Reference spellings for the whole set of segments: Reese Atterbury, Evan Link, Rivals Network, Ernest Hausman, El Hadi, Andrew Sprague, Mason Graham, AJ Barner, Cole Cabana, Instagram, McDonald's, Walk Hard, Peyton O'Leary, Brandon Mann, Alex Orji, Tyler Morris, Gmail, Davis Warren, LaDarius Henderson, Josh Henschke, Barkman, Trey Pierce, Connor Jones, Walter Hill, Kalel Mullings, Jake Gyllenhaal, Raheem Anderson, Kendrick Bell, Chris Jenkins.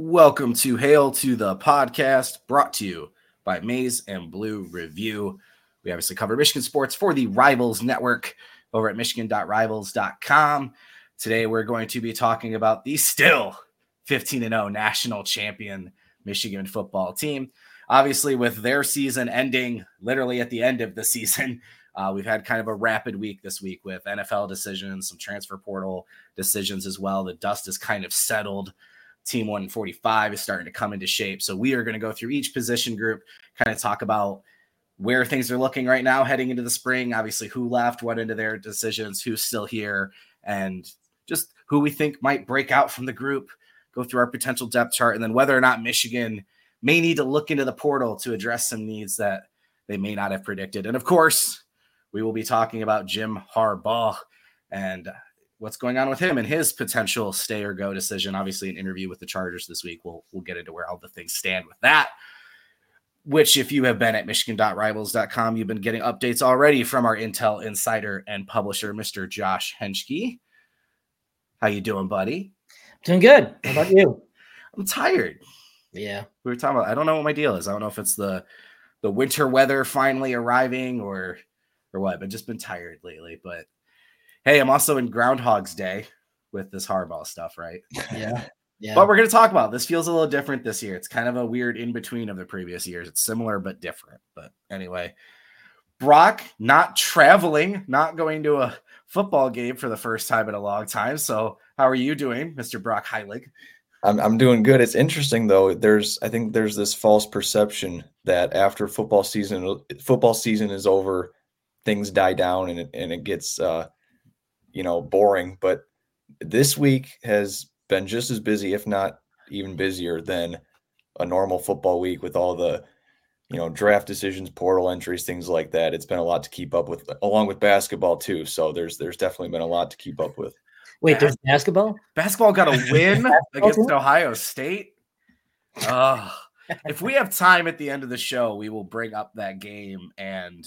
Welcome to Hail to the Podcast, brought to you by Maize and Blue Review. We obviously cover Michigan sports for the Rivals Network over at michigan.rivals.com. Today we're going to be talking about the still 15-0 national champion Michigan football team. Obviously, with their season ending literally at the end of the season, we've had kind of a rapid week this week with NFL decisions, some transfer portal decisions as well. The dust is kind of settled. Team 145 is starting to come into shape. So we are going to go through each position group, kind of talk about where things are looking right now heading into the spring. Obviously, who left, what into their decisions, who's still here, and just who we think might break out from the group, go through our potential depth chart, and then whether or not Michigan may need to look into the portal to address some needs that they may not have predicted. And, of course, we will be talking about Jim Harbaugh and what's going on with him and his potential stay or go decision. Obviously, an interview with the Chargers this week. We'll get into where all the things stand with that, which if you have been at michigan.rivals.com, you've been getting updates already from our Intel insider and publisher, Mr. Josh Henschke. How you doing, buddy? Doing good. How about you? I'm tired. Yeah. We were talking about, I don't know what my deal is. I don't know if it's the winter weather finally arriving or what. I've just been tired lately, but hey, I'm also in Groundhog's Day with this Harbaugh stuff, right? Yeah. But we're going to talk about it. This feels a little different this year. It's kind of a weird in-between of the previous years. It's similar but different. But anyway, Brock not traveling, not going to a football game for the first time in a long time. So how are you doing, Mr. Brock Heilig? I'm doing good. It's interesting, though. I think there's this false perception that after football season is over, things die down and it gets – boring, but this week has been just as busy, if not even busier than a normal football week with all the, draft decisions, portal entries, things like that. It's been a lot to keep up with, along with basketball too. So there's definitely been a lot to keep up with. Wait, there's basketball? Basketball got a win against Ohio State. If we have time at the end of the show, we will bring up that game and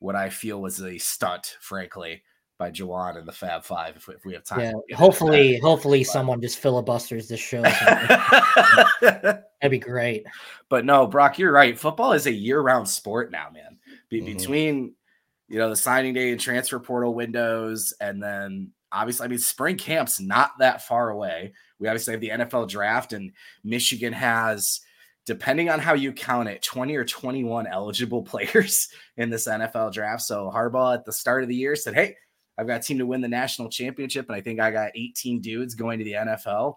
what I feel was a stunt, frankly, by Jawan and the Fab Five, if we have time. Yeah, hopefully someone just filibusters this show. That'd be great. But no, Brock, you're right. Football is a year-round sport now, man. Between, the signing day and transfer portal windows, and then obviously, spring camp's not that far away. We obviously have the NFL draft, and Michigan has, depending on how you count it, 20 or 21 eligible players in this NFL draft. So Harbaugh at the start of the year said, hey, I've got a team to win the national championship, and I think I got 18 dudes going to the NFL.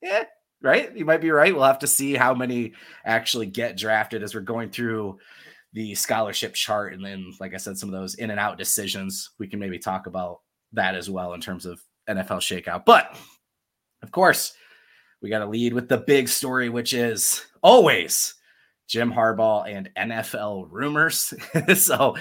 Yeah, right? You might be right. We'll have to see how many actually get drafted as we're going through the scholarship chart. And then, like I said, some of those in and out decisions, we can maybe talk about that as well in terms of NFL shakeout. But, of course, we got to lead with the big story, which is always Jim Harbaugh and NFL rumors. So,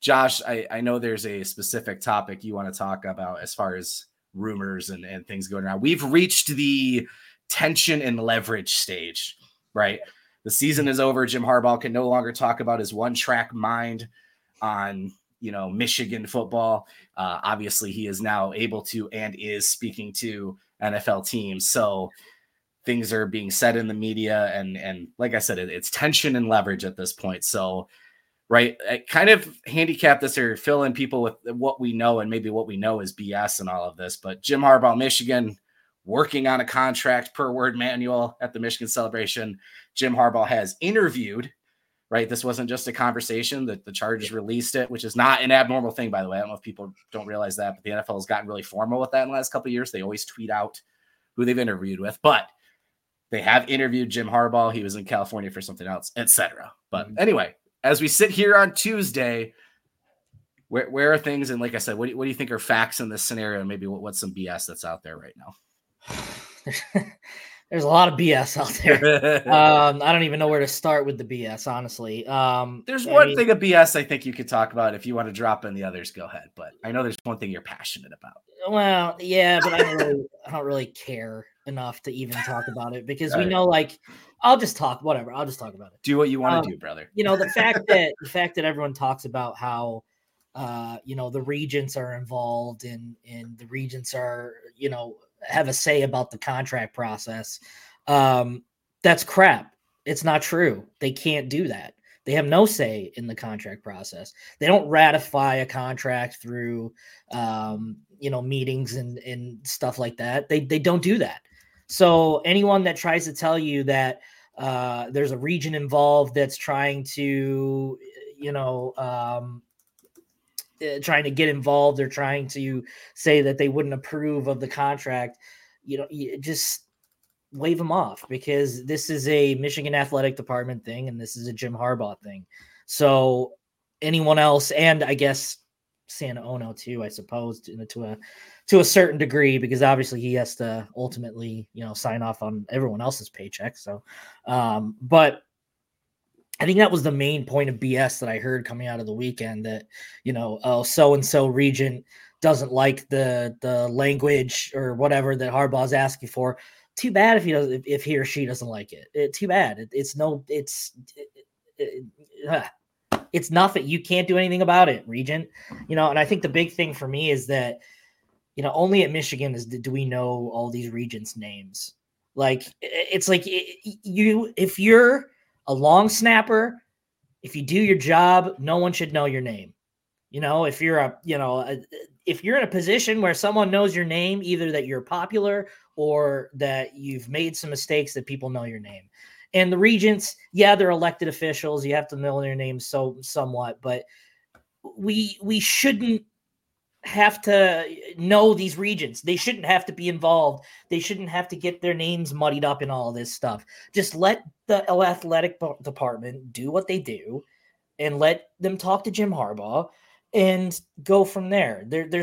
Josh, I know there's a specific topic you want to talk about as far as rumors and things going around. We've reached the tension and leverage stage, right? The season is over. Jim Harbaugh can no longer talk about his one-track mind on, Michigan football. Obviously, he is now able to and is speaking to NFL teams. So things are being said in the media. And like I said, it's tension and leverage at this point. So right, I kind of handicap this or fill in people with what we know, and maybe what we know is BS in all of this. But Jim Harbaugh, Michigan, working on a contract per word manual at the Michigan Celebration. Jim Harbaugh has interviewed, right? This wasn't just a conversation that the Chargers released it, which is not an abnormal thing, by the way. I don't know if people don't realize that, but the NFL has gotten really formal with that in the last couple of years. They always tweet out who they've interviewed with, but they have interviewed Jim Harbaugh. He was in California for something else, etc. But anyway, as we sit here on Tuesday, where are things? And like I said, what do you think are facts in this scenario? And maybe what's some BS that's out there right now? There's a lot of BS out there. I don't even know where to start with the BS, honestly. There's one thing of BS I think you could talk about. If you want to drop in the others, go ahead. But I know there's one thing you're passionate about. Well, yeah, but I don't really care enough to even talk about it because I'll just talk about it. Do what you want to do, brother. The fact that everyone talks about how, the regents are involved and the regents are, have a say about the contract process. That's crap. It's not true. They can't do that. They have no say in the contract process. They don't ratify a contract through, meetings and stuff like that. They don't do that. So anyone that tries to tell you that there's a region involved that's trying to, trying to get involved or trying to say that they wouldn't approve of the contract, you just wave them off, because this is a Michigan athletic department thing. And this is a Jim Harbaugh thing. So anyone else, and I guess Santa Ono too, I suppose, to a certain degree, because obviously he has to ultimately, sign off on everyone else's paycheck. So, but I think that was the main point of BS that I heard coming out of the weekend, that, so-and-so regent doesn't like the language or whatever that Harbaugh's asking for. Too bad if he or she doesn't like it. Too bad. It's nothing. You can't do anything about it, regent. And I think the big thing for me is that, only at Michigan do we know all these regents' names. Like, it's like if you're a long snapper, if you do your job, no one should know your name. If you're if you're in a position where someone knows your name, either that you're popular or that you've made some mistakes that people know your name. And the regents, yeah, they're elected officials. You have to know their names somewhat, but we shouldn't have to know these regents. They shouldn't have to be involved. They shouldn't have to get their names muddied up in all this stuff. Just let the athletic department do what they do and let them talk to Jim Harbaugh and go from there. There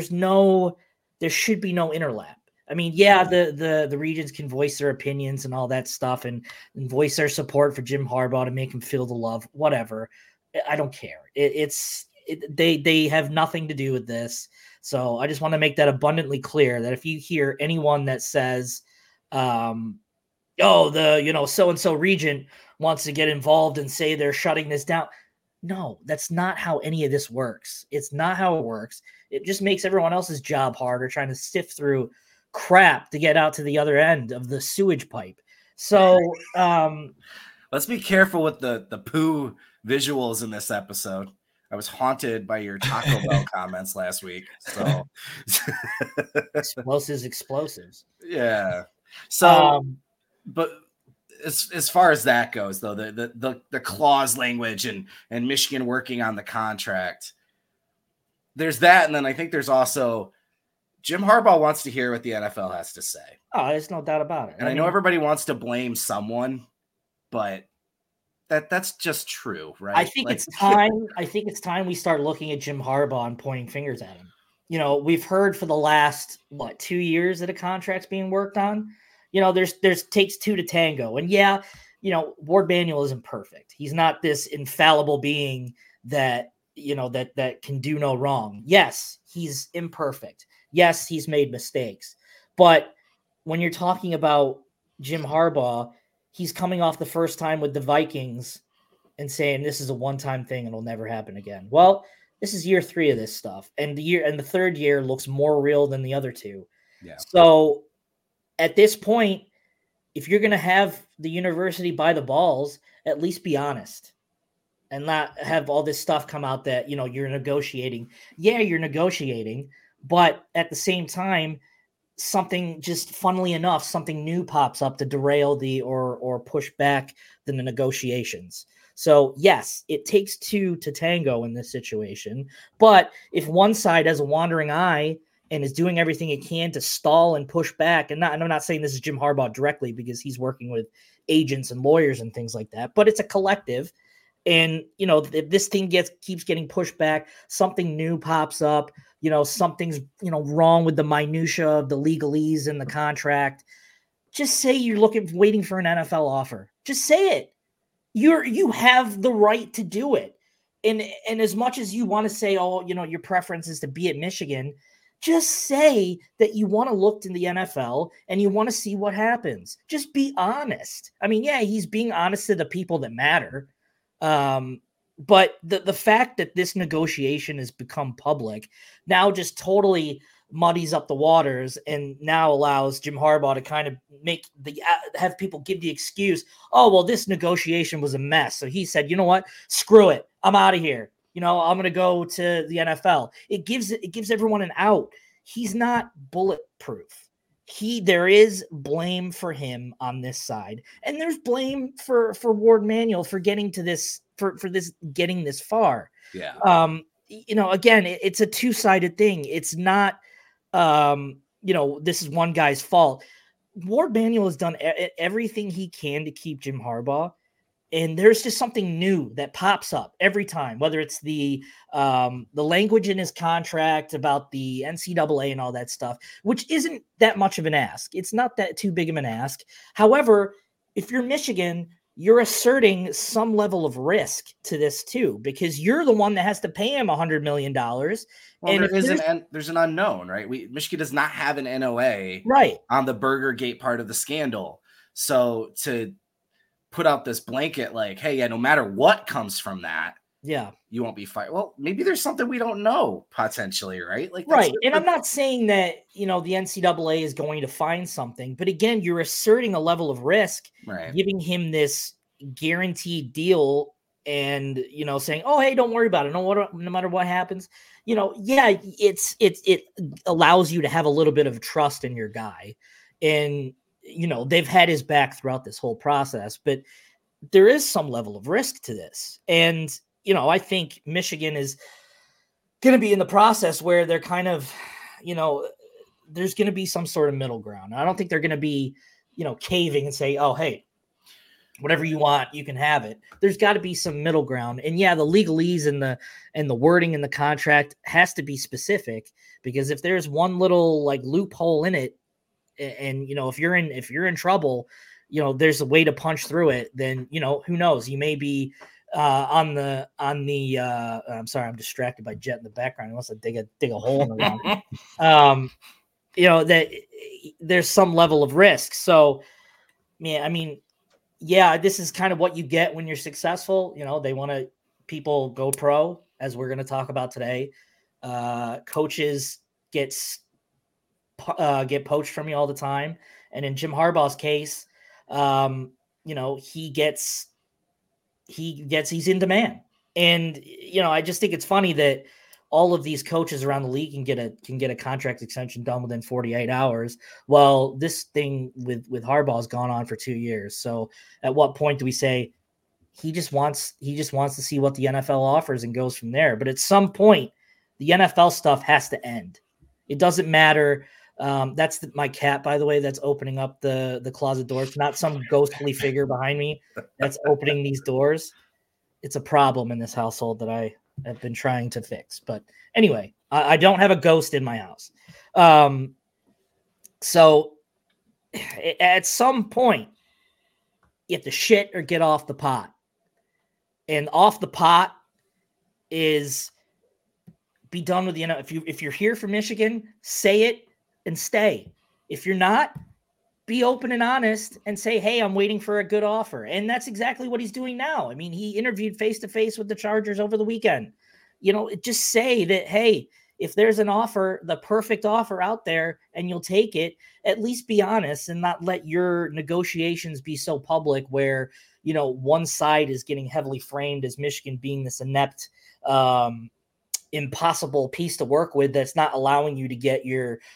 should be no interlap. I mean, yeah, the regents can voice their opinions and all that stuff and voice their support for Jim Harbaugh to make him feel the love, whatever. I don't care. They have nothing to do with this. So I just want to make that abundantly clear that if you hear anyone that says, so-and-so regent wants to get involved and say they're shutting this down. No, that's not how any of this works. It's not how it works. It just makes everyone else's job harder trying to sift through crap to get out to the other end of the sewage pipe. So let's be careful with the poo visuals in this episode. I was haunted by your Taco Bell comments last week. So explosives. Yeah. So, but as far as that goes, though, the clause language and Michigan working on the contract, there's that, and then I think there's also Jim Harbaugh wants to hear what the NFL has to say. Oh, there's no doubt about it. And I know everybody wants to blame someone, but that's just true, right? I think it's time we start looking at Jim Harbaugh and pointing fingers at him. We've heard for the last 2 years that a contract's being worked on. There's takes two to tango, and yeah, Ward Manuel isn't perfect. He's not this infallible being that that can do no wrong. Yes, he's imperfect. Yes, he's made mistakes, but when you're talking about Jim Harbaugh, he's coming off the first time with the Vikings and saying this is a one-time thing and it'll never happen again. Well, this is year 3 of this stuff, and the third year looks more real than the other two. Yeah. So at this point, if you're going to have the university by the balls, at least be honest and not have all this stuff come out that, you're negotiating. Yeah, you're negotiating, but at the same time, something just funnily enough, something new pops up to derail or push back the negotiations. So yes, it takes two to tango in this situation, but if one side has a wandering eye and is doing everything it can to stall and push back, and I'm not saying this is Jim Harbaugh directly because he's working with agents and lawyers and things like that, but it's a collective. And, if this thing keeps getting pushed back, something new pops up, something's, wrong with the minutia of the legalese and the contract. Just say you're waiting for an NFL offer. Just say it. You have the right to do it. And as much as you want to say, your preference is to be at Michigan, just say that you want to look in the NFL and you want to see what happens. Just be honest. I mean, yeah, he's being honest to the people that matter. But the fact that this negotiation has become public now just totally muddies up the waters and now allows Jim Harbaugh to kind of make the have people give the excuse, oh, well, this negotiation was a mess. So he said, you know what? Screw it. I'm out of here. You know, I'm going to go to the NFL. It gives everyone an out. He's not bulletproof. There is blame for him on this side. And there's blame for Ward Manuel for getting to this, for this, getting this far. Yeah. You know, again, it's a two-sided thing. It's not, you know, this is one guy's fault. Ward Manuel has done everything he can to keep Jim Harbaugh. And there's just something new that pops up every time, whether it's the language in his contract about the NCAA and all that stuff, which isn't that much of an ask. It's not that too big of an ask. However, if you're Michigan, you're asserting some level of risk to this too, because you're the one that has to pay him $100 million. Well, and there's an unknown, right? Michigan does not have an NOA right on the Burgergate part of the scandal. So to put out this blanket, like, hey, yeah, no matter what comes from that, yeah, you won't be fired. Well, maybe there's something we don't know potentially, right? Like, right. And I'm not saying that, you know, the NCAA is going to find something, but again, you're asserting a level of risk, right, giving him this guaranteed deal and, you know, saying, oh, hey, don't worry about it. No matter what happens, you know, yeah, it allows you to have a little bit of trust in your guy. And, you know, they've had his back throughout this whole process, but there is some level of risk to this. And, you know, I think Michigan is going to be in the process where they're kind of, you know, there's going to be some sort of middle ground. I don't think they're going to be, you know, caving and say, oh, hey, whatever you want, you can have it. There's got to be some middle ground. And yeah, the legalese and the wording in the contract has to be specific, because if there's one little like loophole in it, and, you know, if you're in trouble, you know, there's a way to punch through it, then, you know, who knows? You may be I'm sorry, I'm distracted by Jet in the background. He wants to dig a hole in the ground. You know, that there's some level of risk. So, man, I mean, yeah, this is kind of what you get when you're successful. You know, they want to people go pro, as we're going to talk about today. Coaches get poached from you all the time. And in Jim Harbaugh's case, you know, he's in demand. And, you know, I just think it's funny that all of these coaches around the league can get a contract extension done within 48 hours. Well, this thing with Harbaugh has gone on for 2 years. So at what point do we say he just wants to see what the NFL offers and goes from there? But at some point, the NFL stuff has to end. It doesn't matter. That's my cat, by the way, that's opening up the closet door. It's not some ghostly figure behind me that's opening these doors. It's a problem in this household that I have been trying to fix. But anyway, I don't have a ghost in my house. So at some point, you have to shit or get off the pot. And off the pot is be done with the NFL. If you're here for Michigan, say it and stay. If you're not, be open and honest and say, hey, I'm waiting for a good offer. And that's exactly what he's doing now. I mean, he interviewed face-to-face with the Chargers over the weekend. You know, just say that, hey, if there's an offer, the perfect offer out there, and you'll take it, at least be honest and not let your negotiations be so public where, you know, one side is getting heavily framed as Michigan being this inept, impossible piece to work with that's not allowing you to get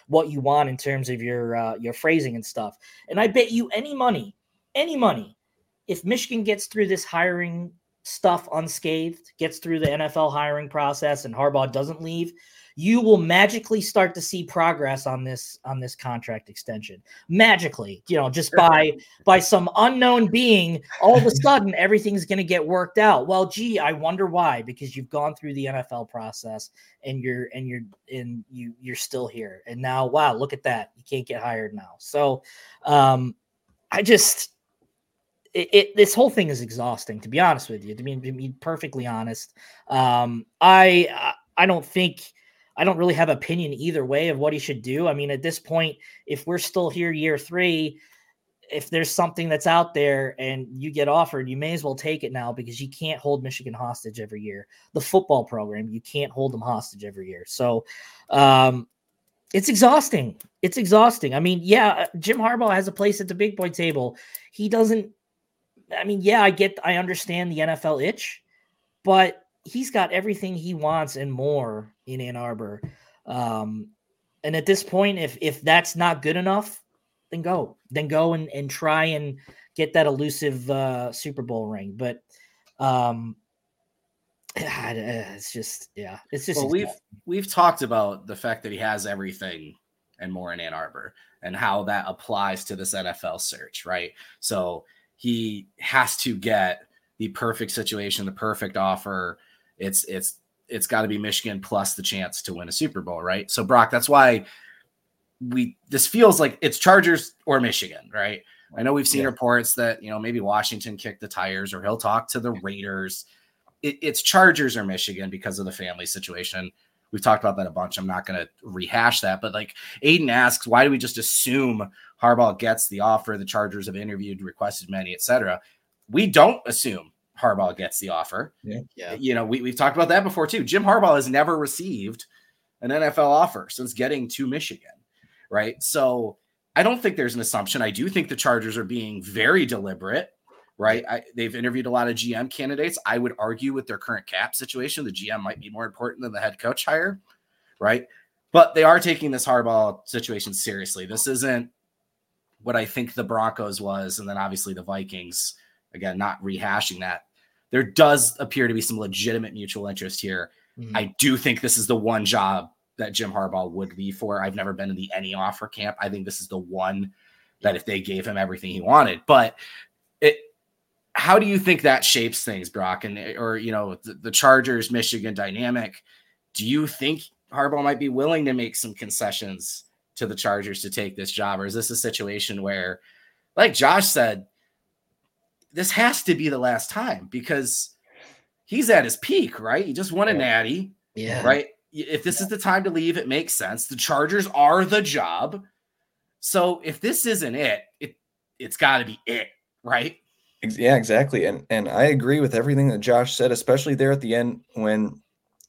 what you want in terms of your phrasing and stuff. And I bet you any money, if Michigan gets through this hiring stuff unscathed, gets through the NFL hiring process, and Harbaugh doesn't leave, you will magically start to see progress on this contract extension. Magically, you know, just by some unknown being, all of a sudden everything's going to get worked out. Well, gee, I wonder why, because you've gone through the NFL process and you're still here. And now, wow, look at that. You can't get hired now. So, I just, this whole thing is exhausting, to be honest with you, to be perfectly honest. I don't really have opinion either way of what he should do. I mean, at this point, if we're still here year three, if there's something that's out there and you get offered, you may as well take it now, because you can't hold Michigan hostage every year. The football program, you can't hold them hostage every year. So It's exhausting. It's exhausting. I mean, yeah, Jim Harbaugh has a place at the big boy table. He doesn't, I mean, yeah, I understand the NFL itch, but he's got everything he wants and more in Ann Arbor. And at this point, if that's not good enough, then go and try and get that elusive Super Bowl ring. But it's just. Well, we've talked about the fact that he has everything and more in Ann Arbor and how that applies to this NFL search, right? So he has to get the perfect situation, the perfect offer. It's got to be Michigan plus the chance to win a Super Bowl, right? So, Brock, that's why this feels like it's Chargers or Michigan, right? I know we've seen reports that, maybe Washington kicked the tires or he'll talk to the Raiders. It's Chargers or Michigan because of the family situation. We've talked about that a bunch. I'm not going to rehash that, but Aiden asks, why do we just assume Harbaugh gets the offer? The Chargers have interviewed, requested many, et cetera. We don't assume Harbaugh gets the offer. Yeah. We've talked about that before too. Jim Harbaugh has never received an NFL offer since getting to Michigan, right? So I don't think there's an assumption. I do think the Chargers are being very deliberate, right? They've interviewed a lot of GM candidates. I would argue with their current cap situation, the GM might be more important than the head coach hire, right? But they are taking this Harbaugh situation seriously. This isn't what I think the Broncos was, and then obviously the Vikings. Again, not rehashing that. There does appear to be some legitimate mutual interest here. Mm-hmm. I do think this is the one job that Jim Harbaugh would leave for. I've never been in the any offer camp. I think this is the one that if they gave him everything he wanted. But how do you think that shapes things, Brock? The Chargers, Michigan dynamic, do you think Harbaugh might be willing to make some concessions to the Chargers to take this job? Or is this a situation where, like Josh said, this has to be the last time because he's at his peak, right? He just won a natty, right? If this is the time to leave, it makes sense. The Chargers are the job. So if this isn't it's got to be it, right? Yeah, exactly. And I agree with everything that Josh said, especially there at the end when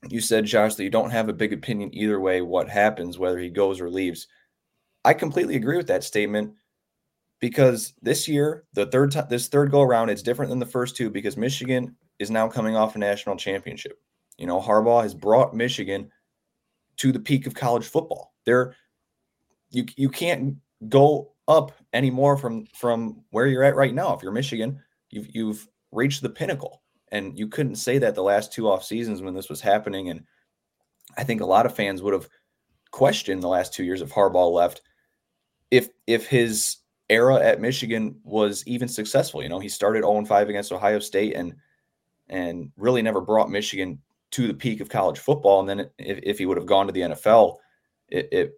you said, Josh, that you don't have a big opinion either way what happens, whether he goes or leaves. I completely agree with that statement because this year, this third go around, it's different than the first two because Michigan is now coming off a national championship. Harbaugh has brought Michigan to the peak of college football. You can't go up anymore from where you're at right now. If you're Michigan, you've reached the pinnacle, and you couldn't say that the last two off seasons when this was happening. And I think a lot of fans would have questioned the last 2 years if Harbaugh left, if his era at Michigan was even successful. He started 0-5 against Ohio State and really never brought Michigan to the peak of college football. And then if he would have gone to the NFL, it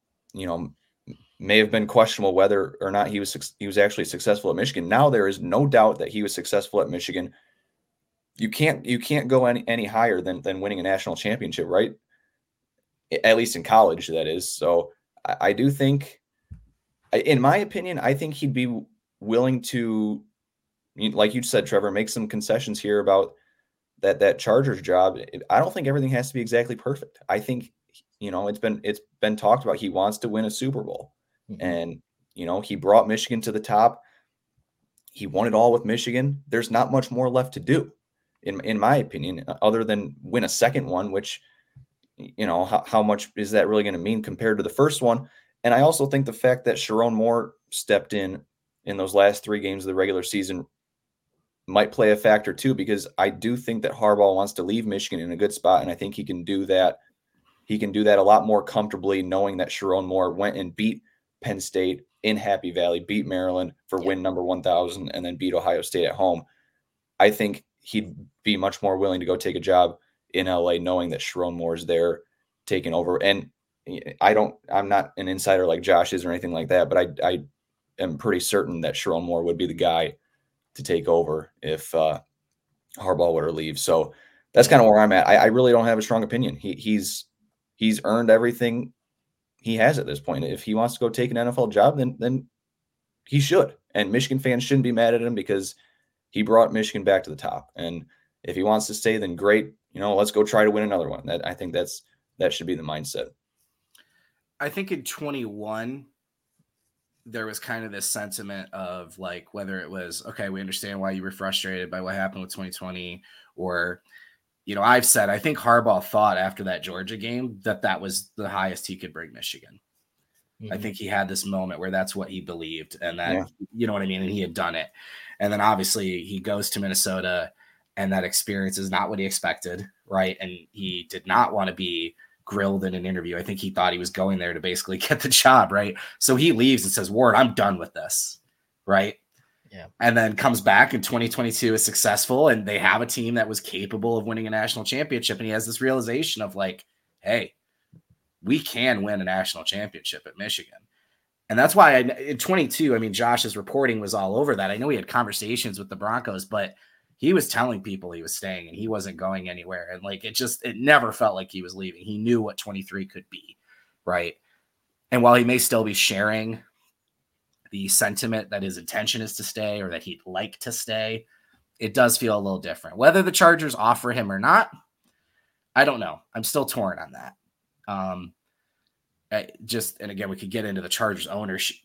may have been questionable whether or not he was actually successful at Michigan. Now there is no doubt that he was successful at Michigan. You can't go any higher than winning a national championship, right? At least in college, that is. So I do think, in my opinion, I think he'd be willing to, like you said, Trevor, make some concessions here about that Chargers job. I don't think everything has to be exactly perfect. I think, it's been talked about. He wants to win a Super Bowl, mm-hmm. and, he brought Michigan to the top. He won it all with Michigan. There's not much more left to do in my opinion, other than win a second one, which, how much is that really going to mean compared to the first one? And I also think the fact that Sherrone Moore stepped in those last three games of the regular season might play a factor too, because I do think that Harbaugh wants to leave Michigan in a good spot. And I think he can do that. He can do that a lot more comfortably knowing that Sherrone Moore went and beat Penn State in Happy Valley, beat Maryland for win number 1000, and then beat Ohio State at home. I think he'd be much more willing to go take a job in LA knowing that Sherrone Moore's there taking over. And I'm not an insider like Josh is or anything like that, but I am pretty certain that Sherrone Moore would be the guy to take over if Harbaugh were to leave. So that's kind of where I'm at. I really don't have a strong opinion. He's earned everything he has at this point. If he wants to go take an NFL job, then he should. And Michigan fans shouldn't be mad at him because he brought Michigan back to the top. And if he wants to stay, then great. Let's go try to win another one. I think that should be the mindset. I think in 21, there was kind of this sentiment of like, whether it was, okay, we understand why you were frustrated by what happened with 2020, or, you know, I've said, I think Harbaugh thought after that Georgia game that that was the highest he could bring Michigan. Mm-hmm. I think he had this moment where that's what he believed, and that, you know what I mean? And he had done it. And then obviously he goes to Minnesota, and that experience is not what he expected. Right. And he did not want to be grilled in an interview. I think he thought he was going there to basically get the job. Right. So he leaves and says, Ward, I'm done with this. Right. Yeah. And then comes back in 2022 is successful, and they have a team that was capable of winning a national championship. And he has this realization of like, hey, we can win a national championship at Michigan. And that's why in 22, I mean, Josh's reporting was all over that. I know he had conversations with the Broncos, but he was telling people he was staying and he wasn't going anywhere. And like, it never felt like he was leaving. He knew what 23 could be. Right. And while he may still be sharing the sentiment that his intention is to stay, or that he'd like to stay, it does feel a little different. Whether the Chargers offer him or not, I don't know. I'm still torn on that. And again, we could get into the Chargers ownership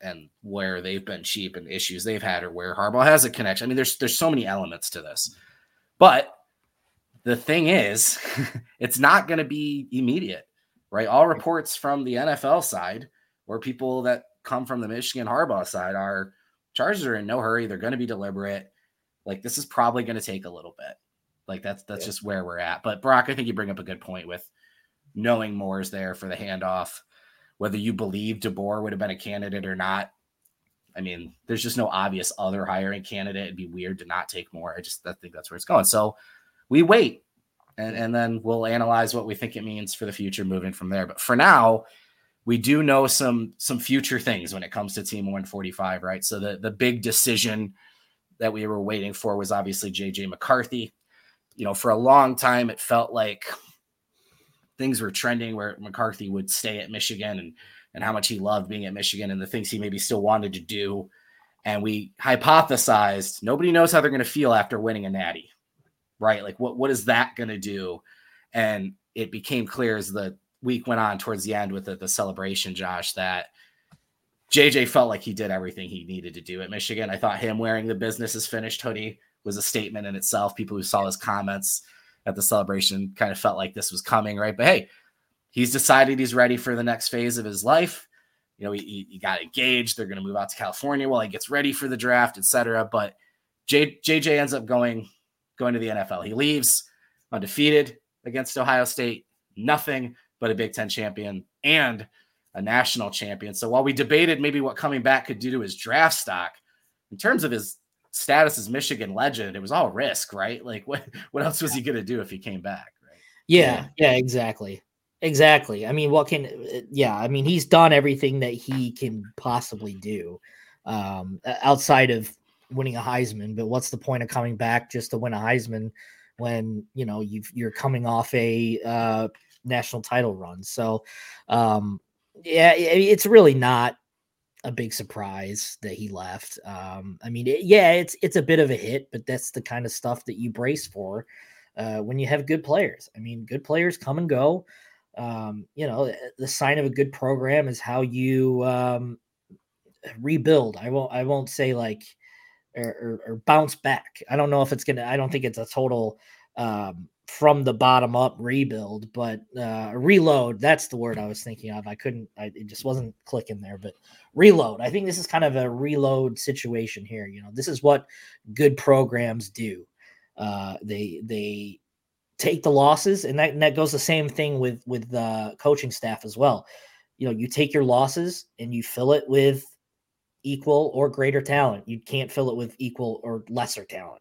and where they've been cheap and issues they've had, or where Harbaugh has a connection. I mean, there's so many elements to this, but the thing is, it's not going to be immediate, right? All reports from the NFL side, or people that come from the Michigan Harbaugh side, are Chargers are in no hurry. They're going to be deliberate. Like, this is probably going to take a little bit. Like, that's just where we're at. But Brock, I think you bring up a good point with knowing Moore is there for the handoff, whether you believe DeBoer would have been a candidate or not. I mean, there's just no obvious other hiring candidate. It'd be weird to not take Moore. I think that's where it's going. So we wait, and then we'll analyze what we think it means for the future moving from there. But for now, we do know some future things when it comes to Team 145, right? So the big decision that we were waiting for was obviously JJ McCarthy. You know, for a long time, it felt like things were trending where McCarthy would stay at Michigan, and how much he loved being at Michigan, and the things he maybe still wanted to do. And we hypothesized, nobody knows how they're going to feel after winning a natty, right? Like, what is that going to do? And it became clear as the week went on towards the end with the celebration, Josh, that JJ felt like he did everything he needed to do at Michigan. I thought him wearing the business is finished hoodie was a statement in itself. People who saw his comments at the celebration kind of felt like this was coming, right? But hey, he's decided he's ready for the next phase of his life. You know, he got engaged. They're going to move out to California while he gets ready for the draft, etc. But JJ ends up going to the NFL. He leaves undefeated against Ohio State, nothing but a Big Ten champion and a national champion. So while we debated maybe what coming back could do to his draft stock, in terms of his status as Michigan legend, it was all risk, right? Like, what else was he going to do if he came back, right? Yeah, exactly. I mean, he's done everything that he can possibly do outside of winning a Heisman. But what's the point of coming back just to win a Heisman when, you know, you're coming off a national title run? So, it's really not a big surprise that he left. It's a bit of a hit, but that's the kind of stuff that you brace for when you have good players. I mean, good players come and go. You know, the sign of a good program is how you rebuild. I won't say like or bounce back. I don't know if it's gonna. I don't think it's a total from the bottom up rebuild, but reload. That's the word I was thinking of. It just wasn't clicking there, but reload. I think this is kind of a reload situation here. You know, this is what good programs do. They take the losses, and that goes the same thing with the coaching staff as well. You know, you take your losses and you fill it with equal or greater talent. You can't fill it with equal or lesser talent.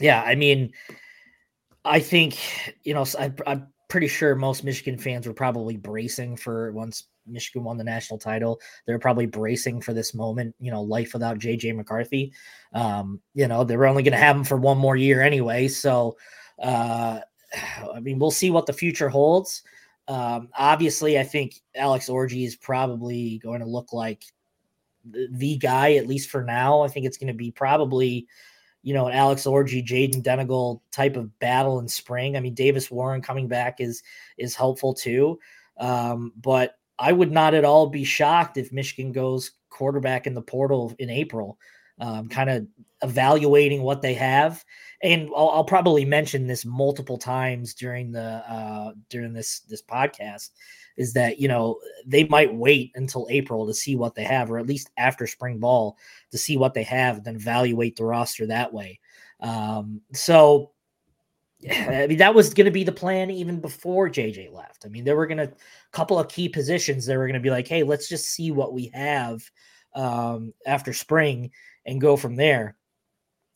Yeah, I mean, I think, you know, I'm pretty sure most Michigan fans were probably bracing for, once Michigan won the national title, they were probably bracing for this moment, you know, life without JJ McCarthy. You know, they were only going to have him for one more year anyway. So, I mean, we'll see what the future holds. Obviously, I think Alex Orji is probably going to look like the guy, at least for now. I think it's going to be probably – you know, an Alex Orji, Jaden Denegal type of battle in spring. I mean, Davis Warren coming back is helpful too. But I would not at all be shocked if Michigan goes quarterback in the portal in April, kind of evaluating what they have. And I'll probably mention this multiple times during the during this podcast, is that, you know, they might wait until April to see what they have, or at least after spring ball to see what they have, then evaluate the roster that way. So I mean, that was going to be the plan even before JJ left. I mean, there were going to couple of key positions that were going to be like, hey, let's just see what we have after spring and go from there.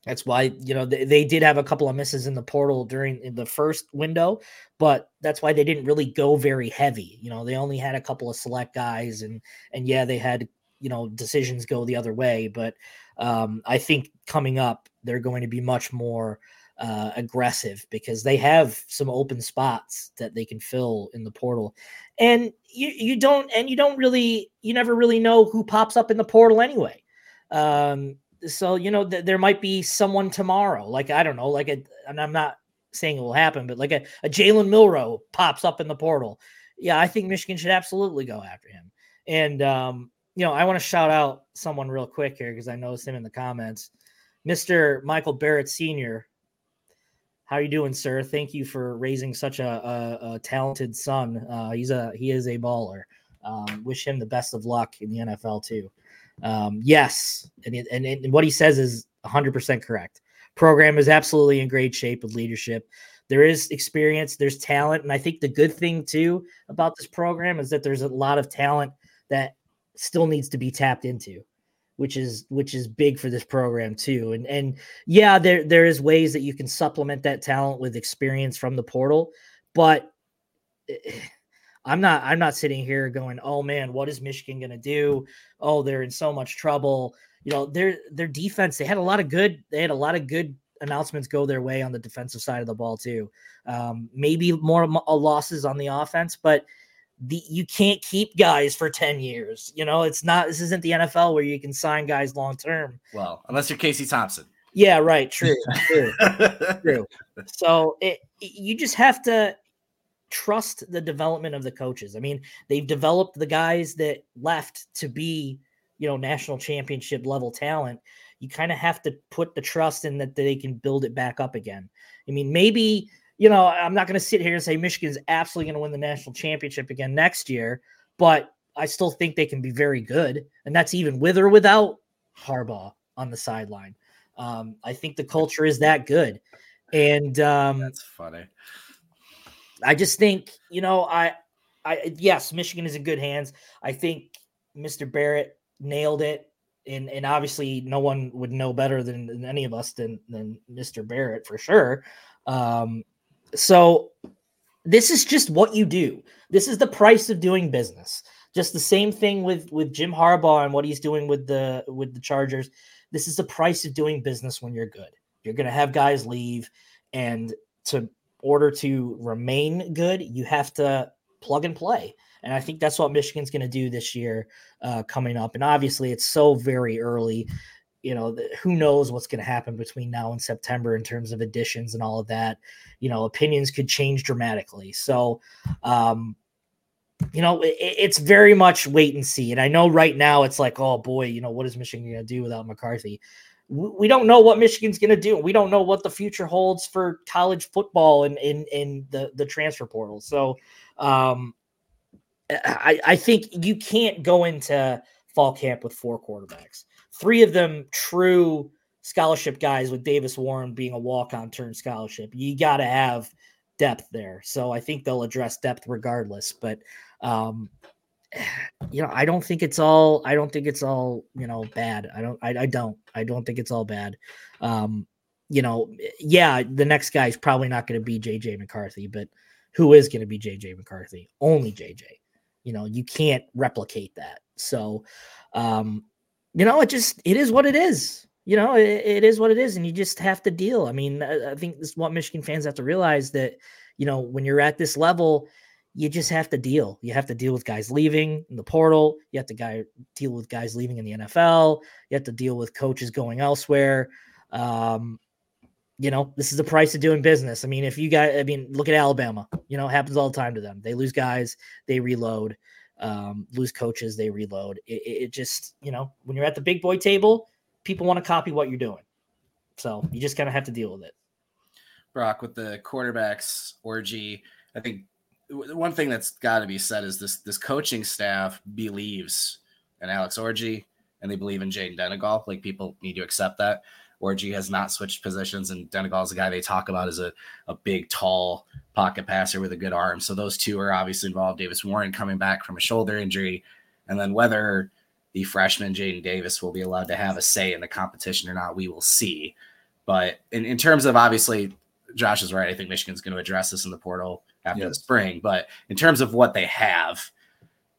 That's why, you know, they did have a couple of misses in the portal during the first window, but that's why they didn't really go very heavy. You know, they only had a couple of select guys, and yeah, they had, you know, decisions go the other way. But I think coming up, they're going to be much more aggressive, because they have some open spots that they can fill in the portal. And you never really know who pops up in the portal anyway. So, you know, there might be someone tomorrow, like, I don't know, like, and I'm not saying it will happen, but like a Jalen Milroe pops up in the portal. Yeah, I think Michigan should absolutely go after him. And, you know, I want to shout out someone real quick here, because I noticed him in the comments, Mr. Michael Barrett Sr. How are you doing, sir? Thank you for raising such a talented son. He is a baller. Wish him the best of luck in the NFL too. Yes. And what he says is 100% correct. Program is absolutely in great shape with leadership. There is experience, there's talent. And I think the good thing too about this program is that there's a lot of talent that still needs to be tapped into, which is big for this program too. And yeah, there is ways that you can supplement that talent with experience from the portal, but I'm not sitting here going, oh man, what is Michigan going to do? Oh, they're in so much trouble. You know, their defense, they had a lot of good announcements go their way on the defensive side of the ball too. Maybe more losses on the offense, but you can't keep guys for 10 years. You know, this isn't the NFL where you can sign guys long-term. Well, unless you're Casey Thompson. Yeah, right. True. So you just have to trust the development of the coaches. I mean, they've developed the guys that left to be, you know, national championship level talent. You kind of have to put the trust in that they can build it back up again. I mean, maybe, you know, I'm not going to sit here and say Michigan's absolutely going to win the national championship again next year, but I still think they can be very good. And that's even with or without Harbaugh on the sideline. I think the culture is that good. And that's funny. I just think, you know, yes, Michigan is in good hands. I think Mr. Barrett nailed it. And obviously no one would know better than any of us than Mr. Barrett for sure. So this is just what you do. This is the price of doing business. Just the same thing with Jim Harbaugh and what he's doing with the Chargers. This is the price of doing business when you're good. You're going to have guys leave, and to order to remain good, you have to plug and play. And I think that's what Michigan's going to do this year coming up. And obviously it's so very early. You know, who knows what's going to happen between now and September in terms of additions and all of that. You know, opinions could change dramatically. So, you know, it's very much wait and see. And I know right now it's like, oh boy, you know, what is Michigan going to do without McCarthy? We don't know what Michigan's going to do. We don't know what the future holds for college football and in the transfer portal. So I think you can't go into fall camp with four quarterbacks. Three of them true scholarship guys, with Davis Warren being a walk-on turn scholarship. You got to have depth there. So I think they'll address depth regardless. But, you know, I don't think it's all, you know, bad. I don't think it's all bad. You know, yeah, the next guy is probably not going to be JJ McCarthy, but who is going to be JJ McCarthy? Only JJ. You know, you can't replicate that. So, you know, it is what it is. You know, it is what it is, and you just have to deal. I mean, I think this is what Michigan fans have to realize, that, you know, when you're at this level, you just have to deal. You have to deal with guys leaving in the portal. You have to deal with guys leaving in the NFL. You have to deal with coaches going elsewhere. You know, this is the price of doing business. I mean, if you guys, I mean, look at Alabama, you know, it happens all the time to them. They lose guys, they reload, lose coaches, they reload. It just, you know, when you're at the big boy table, people want to copy what you're doing. So you just kind of have to deal with it. Brock, with the quarterbacks, Orji, I think one thing that's got to be said is this coaching staff believes in Alex Orji and they believe in Jaden Dennegal. Like, people need to accept that. Orji has not switched positions, and Dennegal is the guy they talk about as a big, tall pocket passer with a good arm. So those two are obviously involved. Davis Warren coming back from a shoulder injury, and then whether the freshman Jaden Davis will be allowed to have a say in the competition or not, we will see. But in terms of, obviously, Josh is right. I think Michigan's going to address this in the portal after the spring. But in terms of what they have,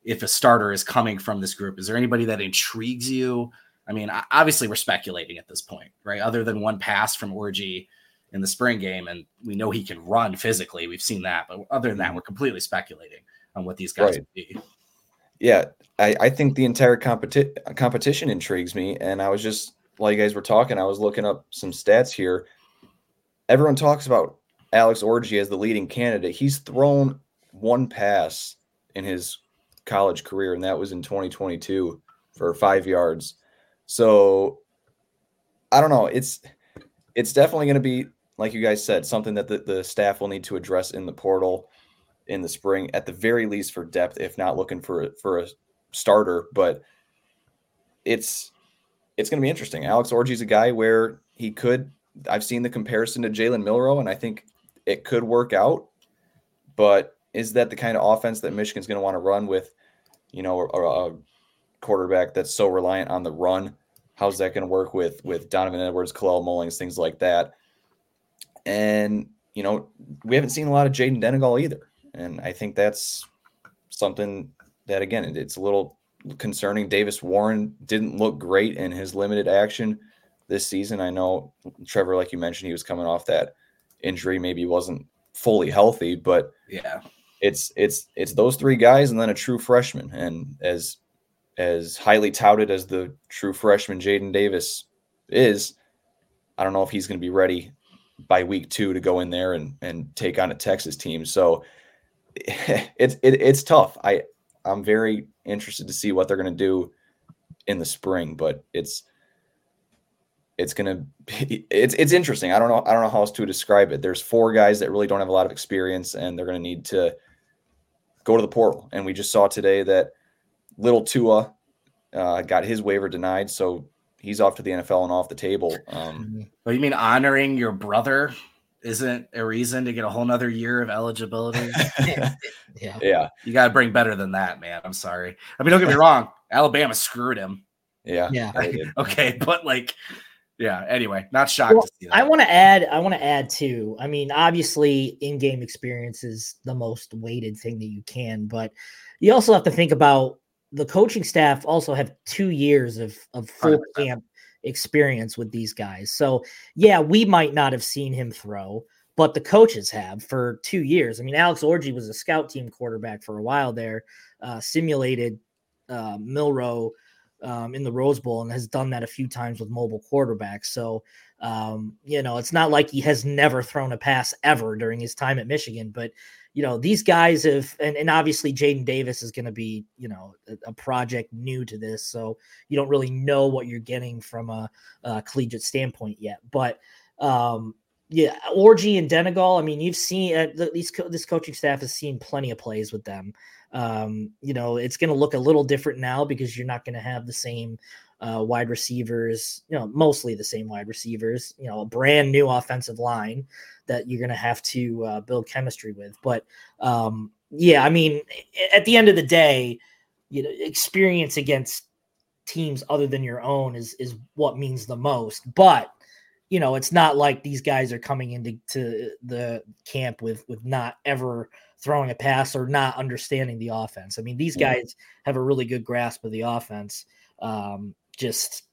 if a starter is coming from this group, is there anybody that intrigues you? I mean, obviously we're speculating at this point, right? Other than one pass from Orji in the spring game, and we know he can run physically. We've seen that. But other than that, we're completely speculating on what these guys would be. Yeah, I think the entire competition intrigues me. And I was just, while you guys were talking, I was looking up some stats here. Everyone talks about Alex Orji as the leading candidate. He's thrown one pass in his college career, and that was in 2022 for 5 yards. So I don't know. It's definitely going to be, like you guys said, something that the staff will need to address in the portal in the spring, at the very least for depth, if not looking for a starter. But it's going to be interesting. Alex Orji's a guy where he could, I've seen the comparison to Jalen Milroe, and I think it could work out. But is that the kind of offense that Michigan's going to want to run with, you know, a quarterback that's so reliant on the run? How's that going to work with Donovan Edwards, Kalel Mullings, things like that? And, you know, we haven't seen a lot of Jaden Dennegal either. And I think that's something that, again, it's a little concerning. Davis Warren didn't look great in his limited action this season. I know, Trevor, like you mentioned, he was coming off that injury. Maybe he wasn't fully healthy, but yeah, it's those three guys and then a true freshman. And as highly touted as the true freshman Jaden Davis is, I don't know if he's going to be ready by week 2 to go in there and take on a Texas team. So it's tough. I'm very interested to see what they're going to do in the spring, but it's interesting. I don't know how else to describe it. There's 4 guys that really don't have a lot of experience, and they're going to need to go to the portal. And we just saw today that Little Tua got his waiver denied, so he's off to the NFL and off the table. Well, you mean honoring your brother isn't a reason to get a whole nother year of eligibility? Yeah. You got to bring better than that, man. I'm sorry. I mean, don't get me wrong. Alabama screwed him. Yeah. Okay, but like, yeah. Anyway, not shocked to see that. I want to add too. I mean, obviously, in-game experience is the most weighted thing that you can, but you also have to think about, the coaching staff also have 2 years of full camp experience with these guys. So yeah, we might not have seen him throw, but the coaches have for 2 years. I mean, Alex Orji was a scout team quarterback for a while there, simulated Milroe in the Rose Bowl, and has done that a few times with mobile quarterbacks. So, you know, it's not like he has never thrown a pass ever during his time at Michigan, but you know, these guys have, and obviously Jaden Davis is going to be, you know, a project new to this. So you don't really know what you're getting from a collegiate standpoint yet, but Orji and Dennegal, I mean, you've seen this coaching staff has seen plenty of plays with them. You know, it's going to look a little different now because you're not going to have the same wide receivers, you know, mostly the same wide receivers, you know, a brand new offensive line that you're going to have to build chemistry with. But yeah, I mean, at the end of the day, you know, experience against teams other than your own is what means the most. But, you know, it's not like these guys are coming into the camp with not ever throwing a pass or not understanding the offense. I mean, these guys have a really good grasp of the offense. Just,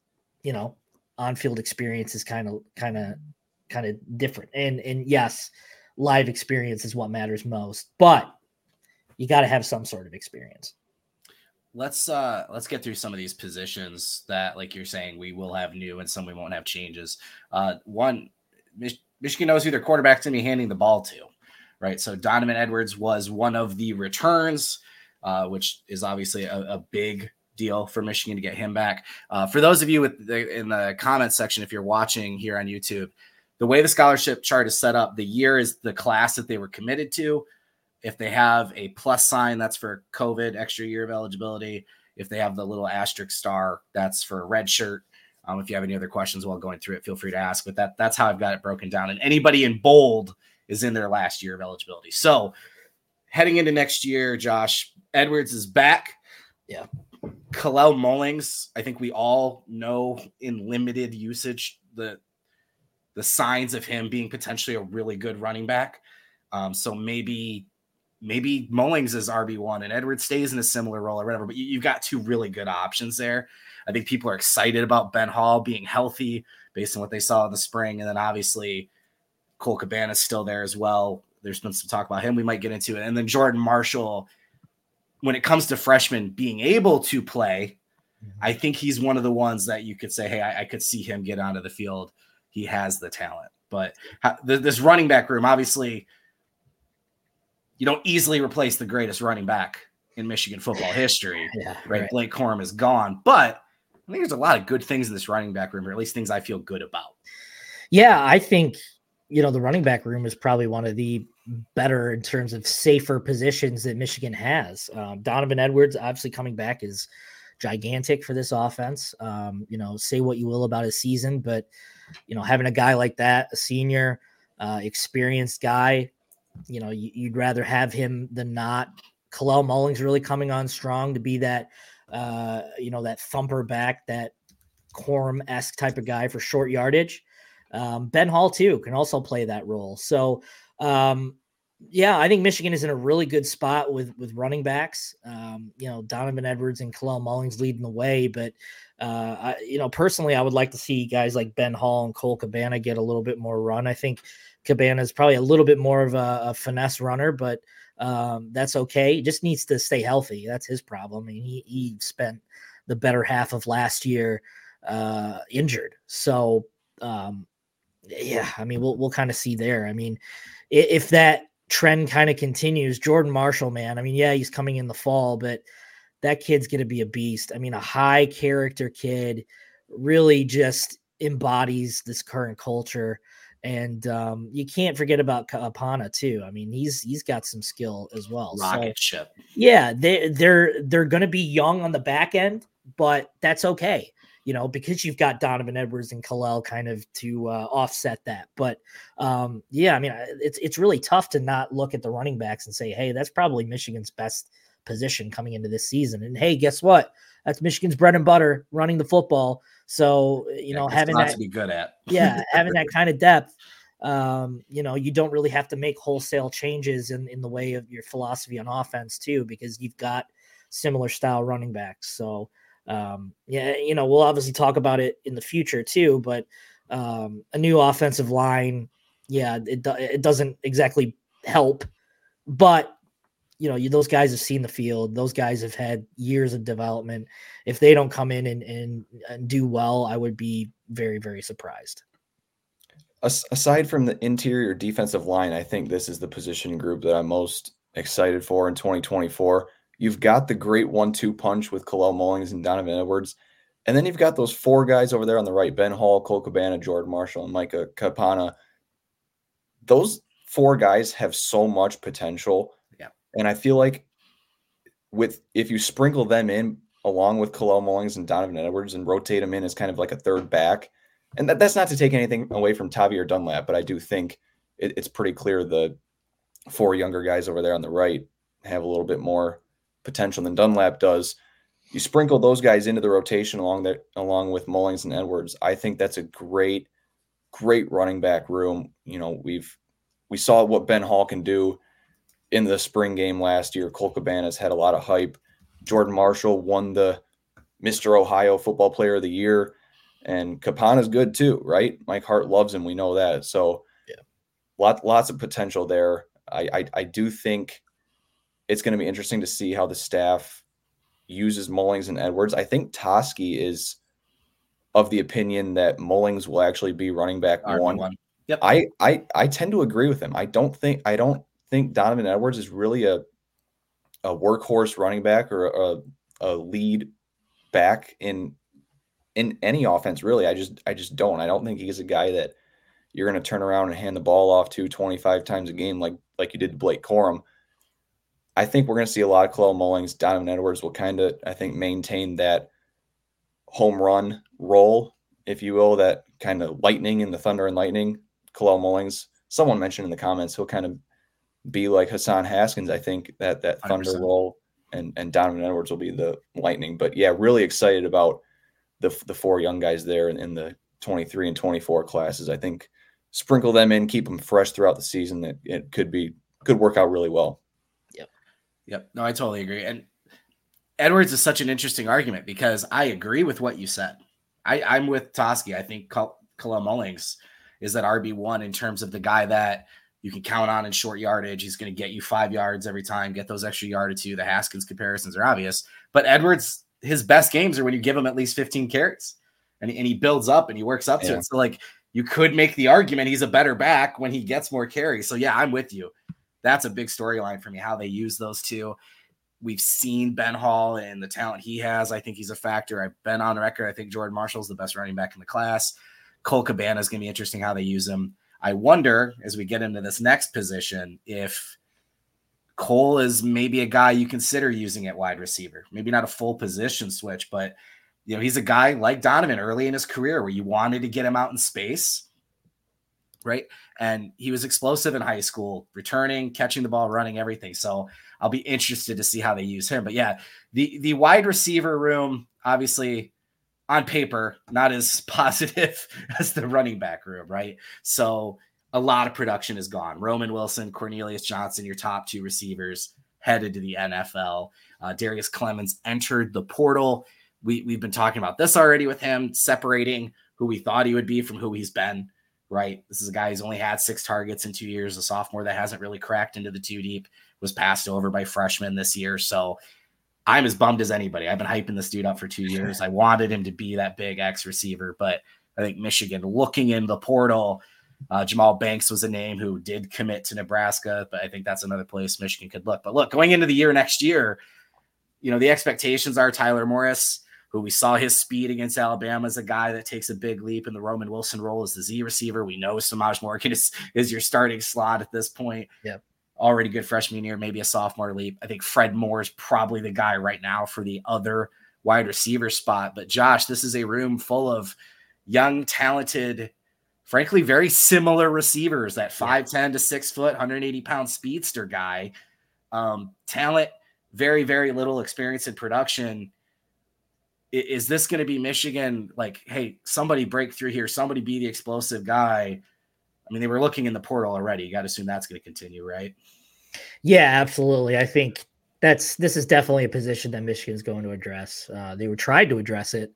you know, on-field experience is kind of different. And yes, live experience is what matters most, but you got to have some sort of experience. Let's get through some of these positions that, like you're saying, we will have new and some we won't have changes. Michigan knows who their quarterback's going to be handing the ball to, right? So Donovan Edwards was one of the returns, which is obviously a big deal for Michigan to get him back. For those of you in the comments section, if you're watching here on YouTube, the way the scholarship chart is set up, the year is the class that they were committed to. If they have a plus sign, that's for COVID, extra year of eligibility. If they have the little asterisk star, that's for a red shirt. If you have any other questions while going through it, feel free to ask. But that's how I've got it broken down. And anybody in bold is in their last year of eligibility. So heading into next year, Josh Edwards is back. Yeah. Kalel Mullings, I think we all know in limited usage the signs of him being potentially a really good running back. So maybe Mullings is RB1 and Edwards stays in a similar role or whatever, but you've got two really good options there. I think people are excited about Ben Hall being healthy based on what they saw in the spring. And then obviously Cole Cabana is still there as well. There's been some talk about him. We might get into it. And then Jordan Marshall, when it comes to freshmen being able to play, I think he's one of the ones that you could say, hey, I could see him get onto the field. He has the talent. But this running back room, obviously, you don't easily replace the greatest running back in Michigan football history, right? Blake Corum is gone, but I think there's a lot of good things in this running back room, or at least things I feel good about. Yeah. I think, the running back room is probably one of the better in terms of safer positions that Michigan has. Donovan Edwards, obviously coming back is gigantic for this offense. Say what you will about his season, but having a guy like that, a senior, experienced guy, you'd rather have him than not. Kalel Mullings really coming on strong to be that, that thumper back, that Corum-esque type of guy for short yardage. Ben Hall too can also play that role. So, I think Michigan is in a really good spot with running backs. Donovan Edwards and Kalel Mullings leading the way, but personally, I would like to see guys like Ben Hall and Cole Cabana get a little bit more run. I think Cabana is probably a little bit more of a finesse runner, but that's okay. He just needs to stay healthy. That's his problem. I mean, he spent the better half of last year injured. So, we'll kind of see there. I mean, if that trend kind of continues, Jordan Marshall, man, he's coming in the fall, but that kid's going to be a beast. A high character kid, really just embodies this current culture. And you can't forget about Kapana too. He's got some skill as well. Rocket ship. Yeah, they're going to be young on the back end, but that's okay, because you've got Donovan Edwards and Kalel kind of to offset that. But it's really tough to not look at the running backs and say, hey, that's probably Michigan's best position coming into this season. And hey, guess what? That's Michigan's bread and butter, running the football. So, having that to be good at, having that kind of depth, you don't really have to make wholesale changes in the way of your philosophy on offense too, because you've got similar style running backs. So, we'll obviously talk about it in the future too, but a new offensive line, it doesn't exactly help, but those guys have seen the field. Those guys have had years of development. If they don't come in and do well, I would be very, very surprised. Aside from the interior defensive line, I think this is the position group that I'm most excited for in 2024. You've got the great 1-2 punch with Kalel Mullings and Donovan Edwards. And then you've got those four guys over there on the right, Ben Hall, Cole Cabana, Jordan Marshall, and Micah Kapana. Those four guys have so much potential. And I feel like if you sprinkle them in along with Kalel Mullings and Donovan Edwards and rotate them in as kind of like a third back, and that's not to take anything away from Tavier Dunlap, but I do think it's pretty clear the four younger guys over there on the right have a little bit more potential than Dunlap does. You sprinkle those guys into the rotation along with Mullings and Edwards. I think that's a great, great running back room. We saw what Ben Hall can do in the spring game last year. Cole Cabana's had a lot of hype. Jordan Marshall won the Mr. Ohio Football Player of the Year, and Kapana's good too, right? Mike Hart loves him. We know that. So lots of potential there. I do think it's going to be interesting to see how the staff uses Mullings and Edwards. I think Toski is of the opinion that Mullings will actually be running back RB1. Yep. I tend to agree with him. I don't think Donovan Edwards is really a workhorse running back or a lead back in any offense, really. I just don't. I don't think he's a guy that you're going to turn around and hand the ball off to 25 times a game like you did to Blake Corum. I think we're going to see a lot of Kalel Mullings. Donovan Edwards will kind of, I think, maintain that home run role, if you will, that kind of lightning in the thunder and lightning. Kalel Mullings, someone mentioned in the comments, he'll kind of be like Hassan Haskins. I think that thunder 100%. Roll and Donovan Edwards will be the lightning. But yeah, really excited about the four young guys there in the 23 and 24 classes. I think sprinkle them in, keep them fresh throughout the season. It could work out really well. Yep. No, I totally agree. And Edwards is such an interesting argument because I agree with what you said. I'm with Toski. I think Kalel Mullings is that RB1 in terms of the guy that you can count on in short yardage. He's going to get you 5 yards every time, get those extra yard or two. The Haskins comparisons are obvious. But Edwards, his best games are when you give him at least 15 carries. And he builds up and he works up to it. So, like, you could make the argument he's a better back when he gets more carries. So, yeah, I'm with you. That's a big storyline for me, how they use those two. We've seen Ben Hall and the talent he has. I think he's a factor. I've been on record. I think Jordan Marshall is the best running back in the class. Cole Cabana is going to be interesting how they use him. I wonder, as we get into this next position, if Cole is maybe a guy you consider using at wide receiver. Maybe not a full position switch, but you know he's a guy like Donovan early in his career where you wanted to get him out in space. Right. And he was explosive in high school, returning, catching the ball, running, everything. So I'll be interested to see how they use him. But yeah, the wide receiver room, obviously on paper, not as positive as the running back room. Right. So a lot of production is gone. Roman Wilson, Cornelius Johnson, your top two receivers headed to the NFL. Darius Clemens entered the portal. We've been talking about this already with him, separating who we thought he would be from who he's been. Right. This is a guy who's only had 6 targets in 2 years, a sophomore that hasn't really cracked into the two deep, was passed over by freshmen this year. So I'm as bummed as anybody. I've been hyping this dude up for 2 years. I wanted him to be that big X receiver, but I think Michigan looking in the portal, Jamal Banks was a name who did commit to Nebraska, but I think that's another place Michigan could look. But look, going into the year next year, you know, the expectations are Tyler Morris, who we saw his speed against Alabama as a guy that takes a big leap in the Roman Wilson role as the Z receiver. We know Samaj Morgan is your starting slot at this point. Yep. Already good freshman year, maybe a sophomore leap. I think Fred Moore is probably the guy right now for the other wide receiver spot. But Josh, this is a room full of young, talented, frankly, very similar receivers, that 5'10 to 6 foot, 180 pound speedster guy. Talent, very, very little experience in production. Is this going to be Michigan? Like, hey, somebody break through here. Somebody be the explosive guy. I mean, they were looking in the portal already. You got to assume that's going to continue, right? Yeah, absolutely. I think this is definitely a position that Michigan's going to address. They were tried to address it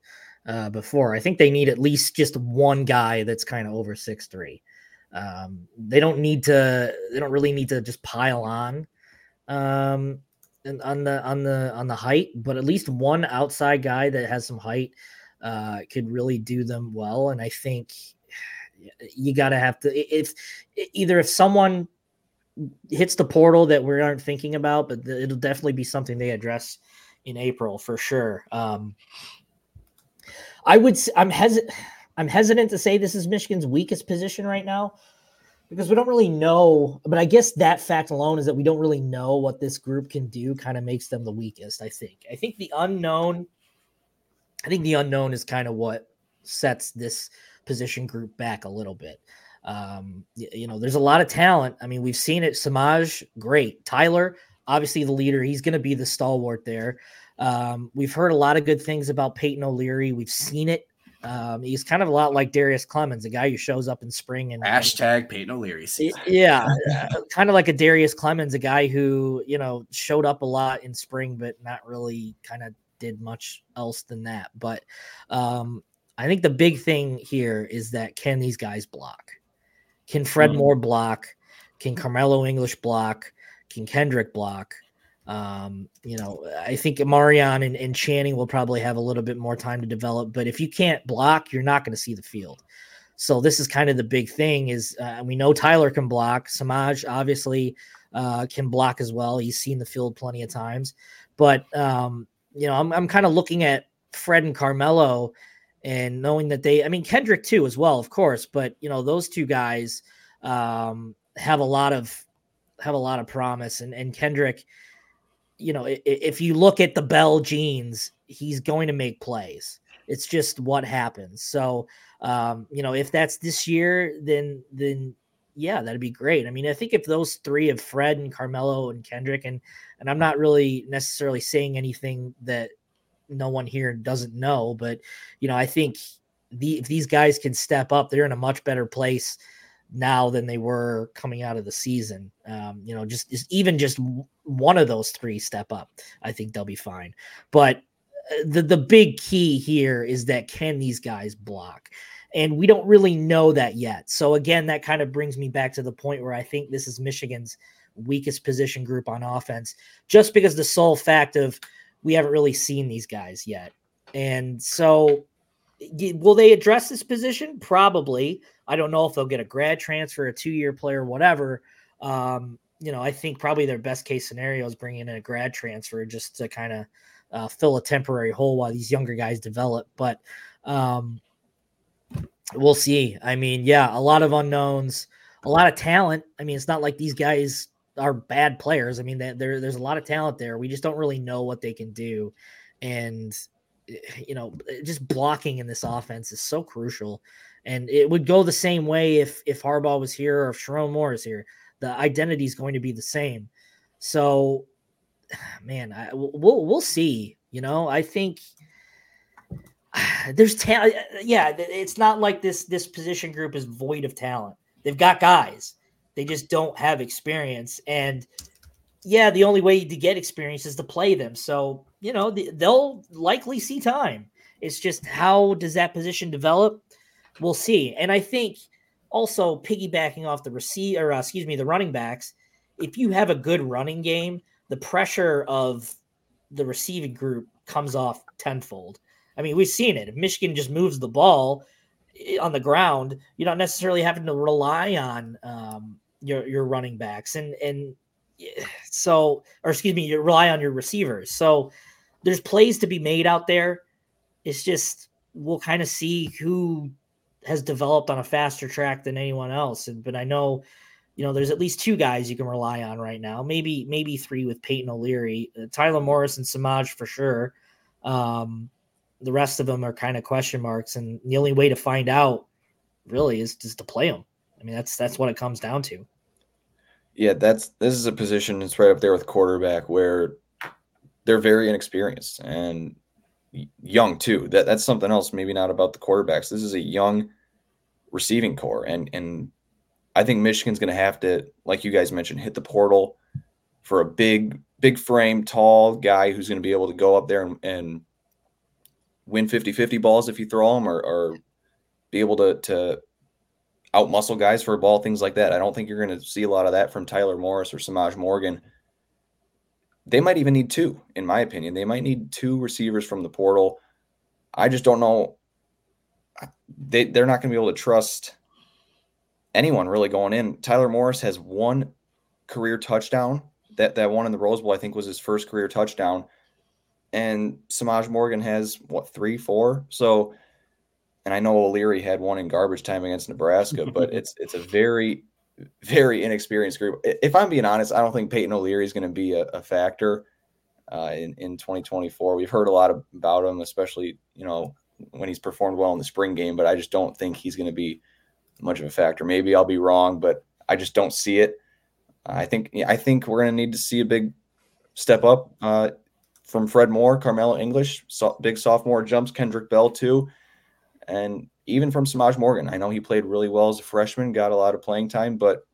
before. I think they need at least just one guy that's kind of over 6'3". They don't really need to just pile on. And on the height, but at least one outside guy that has some height could really do them well. And I think you got to have to, if someone hits the portal that we aren't thinking about, but it'll definitely be something they address in April for sure. I'm hesitant to say this is Michigan's weakest position right now, because we don't really know, but I guess that fact alone is that we don't really know what this group can do kind of makes them the weakest, I think. I think the unknown is kind of what sets this position group back a little bit. You know, there's a lot of talent. I mean, we've seen it. Samaj, great. Tyler, obviously the leader. He's going to be the stalwart there. We've heard a lot of good things about Peyton O'Leary. We've seen it. He's kind of a lot like Darius Clemens, a guy who shows up in spring and # Peyton O'Leary season. Yeah. Kind of like a Darius Clemens, a guy who, you know, showed up a lot in spring, but not really kind of did much else than that. But, I think the big thing here is that can these guys block? Can Fred Moore block? Can Carmelo English block? Can Kendrick block? I think Marion and Channing will probably have a little bit more time to develop, but if you can't block, you're not going to see the field. So this is kind of the big thing is, we know Tyler can block. Samaj obviously can block as well. He's seen the field plenty of times, but I'm kind of looking at Fred and Carmelo and knowing that Kendrick too, as well, of course, but those two guys have a lot of promise and Kendrick, if you look at the Bell genes, he's going to make plays. It's just what happens. So, if that's this year, then yeah, that'd be great. I mean, I think if those three of Fred and Carmelo and Kendrick, and I'm not really necessarily saying anything that no one here doesn't know, but I think if these guys can step up, they're in a much better place now than they were coming out of the season. Just one of those three step up, I think they'll be fine. But the big key here is that can these guys block? And we don't really know that yet. So again, that kind of brings me back to the point where I think this is Michigan's weakest position group on offense, just because the sole fact of we haven't really seen these guys yet. And so will they address this position? Probably. I don't know if they'll get a grad transfer, a two-year player, whatever. I think probably their best case scenario is bringing in a grad transfer just to kind of fill a temporary hole while these younger guys develop. But we'll see. I mean, yeah, a lot of unknowns, a lot of talent. I mean, it's not like these guys are bad players. I mean, there's a lot of talent there. We just don't really know what they can do. And, just blocking in this offense is so crucial. And it would go the same way if Harbaugh was here or if Sherrone Moore is here. The identity is going to be the same. So, man, we'll see. I think there's talent. Yeah, it's not like this position group is void of talent. They've got guys. They just don't have experience. And, yeah, the only way to get experience is to play them. So, they'll likely see time. It's just how does that position develop? We'll see. And I think also piggybacking off the running backs, if you have a good running game, the pressure of the receiving group comes off tenfold. I mean, we've seen it. If Michigan just moves the ball on the ground, you're not necessarily having to rely on your running backs you rely on your receivers. So there's plays to be made out there. It's just we'll kind of see who has developed on a faster track than anyone else. But I know, there's at least two guys you can rely on right now, maybe three with Peyton O'Leary, Tyler Morris and Samaj for sure. The rest of them are kind of question marks. And the only way to find out really is just to play them. I mean, that's what it comes down to. Yeah. This is a position that's right up there with quarterback where they're very inexperienced and young too. That's something else, maybe not about the quarterbacks. This is a young receiving core. And I think Michigan's going to have to, like you guys mentioned, hit the portal for a big frame, tall guy who's going to be able to go up there and win 50-50 balls if you throw them or be able to outmuscle guys for a ball, things like that. I don't think you're going to see a lot of that from Tyler Morris or Samaj Morgan. They might even need two, in my opinion. They might need two receivers from the portal. I just don't know. They're not going to be able to trust anyone really going in. Tyler Morris has one career touchdown. That one in the Rose Bowl, I think, was his first career touchdown. And Samaj Morgan has, what, 3, 4? So, and I know O'Leary had one in garbage time against Nebraska, but it's a very, very inexperienced group. If I'm being honest, I don't think Peyton O'Leary is going to be a factor in 2024. We've heard a lot about him, especially, when he's performed well in the spring game, but I just don't think he's going to be much of a factor. Maybe I'll be wrong, but I just don't see it. I think we're going to need to see a big step up from Fred Moore, Carmelo English, big sophomore jumps, Kendrick Bell too. And even from Samaj Morgan, I know he played really well as a freshman, got a lot of playing time, but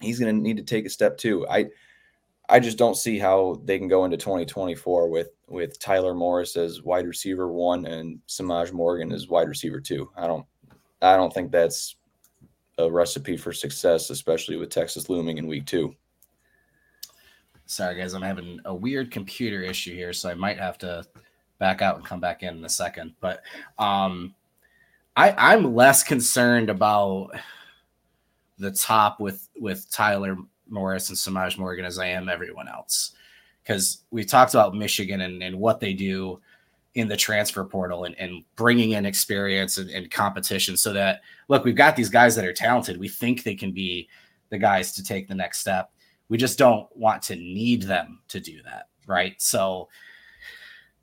he's going to need to take a step too. I just don't see how they can go into 2024 with Tyler Morris as wide receiver 1 and Samaj Morgan as wide receiver 2. I don't think that's a recipe for success, especially with Texas looming in week 2. Sorry, guys, I'm having a weird computer issue here, so I might have to back out and come back in a second. But I'm less concerned about the top with Tyler Morris and Samaj Morgan as I am everyone else, because we talked about Michigan and what they do in the transfer portal and bringing in experience and competition so that, look, we've got these guys that are talented. We think they can be the guys to take the next step. We just don't want to need them to do that, right? So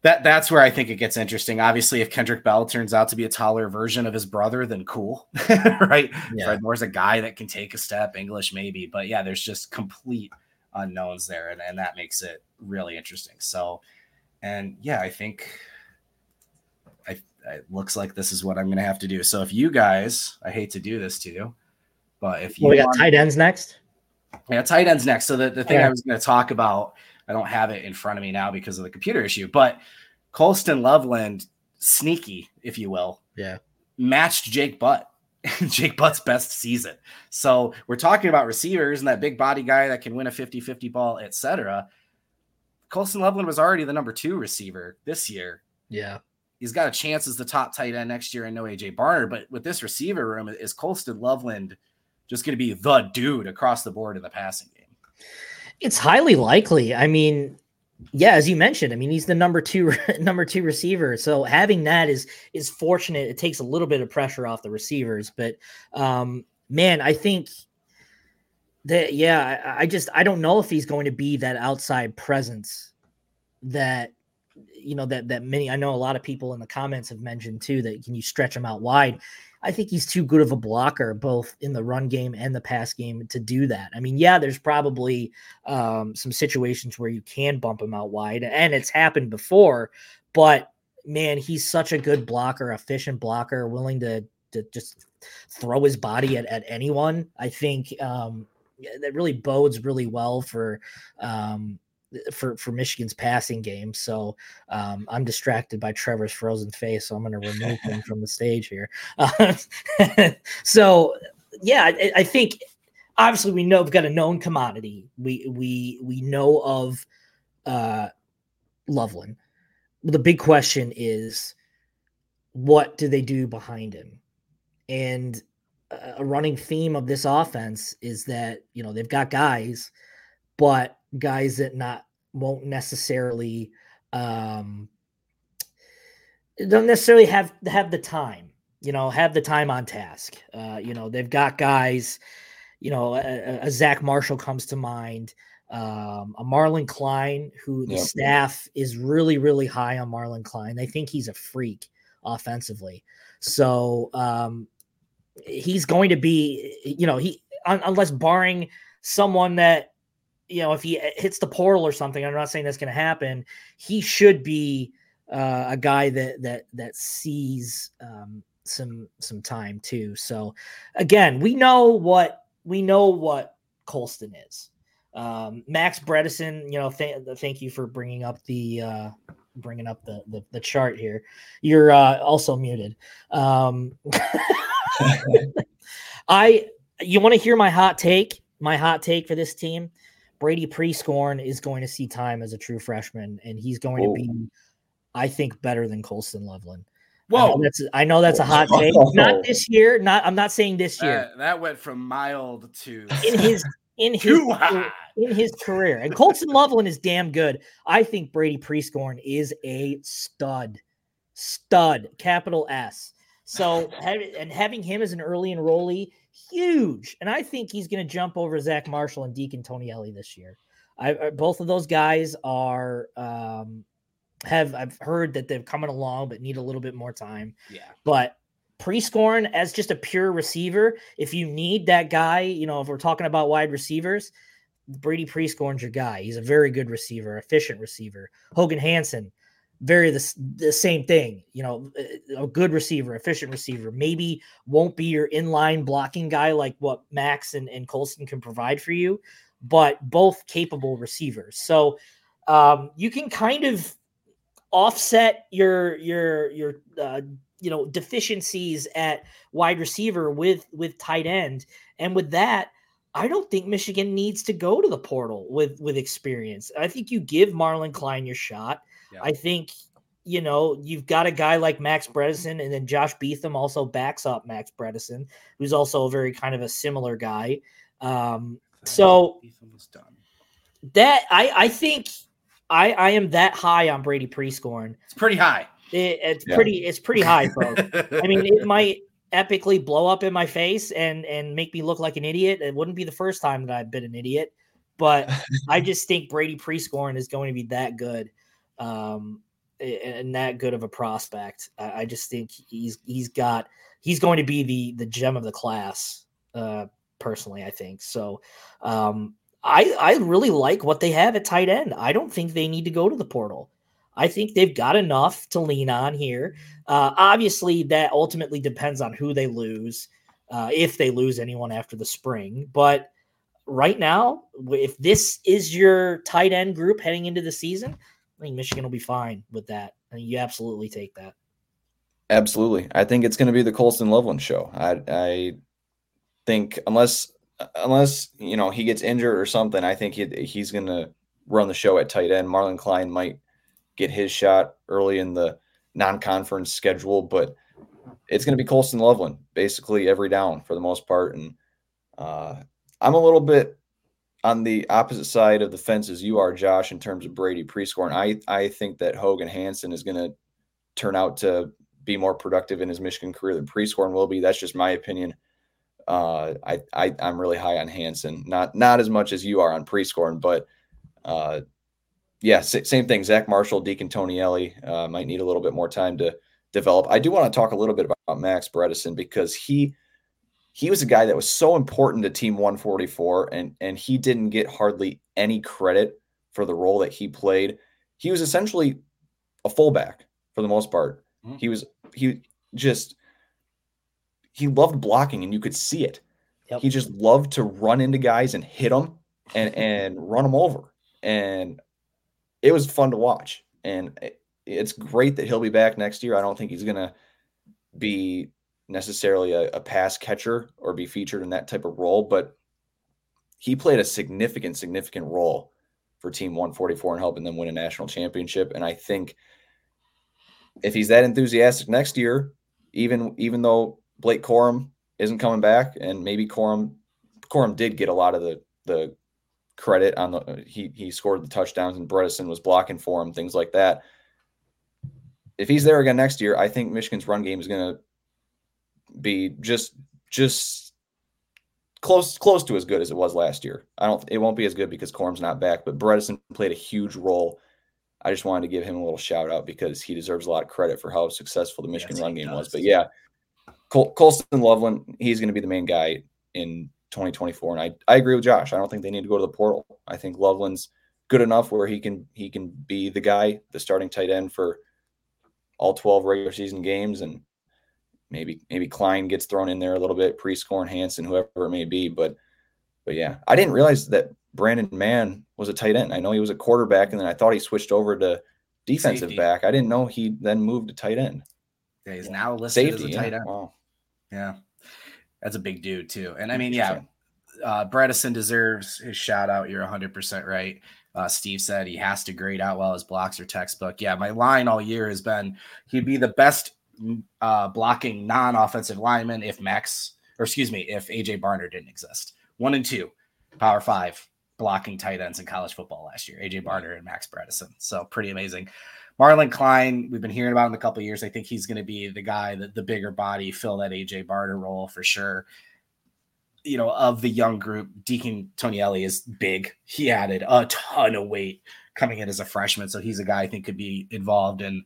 that's where I think it gets interesting. Obviously, if Kendrick Bell turns out to be a taller version of his brother, then cool, right? Yeah. Fred Moore's a guy that can take a step, English maybe. But, yeah, there's just complete unknowns there, and that makes it really interesting. So, and, yeah, I think it looks like this is what I'm going to have to do. So if you guys – I hate to do this to you, but if you we got tight ends next? Yeah, tight ends next. So the thing I was going to talk about, I don't have it in front of me now because of the computer issue, but Colston Loveland, sneaky, if you will, matched Jake Butt, Jake Butt's best season. So we're talking about receivers and that big body guy that can win a 50-50 ball, etc. Colston Loveland was already the number 2 receiver this year. Yeah. He's got a chance as the top tight end next year. I know AJ Barner, but with this receiver room, is Colston Loveland just going to be the dude across the board in the passing game? It's highly likely. I mean, yeah, as you mentioned, I mean, he's the number two receiver. So having that is fortunate. It takes a little bit of pressure off the receivers, but man, I think that, I don't know if he's going to be that outside presence that, you know, that many, I know a lot of people in the comments have mentioned too, that can you stretch him out wide? I think he's too good of a blocker, both in the run game and the pass game, to do that. I mean, yeah, there's probably some situations where you can bump him out wide, and it's happened before, but man, he's such a good blocker, efficient blocker, willing to just throw his body at anyone. I think that really bodes really well for Michigan's passing game. So I'm distracted by Trevor's frozen face, so I'm going to remove him from the stage here. So yeah, I think obviously we know we've got a known commodity. We know of Loveland. The big question is, what do they do behind him? And a running theme of this offense is that, you know, they've got guys, but guys that won't necessarily don't necessarily have the time, you know, have the time on task. You know, they've got guys, you know, a Zach Marshall comes to mind, a Marlon Klein, who the staff is really, really high on Marlon Klein. They think he's a freak offensively. So he's going to be, you know, unless barring someone that, you know, if he hits the portal or something, I'm not saying that's going to happen. He should be a guy that sees some time too. So again, we know what Colston is. Max Bredesen, you know, thank you for bringing up the chart here. You're also muted. You want to hear my hot take? My hot take for this team. Brady Prescorn is going to see time as a true freshman, and he's going to be, I think, better than Colston Loveland. Whoa. I know that's a hot take. Not this year. I'm not saying this year. That went from mild to in his career. And Colston Loveland is damn good. I think Brady Prescorn is a stud, capital S. So, and having him as an early enrollee, huge. And I think he's going to jump over Zach Marshall and Deacon Tonielli this year. Both of those guys are I've heard that they've coming along, but need a little bit more time. Yeah. But Prescorn as just a pure receiver, if you need that guy, you know, if we're talking about wide receivers, Brady Prescorn's your guy. He's a very good receiver, efficient receiver. Hogan Hansen, very the same thing, you know, a good receiver, efficient receiver, maybe won't be your inline blocking guy like what Max and Colston can provide for you, but both capable receivers. So you can kind of offset your you know, deficiencies at wide receiver with tight end. And with that, I don't think Michigan needs to go to the portal with experience. I think you give Marlon Klein your shot. Yeah. I think, you know, you've got a guy like Max Bredesen, and then Josh Beetham also backs up Max Bredesen, who's also a very kind of a similar guy. So that I think I am that high on Brady Prescorn. It's pretty high. It's pretty high, folks. I mean, it might epically blow up in my face and make me look like an idiot. It wouldn't be the first time that I've been an idiot, but I just think Brady Prescorn is going to be that good. And that good of a prospect. I just think he's going to be the gem of the class, personally, I think. So I really like what they have at tight end. I don't think they need to go to the portal. I think they've got enough to lean on here. Obviously, that ultimately depends on who they lose, if they lose anyone after the spring. But right now, if this is your tight end group heading into the season, I think Michigan will be fine with that. I mean, you absolutely take that. Absolutely. I think it's going to be the Colston Loveland show. I think unless you know, he gets injured or something, I think he's going to run the show at tight end. Marlon Klein might get his shot early in the non-conference schedule, but it's going to be Colston Loveland basically every down for the most part. And I'm a little bit on the opposite side of the fence as you are, Josh, in terms of Brady Prescorn. I think that Hogan Hansen is going to turn out to be more productive in his Michigan career than Prescorn will be. That's just my opinion. I'm really high on Hansen, not as much as you are on Prescorn, but yeah, same thing. Zach Marshall, Deacon Tonielli might need a little bit more time to develop. I do want to talk a little bit about Max Bredesen because he was a guy that was so important to Team 144, and he didn't get hardly any credit for the role that he played. He was essentially a fullback for the most part. Mm-hmm. He loved blocking, and you could see it. Yep. He just loved to run into guys and hit them and run them over. And it was fun to watch, and it's great that he'll be back next year. I don't think he's going to be necessarily a pass catcher or be featured in that type of role, but he played a significant role for Team 144 in helping them win a national championship. And I think if he's that enthusiastic next year, even though Blake Corum isn't coming back, and maybe Corum did get a lot of the credit on he scored the touchdowns and Bredesen was blocking for him, things like that. If he's there again next year, I think Michigan's run game is going to be just close to as good as it was last year. It won't be as good because Corm's not back, but Bredesen played a huge role. I just wanted to give him a little shout out because he deserves a lot of credit for how successful the Michigan run game was. But yeah, Colston Loveland, he's going to be the main guy in 2024. And I agree with Josh. I don't think they need to go to the portal. I think Loveland's good enough where he can be the guy, the starting tight end for all 12 regular season games. And maybe Klein gets thrown in there a little bit, Prescorn, Hansen, whoever it may be. But yeah, I didn't realize that Brandon Mann was a tight end. I know he was a quarterback, and then I thought he switched over to defensive back. I didn't know he then moved to tight end. Yeah, he's now listed as a tight end. Wow. Yeah. That's a big dude too. And I mean, yeah, Bredesen deserves his shout out. You're 100% right. Steve said he has to grade out well. His blocks are textbook. Yeah. My line all year has been, he'd be the best blocking non-offensive lineman if AJ Barner didn't exist. 1 and 2 Power 5 blocking tight ends in college football last year, AJ Barner and Max Bredesen. So pretty amazing. Marlon Klein, we've been hearing about him a couple of years. I think he's going to be the guy, that the bigger body, fill that AJ Barner role for sure. You know, of the young group, Deacon Tonielli is big. He added a ton of weight coming in as a freshman, so he's a guy I think could be involved in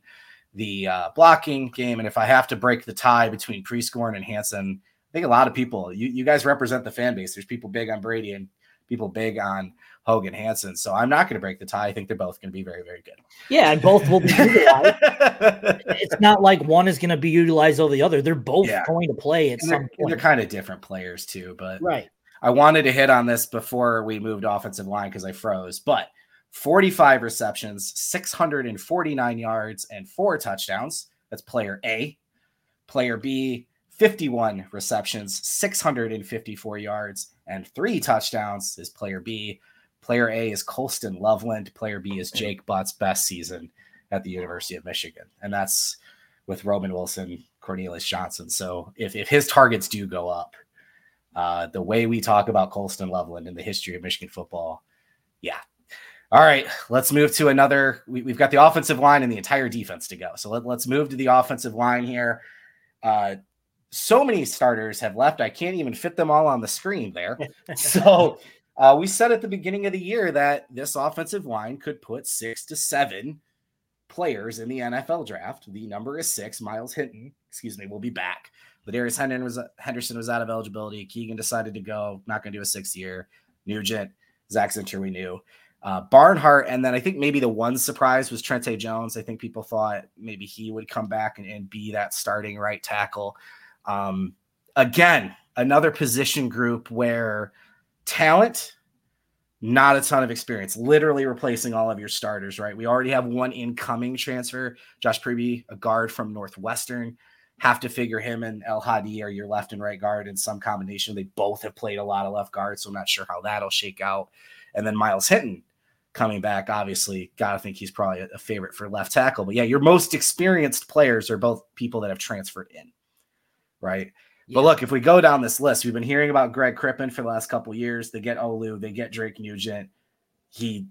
the blocking game. And if I have to break the tie between Prescorn and Hansen, I think a lot of people, you guys represent the fan base. There's people big on Brady and people big on Hogan Hansen. So I'm not going to break the tie. I think they're both going to be very, very good. Yeah, and both will be utilized. It's not like one is going to be utilized over the other. They're both going to play at some point. They're kind of different players too, but right. I wanted to hit on this before we moved offensive line because I froze, but 45 receptions, 649 yards, and 4 touchdowns. That's player A. Player B, 51 receptions, 654 yards, and 3 touchdowns is player B. Player A is Colston Loveland. Player B is Jake Butt's best season at the University of Michigan. And that's with Roman Wilson, Cornelius Johnson. So if his targets do go up, the way we talk about Colston Loveland in the history of Michigan football, yeah. All right, let's move to another. We've got the offensive line and the entire defense to go. So let's move to the offensive line here. So many starters have left. I can't even fit them all on the screen there. So we said at the beginning of the year that this offensive line could put 6 to 7 players in the NFL draft. The number is 6. Myles Hinton, will be back. Ladarius Henderson was out of eligibility. Keegan decided to go. Not going to do a 6th year. Nugent, Zach Zinter, we knew. Barnhart, and then I think maybe the one surprise was Trente Jones. I think people thought maybe he would come back and be that starting right tackle. Again, another position group where talent, not a ton of experience, literally replacing all of your starters, right? We already have one incoming transfer, Josh Pribie, a guard from Northwestern. Have to figure him and El Hadi are your left and right guard in some combination. They both have played a lot of left guard, so I'm not sure how that'll shake out. And then Myles Hinton coming back, obviously, got to think he's probably a favorite for left tackle. But, yeah, your most experienced players are both people that have transferred in, right? Yeah. But, look, if we go down this list, we've been hearing about Greg Crippen for the last couple of years. They get Olu. They get Drake Nugent. He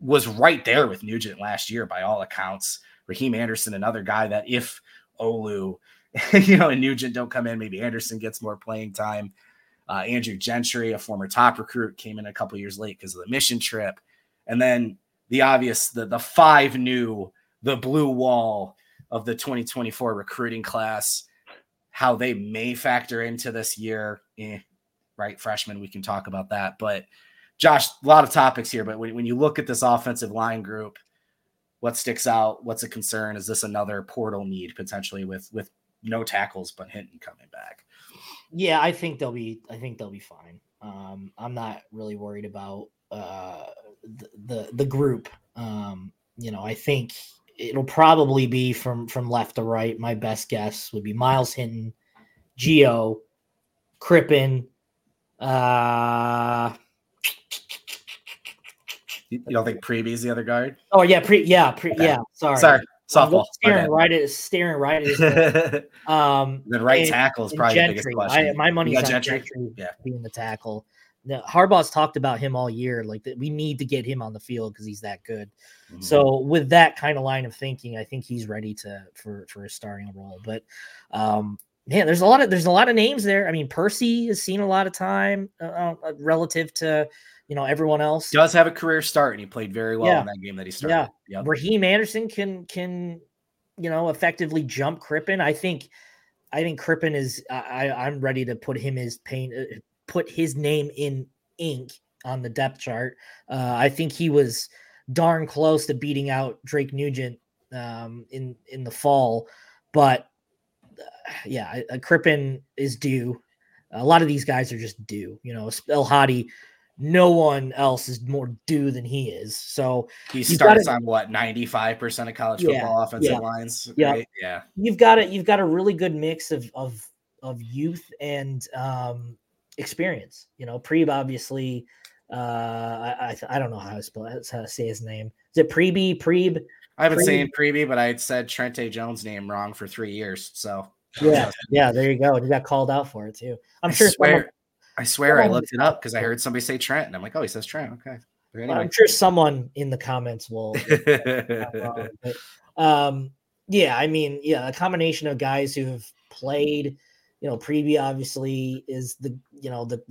was right there with Nugent last year by all accounts. Raheem Anderson, another guy that if Olu and Nugent don't come in, maybe Anderson gets more playing time. Andrew Gentry, a former top recruit, came in a couple years late because of the mission trip. And then the obvious, the 5 new, the blue wall of the 2024 recruiting class, how they may factor into this year, right? Freshmen, we can talk about that. But Josh, a lot of topics here. But when you look at this offensive line group, what sticks out? What's a concern? Is this another portal need potentially with no tackles, but Hinton coming back? Yeah, I think they'll be fine. I'm not really worried about the group. I think it'll probably be from left to right. My best guess would be Myles Hinton, Gio, Crippen. You don't think Pribie's the other guard? Oh yeah, yeah. Sorry. Softball. Staring right at his the right tackle is probably Gentry. The biggest question. My money's on Gentry being the tackle. Now, Harbaugh's talked about him all year. Like, we need to get him on the field because he's that good. Mm-hmm. So with that kind of line of thinking, I think he's ready for a starting role. But there's a lot of names there. I mean, Percy has seen a lot of time relative to everyone else. He does have a career start, and he played very well in that game that he started. Yeah. Yep. Raheem Anderson can effectively jump Crippen. I think Crippen is. I'm ready to put his name in ink on the depth chart. I think he was darn close to beating out Drake Nugent in the fall, but Crippen is due. A lot of these guys are just due. El Hadi. No one else is more due than he is. So he starts on 95% of college football offensive lines. Yeah. Right? Yeah. You've got a really good mix of youth and experience. Pribie, obviously, I don't know how to say his name. Is it Pribie? I haven't seen Pribie, but I had said Trente Jones' name wrong for 3 years. So yeah, there you go. And he got called out for it too. I swear I looked it up because I heard somebody say Trent, and I'm like, oh, he says Trent. Okay. Anyway. I'm sure someone in the comments will. A combination of guys who've played, Pribie obviously is the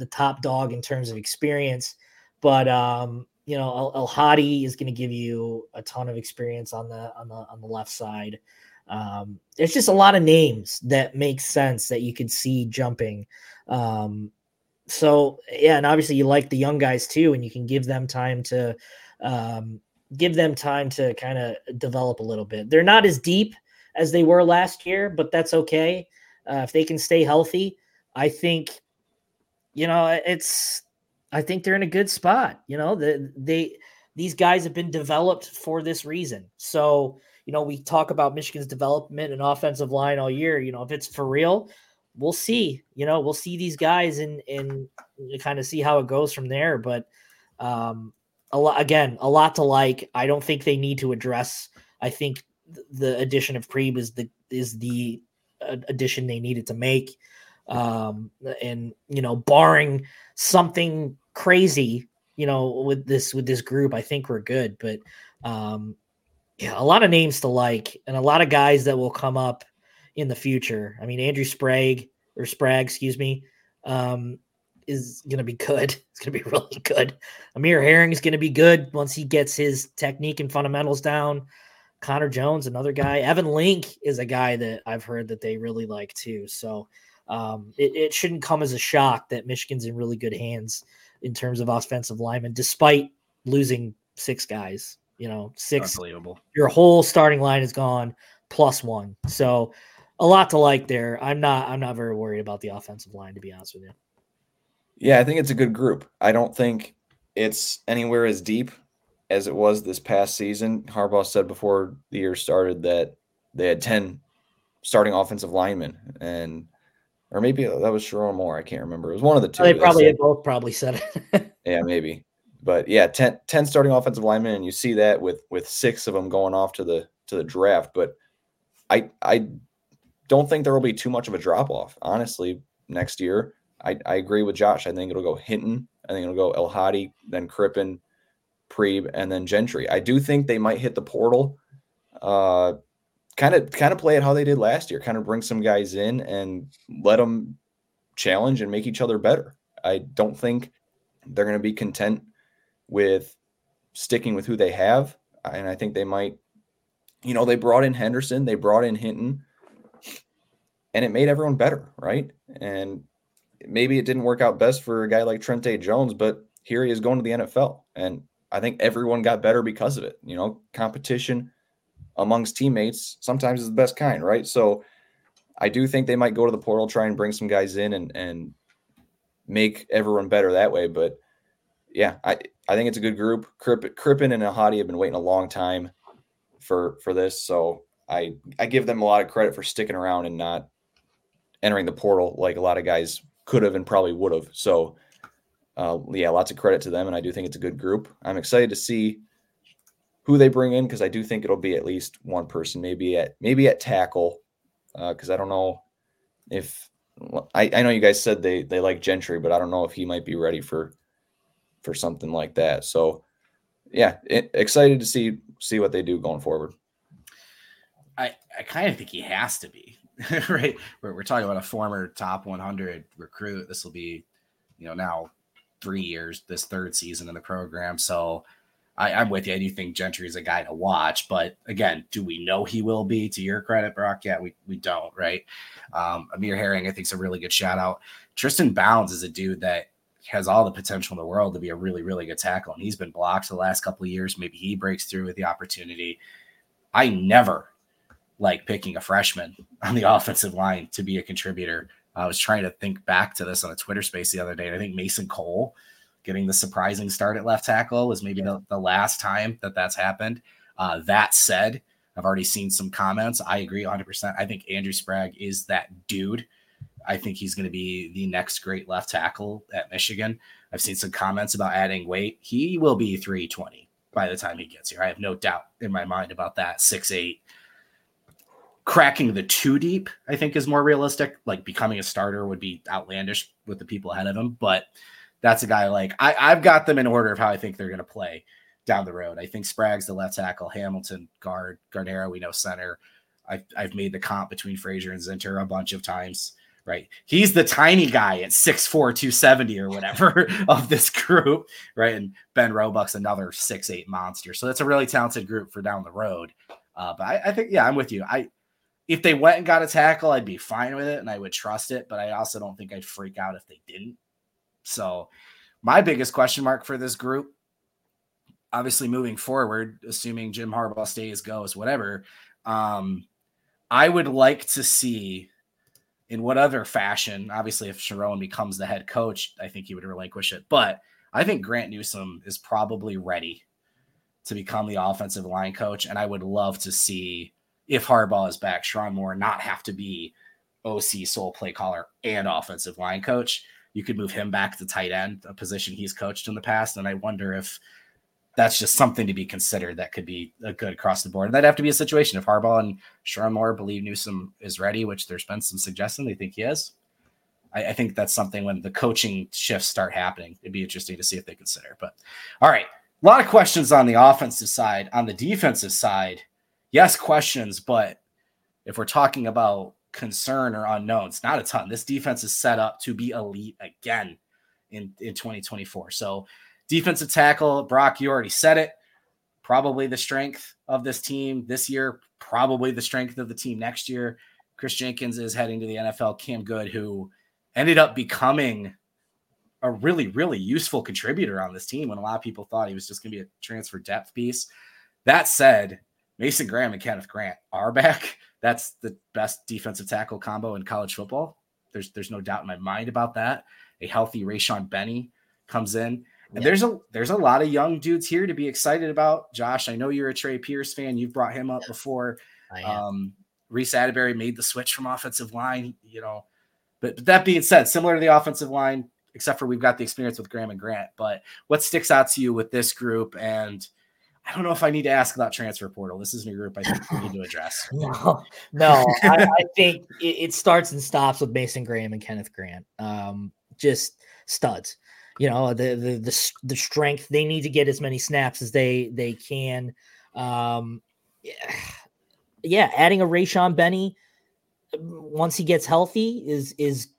top dog in terms of experience, but El Hadi is going to give you a ton of experience on the left side. There's just a lot of names that make sense that you could see jumping. So, yeah, and obviously you like the young guys too, and you can give them time to kind of develop a little bit. They're not as deep as they were last year, but that's okay. If they can stay healthy, I think, I think they're in a good spot. These guys have been developed for this reason. So, we talk about Michigan's development and offensive line all year. If it's for real, we'll see. You know, we'll see these guys and kind of see how it goes from there. But a lot to like. I don't think they need to address. I think the addition of Pribie is the addition they needed to make. And you know, barring something crazy, you know, with this group, I think we're good. But a lot of names to like and a lot of guys that will come up in the future. I mean, Andrew Sprague, is going to be good. It's going to be really good. Amir Herring is going to be good once he gets his technique and fundamentals down. Connor Jones, another guy. Evan Link is a guy that I've heard that they really like too. So it shouldn't come as a shock that Michigan's in really good hands in terms of offensive linemen, despite losing six guys. You know, six. Unbelievable. Your whole starting line is gone, plus one. So a lot to like there. I'm not very worried about the offensive line, to be honest with you. Yeah, I think it's a good group. I don't think it's anywhere as deep as it was this past season. Harbaugh said before the year started that they had 10 starting offensive linemen, or maybe that was Sherrone Moore. I can't remember. It was one of the two. They both probably said it. Yeah, maybe. But yeah, 10 starting offensive linemen, and you see that with six of them going off to the draft. But I don't think there will be too much of a drop off, honestly, next year. I agree with Josh. I think it'll go Hinton. I think it'll go El Hadi, then Crippen, Pribie, and then Gentry. I do think they might hit the portal, kind of play it how they did last year, kind of bring some guys in and let them challenge and make each other better. I don't think they're going to be content with sticking with who they have. And I think they might, you know, they brought in Henderson, they brought in Hinton, and it made everyone better, right? And maybe it didn't work out best for a guy like Trente Jones, but here he is going to the NFL. And I think everyone got better because of it. You know, competition amongst teammates sometimes is the best kind, right? So I do think they might go to the portal, try and bring some guys in and make everyone better that way. But yeah, I think it's a good group. Crippen and El Hadi have been waiting a long time for this. So I give them a lot of credit for sticking around and not entering the portal like a lot of guys could have and probably would have. So yeah, lots of credit to them. And I do think it's a good group. I'm excited to see who they bring in, because I do think it'll be at least one person, maybe at tackle, because I don't know if I know you guys said they like Gentry, but I don't know if he might be ready for something like that. So yeah, excited to see what they do going forward. I kind of think he has to be right. We're talking about a former top 100 recruit. This will be, you know, now 3 years, this third season in the program. So I'm with you. I do think Gentry is a guy to watch, but again, do we know he will be? To your credit, Brock? Yeah, we don't. Right. Amir Herring, I think, is a really good shout out. Tristan Bounds is a dude that has all the potential in the world to be a really, really good tackle. And he's been blocked the last couple of years. Maybe he breaks through with the opportunity. I never like picking a freshman on the offensive line to be a contributor. I was trying to think back to this on a Twitter space the other day, and I think Mason Cole getting the surprising start at left tackle was maybe the last time that's happened. That said, I've already seen some comments. I agree 100%. I think Andrew Sprague is that dude. I think he's going to be the next great left tackle at Michigan. I've seen some comments about adding weight. He will be 320 by the time he gets here. I have no doubt in my mind about that. 6'8". Cracking the 2 deep, I think, is more realistic. Like, becoming a starter would be outlandish with the people ahead of him. But that's a guy like I've got them in order of how I think they're going to play down the road. I think Sprague's the left tackle, Hamilton guard, Garnero, we know, center. I've made the comp between Frazier and Zinter a bunch of times. Right. He's the tiny guy at 6'4", 270 or whatever of this group. Right. And Ben Roebuck's another 6'8" monster. So that's a really talented group for down the road. But I think, yeah, I'm with you. If they went and got a tackle, I'd be fine with it and I would trust it. But I also don't think I'd freak out if they didn't. So my biggest question mark for this group, obviously moving forward, assuming Jim Harbaugh stays, goes, whatever. I would like to see in what other fashion. Obviously, if Sherrone becomes the head coach, I think he would relinquish it. But I think Grant Newsome is probably ready to become the offensive line coach. And I would love to see, if Harbaugh is back, Sherrone Moore not have to be OC, sole play caller, and offensive line coach. You could move him back to tight end, a position he's coached in the past. And I wonder if that's just something to be considered that could be a good across the board. And that'd have to be a situation if Harbaugh and Sherrone Moore believe Newsom is ready, which there's been some suggestion they think he is. I think that's something when the coaching shifts start happening, it'd be interesting to see if they consider. But all right, a lot of questions on the offensive side. On the defensive side, yes, questions, but if we're talking about concern or unknowns, not a ton. This defense is set up to be elite again in 2024. So defensive tackle, Brock, you already said it, probably the strength of this team this year, probably the strength of the team next year. Chris Jenkins is heading to the NFL. Cam Good, who ended up becoming a really, really useful contributor on this team when a lot of people thought he was just going to be a transfer depth piece. That said, Mason Graham and Kenneth Grant are back. That's the best defensive tackle combo in college football. There's no doubt in my mind about that. A healthy Rayshon Benny comes in. And there's a lot of young dudes here to be excited about. Josh, I know you're a Trey Pierce fan. You've brought him up before. I am. Reese Atterbury made the switch from offensive line, you know. But that being said, similar to the offensive line, except for we've got the experience with Graham and Grant. But what sticks out to you with this group? And I don't know if I need to ask about transfer portal. This isn't a group I think we need to address. No. I think it starts and stops with Mason Graham and Kenneth Grant. Just studs. You know, the strength. They need to get as many snaps as they can. Adding a Rayshon Benny once he gets healthy is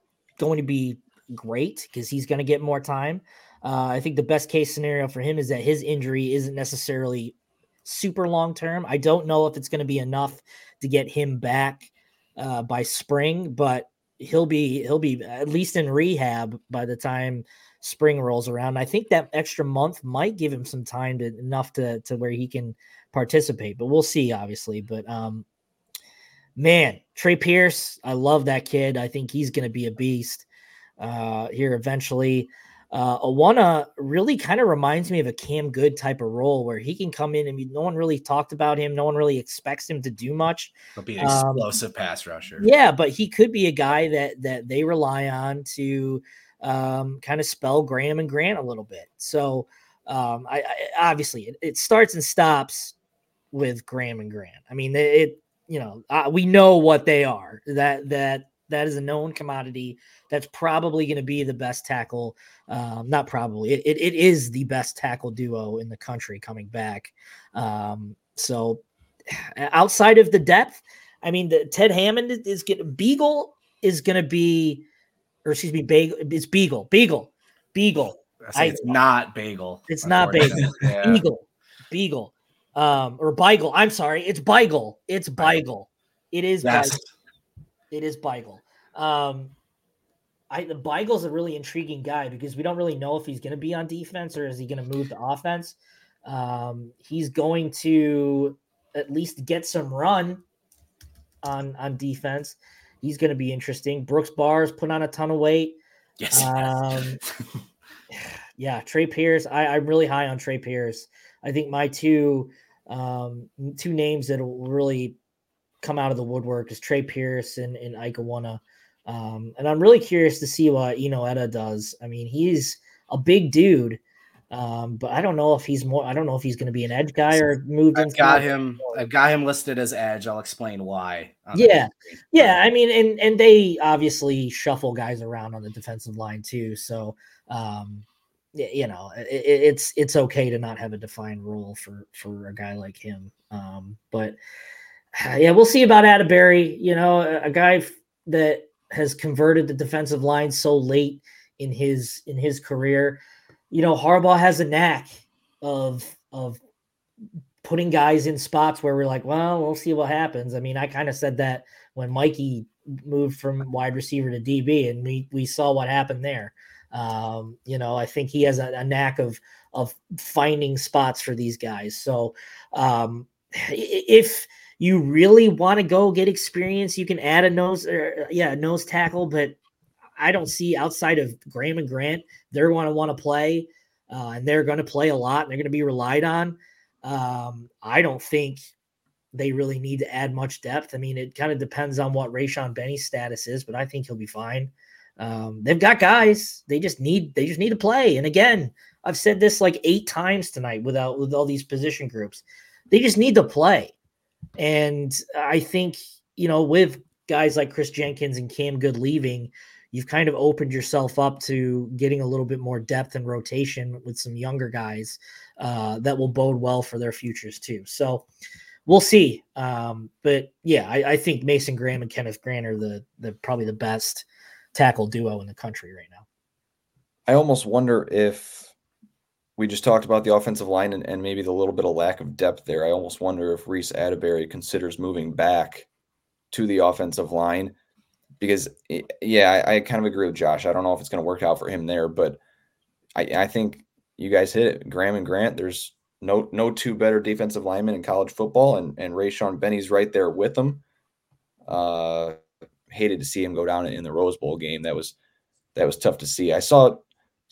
going to be great because he's going to get more time. I think the best case scenario for him is that his injury isn't necessarily super long-term. I don't know if it's going to be enough to get him back by spring, but he'll be at least in rehab by the time spring rolls around. I think that extra month might give him some time enough to where he can participate, but we'll see obviously. But, man, Trey Pierce, I love that kid. I think he's going to be a beast here eventually. Awana really kind of reminds me of a Cam Good type of role where he can come in and no one really talked about him. No one really expects him to do much. He'll be an explosive pass rusher. Yeah, but he could be a guy that they rely on to kind of spell Graham and Grant a little bit. So I obviously it starts and stops with Graham and Grant. I mean, we know what they are. That is a known commodity. That's probably going to be the best tackle. Not probably. It is the best tackle duo in the country coming back. So outside of the depth, I mean, Ted Hammond is getting – Beagle is going to be – or excuse me, Bagel. It's Beagle. Beagle. It's not Bagel. It's not Bagel. Yeah. Beagle. Or Beagle. I'm sorry. It's Beagle. It's Beagle. It is Beagle. It is Beagle. The Beagle's a really intriguing guy because we don't really know if he's going to be on defense or is he going to move to offense. He's going to at least get some run on defense. He's going to be interesting. Brooks Bars put on a ton of weight. Yes. Yeah, Trey Pierce. I'm really high on Trey Pierce. I think my two names that will really come out of the woodwork is Trey Pierce and Ike Iwana. And I'm really curious to see what Eno Etta does. I mean, he's a big dude, but I don't know if he's going to be an edge guy or moved into. I've got him listed as edge. I'll explain why. Yeah. I mean, and they obviously shuffle guys around on the defensive line too. So, you know, it's okay to not have a defined role for a guy like him. But yeah, we'll see about Atterbury, you know, a guy that has converted the defensive line so late in his career. You know, Harbaugh has a knack of putting guys in spots where we're like, well, we'll see what happens. I mean, I kind of said that when Mikey moved from wide receiver to DB and we saw what happened there. You know, I think he has a knack of finding spots for these guys. So if you really want to go get experience, you can add a nose tackle, but I don't see outside of Graham and Grant, they're going to want to play, and they're going to play a lot, and they're going to be relied on. I don't think they really need to add much depth. I mean, it kind of depends on what Rayshon Benny's status is, but I think he'll be fine. They've got guys. They just need to play. And again, I've said this like 8 times tonight with all these position groups. They just need to play. And I think, you know, with guys like Chris Jenkins and Cam Good leaving, you've kind of opened yourself up to getting a little bit more depth and rotation with some younger guys that will bode well for their futures too. So we'll see. But yeah, I think Mason Graham and Kenneth Grant are the probably the best tackle duo in the country right now. I almost wonder if we just talked about the offensive line and maybe the little bit of lack of depth there. I almost wonder if Reese Atterbury considers moving back to the offensive line because, yeah, I kind of agree with Josh. I don't know if it's going to work out for him there, but I think you guys hit it. Graham and Grant, there's no two better defensive linemen in college football, and Rayshon Benny's right there with them. Hated to see him go down in the Rose Bowl game. That was tough to see. I saw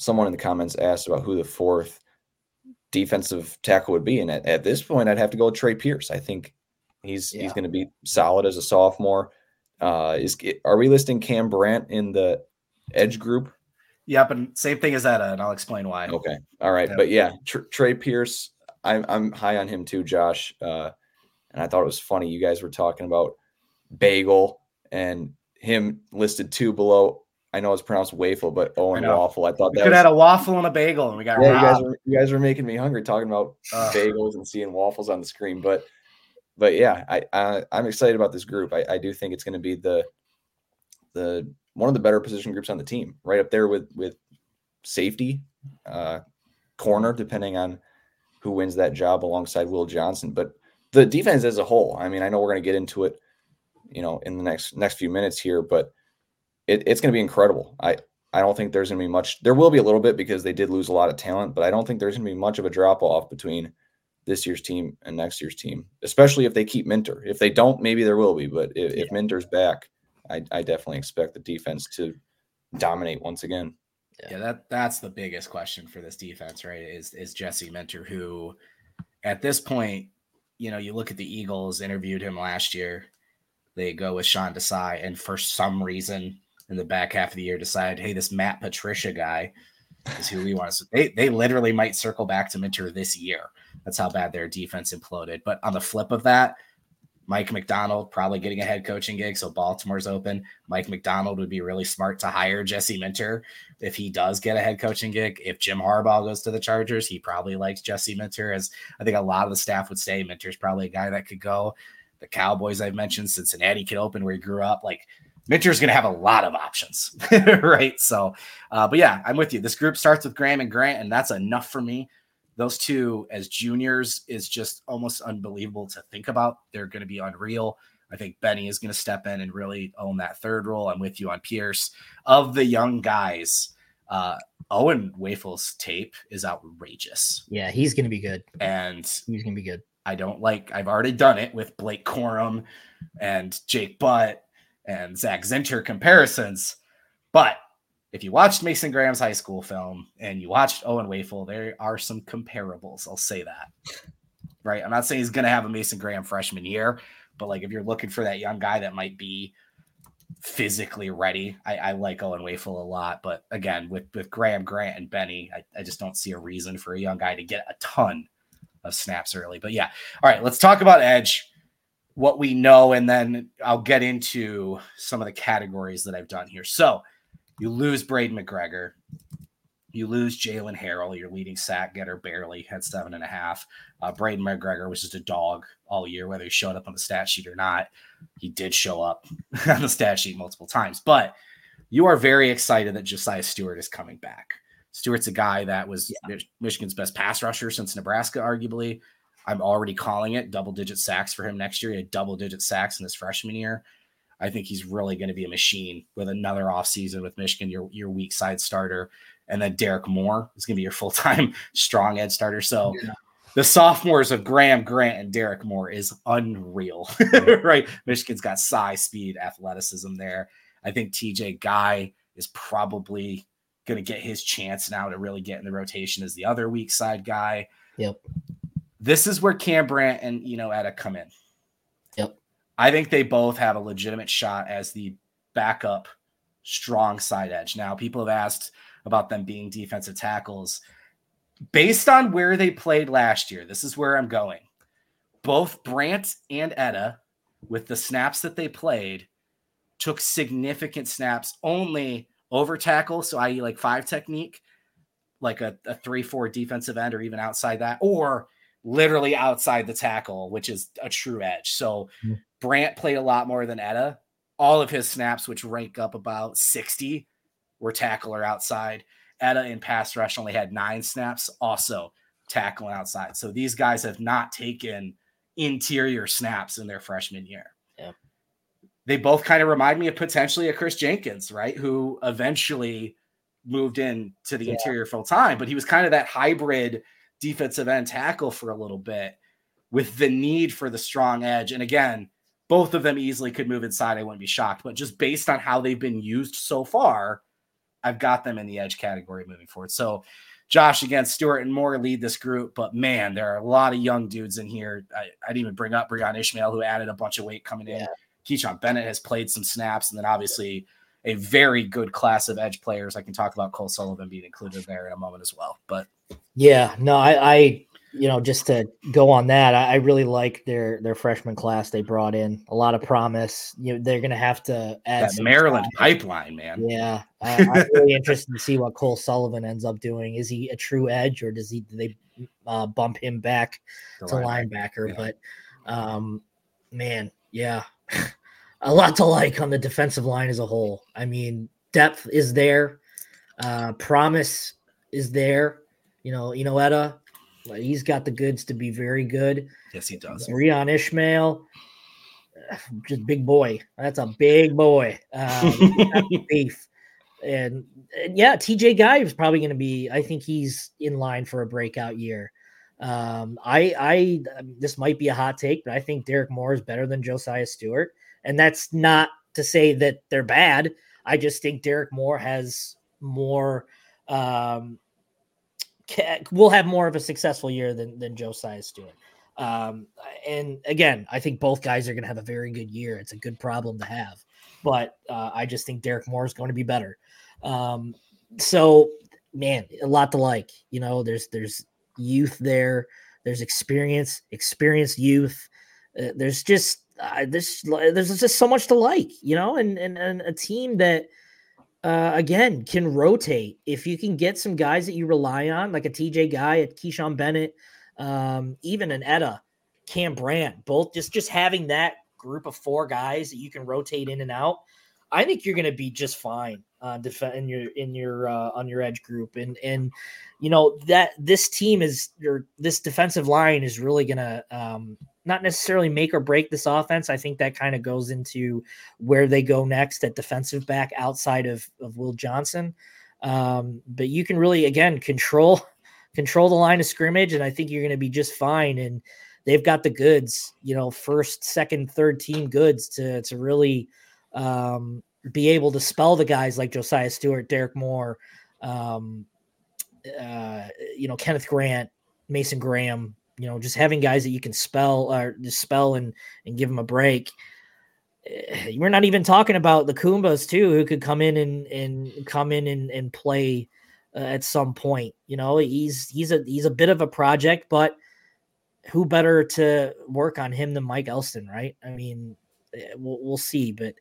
someone in the comments asked about who the 4th defensive tackle would be, and at this point, I'd have to go with Trey Pierce. I think he's going to be solid as a sophomore. Are we listing Cam Brandt in the edge group? Yep, and same thing as that, and I'll explain why. Okay, all right, but yeah, Trey Pierce, I'm high on him too, Josh. And I thought it was funny you guys were talking about bagel and him listed 2 below. I know it's pronounced waffle, but Owen waffle. I thought we could have had a waffle and a bagel, and we got robbed. You guys were making me hungry talking about bagels and seeing waffles on the screen. But yeah, I'm excited about this group. I do think it's going to be the one of the better position groups on the team, right up there with safety, corner, depending on who wins that job alongside Will Johnson. But the defense as a whole, I mean, I know we're going to get into it, you know, in the next few minutes here, but it's going to be incredible. I don't think there's going to be much. There will be a little bit because they did lose a lot of talent, but I don't think there's going to be much of a drop-off between this year's team and next year's team, especially if they keep Minter. If they don't, maybe there will be, but if Minter's back, I definitely expect the defense to dominate once again. Yeah, that's the biggest question for this defense, right, is Jesse Minter, who at this point, you know, you look at the Eagles, interviewed him last year. They go with Sean Desai, and for some reason – in the back half of the year decide, hey, this Matt Patricia guy is who we want to. They literally might circle back to Minter this year. That's how bad their defense imploded. But on the flip of that, Mike McDonald probably getting a head coaching gig, so Baltimore's open. Mike McDonald would be really smart to hire Jesse Minter if he does get a head coaching gig. If Jim Harbaugh goes to the Chargers, he probably likes Jesse Minter, as I think a lot of the staff would say Minter's probably a guy that could go. The Cowboys I've mentioned, Cincinnati could open where he grew up. Like, Minter's going to have a lot of options, right? So, but yeah, I'm with you. This group starts with Graham and Grant, and that's enough for me. Those two as juniors is just almost unbelievable to think about. They're going to be unreal. I think Benny is going to step in and really own that third role. I'm with you on Pierce. Of the young guys, Owen Wafel's tape is outrageous. Yeah, he's going to be good. And he's going to be good. I don't like – I've already done it with Blake Corum and Jake Butt and Zach Zinter comparisons. But if you watched Mason Graham's high school film and you watched Owen Waffle, there are some comparables. I'll say that, right? I'm not saying he's going to have a Mason Graham freshman year, but like if you're looking for that young guy that might be physically ready, I like Owen Waffle a lot. But again, with Graham, Grant, and Benny, I just don't see a reason for a young guy to get a ton of snaps early. But yeah. All right, let's talk about edge, what we know, and then I'll get into some of the categories that I've done here. So you lose Braden McGregor. You lose Jalen Harrell, your leading sack getter, barely had 7.5. Braden McGregor was just a dog all year, whether he showed up on the stat sheet or not. He did show up on the stat sheet multiple times. But you are very excited that Josiah Stewart is coming back. Stewart's a guy that was Michigan's best pass rusher since Nebraska, arguably. I'm already calling it double-digit sacks for him next year. He had double-digit sacks in his freshman year. I think he's really going to be a machine with another offseason with Michigan, your weak side starter. And then Derek Moore is going to be your full-time strong edge starter. So the sophomores of Graham, Grant, and Derek Moore is unreal, right? Michigan's got size, speed, athleticism there. I think TJ Guy is probably going to get his chance now to really get in the rotation as the other weak side guy. Yep. This is where Cam Brandt and Eno Etta come in. I think they both have a legitimate shot as the backup strong side edge. Now, people have asked about them being defensive tackles. Based on where they played last year, this is where I'm going. Both Brandt and Etta, with the snaps that they played, took significant snaps only over tackle, so i.e. like five technique, like a 3-4 defensive end or even outside that, or literally outside the tackle, which is a true edge. So Brandt played a lot more than Etta. All of his snaps, which rank up about 60, were tackle or outside. Etta in pass rush only had 9 snaps, also tackle and outside. So these guys have not taken interior snaps in their freshman year. Yeah. They both kind of remind me of potentially a Chris Jenkins, right? Who eventually moved in to the interior full time, but he was kind of that hybrid defensive end tackle for a little bit with the need for the strong edge. And again, both of them easily could move inside. I wouldn't be shocked, but just based on how they've been used so far, I've got them in the edge category moving forward. So Josh, again, Stewart and Moore lead this group, but man, there are a lot of young dudes in here. I didn't even bring up Breon Ishmael, who added a bunch of weight coming in. Keyshawn Bennett has played some snaps. And then obviously a very good class of edge players. I can talk about Cole Sullivan being included there in a moment as well, but yeah, no, I you know, just to go on that, I really like their freshman class. They brought in a lot of promise. You know, they're going to have to add that Maryland pipeline, man. Yeah. I'm really interested to see what Cole Sullivan ends up doing. Is he a true edge, or do they bump him back to linebacker? But man, yeah, a lot to like on the defensive line as a whole. I mean, depth is there. Promise is there. You know, Eno Etta, he's got the goods to be very good. Yes, he does. Breon Ishmael, just big boy. That's a big boy. Beef. And yeah, TJ Guy is probably going to be, I think he's in line for a breakout year. This might be a hot take, but I think Derek Moore is better than Josiah Stewart. And that's not to say that they're bad. I just think Derek Moore has more, we'll have more of a successful year than Josiah Stewart. And again, I think both guys are going to have a very good year. It's a good problem to have, but I just think Derek Moore is going to be better. So man, a lot to like, you know, there's youth there. There's experienced youth. There's just so much to like, you know, and a team that, again, can rotate. If you can get some guys that you rely on, like a TJ Guy, a Keyshawn Bennett, even an Etta, Cam Brandt, both just having that group of 4 guys that you can rotate in and out, I think you're going to be just fine on your edge group. And you know, that this team this defensive line is really going to not necessarily make or break this offense. I think that kind of goes into where they go next at defensive back outside of Will Johnson. But you can really, again, control the line of scrimmage. And I think you're going to be just fine. And they've got the goods, you know, first, second, third team goods to really be able to spell the guys like Josiah Stewart, Derek Moore, you know, Kenneth Grant, Mason Graham. You know, just having guys that you can spell or dispel and give them a break. We're not even talking about the Kumbas too, who could come in and play at some point. You know, he's a bit of a project, but who better to work on him than Mike Elston, right? I mean, we'll see, but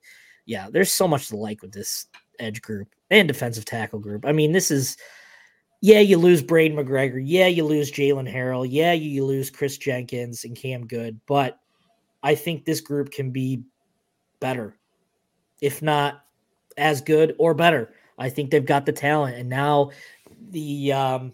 yeah, there's so much to like with this edge group and defensive tackle group. I mean, this is. Yeah, you lose Braden McGregor. Yeah, you lose Jalen Harrell. Yeah, you lose Chris Jenkins and Cam Good. But I think this group can be better, if not as good or better. I think they've got the talent. And now the I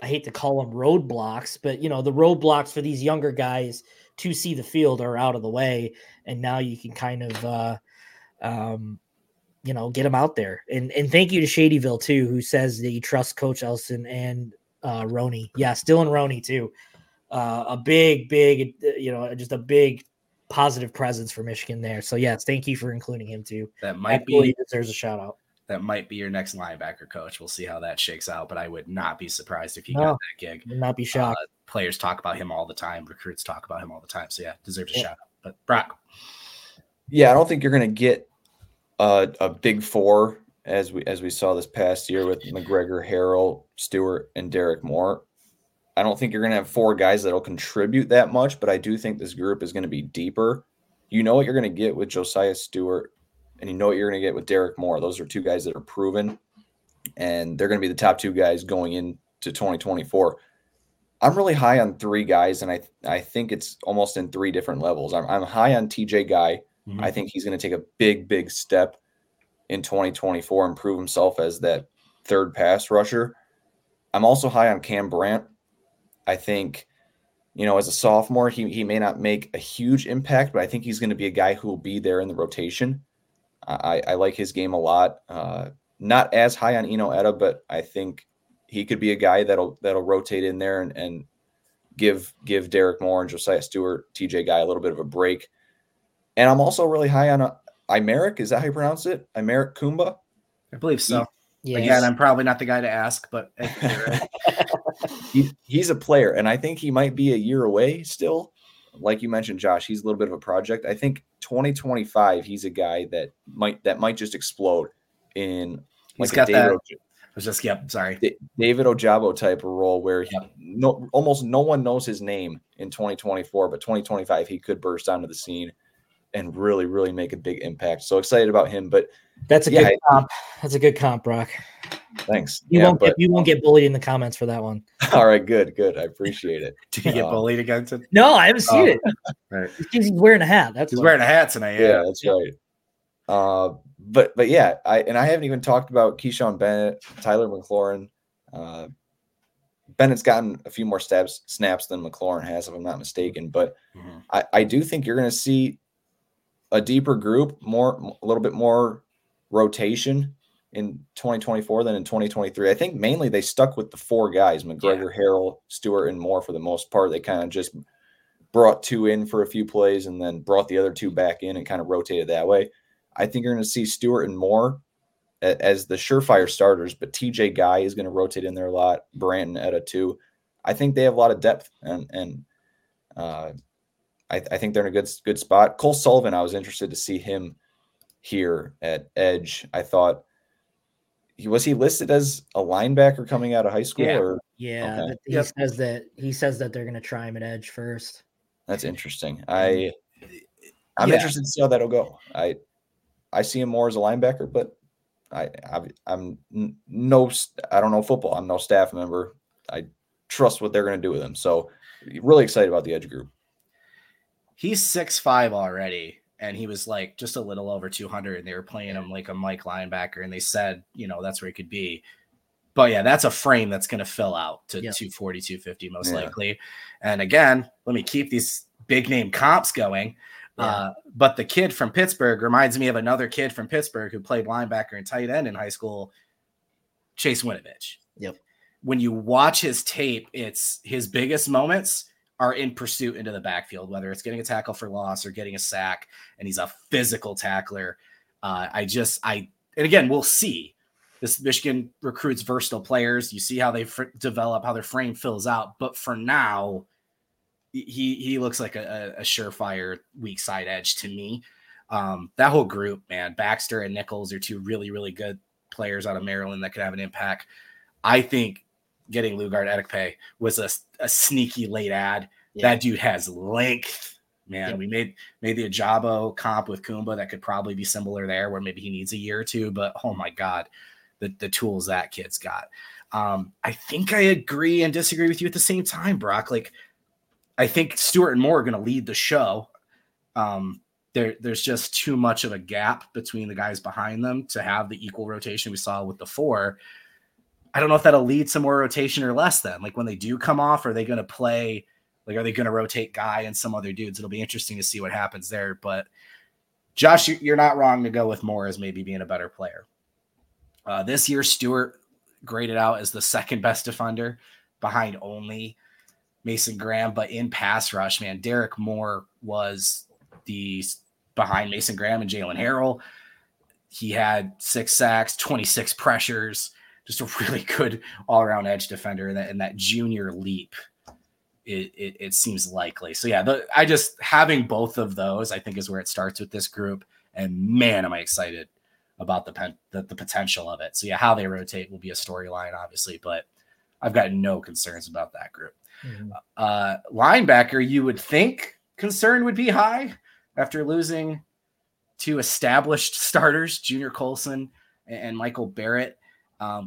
hate to call them roadblocks, but, you know, the roadblocks for these younger guys to see the field are out of the way. And now you can kind of you know, get him out there. And thank you to Shadyville too, who says that you trust Coach Elston and Roney. Yeah, Dylan Roney too. A big, you know, just a big positive presence for Michigan there. So yes, thank you for including him too. That might absolutely be deserves a shout out. That might be your next linebacker coach. We'll see how that shakes out, but I would not be surprised if he got that gig. Would not be shocked. Players talk about him all the time. Recruits talk about him all the time. So yeah, deserves a shout out. But Brock. Yeah, I don't think you're going to get a big four as we saw this past year with McGregor, Harrell, Stewart, and Derek Moore. I don't think you're going to have four guys that'll contribute that much, but I do think this group is going to be deeper. You know what you're going to get with Josiah Stewart, and you know what you're going to get with Derek Moore. Those are two guys that are proven, and they're going to be the top two guys going into 2024. I'm really high on three guys, and I think it's almost in three different levels. I'm high on TJ Guy. Mm-hmm. I think he's going to take a big step in 2024 and prove himself as that third pass rusher. I'm also high on Cam Brandt. I think, you know, as a sophomore, he may not make a huge impact, but I think he's going to be a guy who will be there in the rotation. I like his game a lot. Not as high on Eno Etta, but I think he could be a guy that'll rotate in there and give Derek Moore and Josiah Stewart, TJ Guy a little bit of a break. And I'm also really high on Imeric. Is that how you pronounce it? Imeric Kumba? I believe so. Yes. Again, I'm probably not the guy to ask, but he's a player, and I think he might be a year away still. Like you mentioned, Josh, he's a little bit of a project. I think 2025, he's a guy that might just explode in like a David. David Ojabo type of role where almost no one knows his name in 2024, but 2025 he could burst onto the scene and really make a big impact. So excited about him. But that's a good comp. That's a good comp, Brock. Thanks. You won't get bullied in the comments for that one. All right, good. I appreciate it. Did you get bullied against him? No, I haven't seen it. Right. He's wearing a hat. He's wearing a hat tonight. Yeah, that's right. But yeah, I haven't even talked about Keyshawn Bennett, Tyler McLaurin. Bennett's gotten a few more snaps than McLaurin has, if I'm not mistaken. But mm-hmm. I do think you're going to see a deeper group, a little bit more rotation in 2024 than in 2023. I think mainly they stuck with the four guys, McGregor, Harrell, Stewart, and Moore for the most part. They kind of just brought two in for a few plays and then brought the other two back in and kind of rotated that way. I think you're going to see Stewart and Moore as the surefire starters, but TJ Guy is going to rotate in there a lot. Brandon Etta too. I think they have a lot of depth, and I think they're in a good spot. Cole Sullivan, I was interested to see him here at edge. I thought he was listed as a linebacker coming out of high school. Yeah, okay. He says that they're going to try him at edge first. That's interesting. I'm interested to see how that'll go. I see him more as a linebacker, but I don't know football. I'm no staff member. I trust what they're going to do with him. So really excited about the edge group. He's 6'5 already, and he was like just a little over 200, and they were playing him like a Mike linebacker, and they said, you know, that's where he could be. But yeah, that's a frame that's going to fill out to 240, 250 most likely. And again, let me keep these big name comps going. But the kid from Pittsburgh reminds me of another kid from Pittsburgh who played linebacker and tight end in high school, Chase Winovich. Yep. When you watch his tape, it's his biggest moments are in pursuit into the backfield, whether it's getting a tackle for loss or getting a sack, and he's a physical tackler. And again, we'll see. This Michigan recruits versatile players. You see how they develop, how their frame fills out. But for now, he looks like a surefire weak side edge to me. That whole group, man, Baxter and Nichols are two really good players out of Maryland that could have an impact. I think getting Lugard Edikpe was a sneaky late ad. Yeah. That dude has length, man. Yep. We made the Ajabo comp with Kumba. That could probably be similar there, where maybe he needs a year or two, but oh my God, the tools that kid's got. I think I agree and disagree with you at the same time, Brock. Like, I think Stewart and Moore are going to lead the show. There's just too much of a gap between the guys behind them to have the equal rotation we saw with the four. I don't know if that'll lead to more rotation or less then. Like, when they do come off, are they going to play? Like, are they going to rotate Guy and some other dudes? It'll be interesting to see what happens there. But, Josh, you're not wrong to go with Moore as maybe being a better player. This year, Stewart graded out as the second best defender behind only Mason Graham, but in pass rush, man, Derek Moore was behind Mason Graham and Jalen Harrell. He had 6 sacks, 26 pressures, just a really good all-around edge defender in that junior leap it seems likely. So yeah, I just having both of those, I think, is where it starts with this group. And man, am I excited about the potential of it. So yeah, how they rotate will be a storyline, obviously, but I've got no concerns about that group. Mm-hmm. Linebacker, you would think concern would be high after losing two established starters, Junior Colson and Michael Barrett.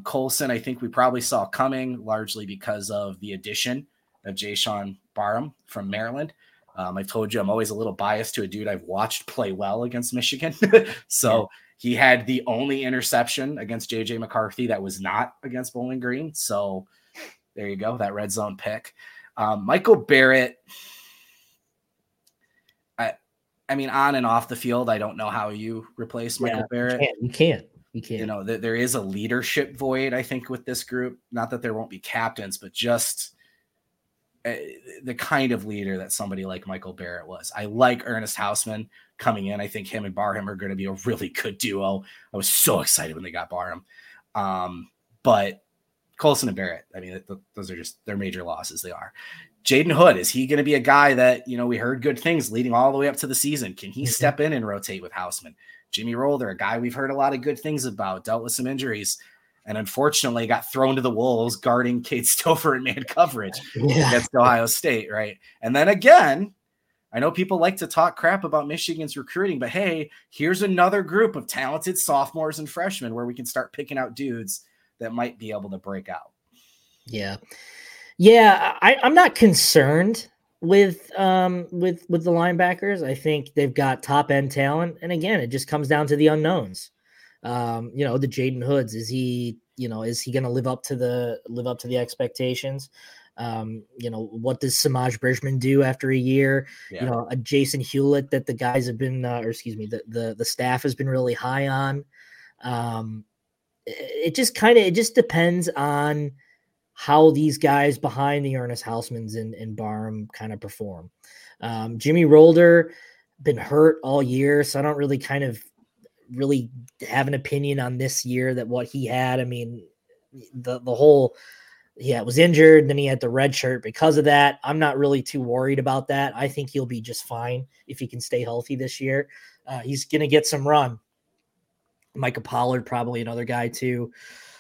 Colson, I think we probably saw coming largely because of the addition of Ja'Shawn Barham from Maryland. I've told you I'm always a little biased to a dude I've watched play well against Michigan. So he had the only interception against JJ McCarthy that was not against Bowling Green. So there you go, that red zone pick. Michael Barrett, I mean, on and off the field, I don't know how you replace Michael Barrett. You can't. You know, there is a leadership void, I think, with this group. Not that there won't be captains, but just the kind of leader that somebody like Michael Barrett was. I like Ernest Hausman coming in. I think him and Barham are going to be a really good duo. I was so excited when they got Barham. But Colson and Barrett, I mean, those are just their major losses. They are. Jaden Hood, is he going to be a guy that, you know, we heard good things leading all the way up to the season? Can he step in and rotate with Hausman? Jimmy Rolder, a guy we've heard a lot of good things about, dealt with some injuries, and unfortunately got thrown to the wolves guarding Kate Stover in man coverage against Ohio State, right? And then again, I know people like to talk crap about Michigan's recruiting, but hey, here's another group of talented sophomores and freshmen where we can start picking out dudes that might be able to break out. Yeah, I'm not concerned with the linebackers. I think they've got top-end talent, and again, it just comes down to the unknowns. You know, the Jaden Hoods, is he going to live up to the expectations? You know, what does Samaj Bridgman do after a year? Yeah. You know, a Jason Hewlett that the guys have been, the staff has been really high on. It just depends on how these guys behind the Ernest Hausmans and Barham kind of perform. Jimmy Rolder been hurt all year, so I don't really have an opinion on this year that what he had. I mean, the whole, it was injured. Then he had the red shirt because of that. I'm not really too worried about that. I think he'll be just fine if he can stay healthy this year. He's going to get some run. Micah Pollard, probably another guy too.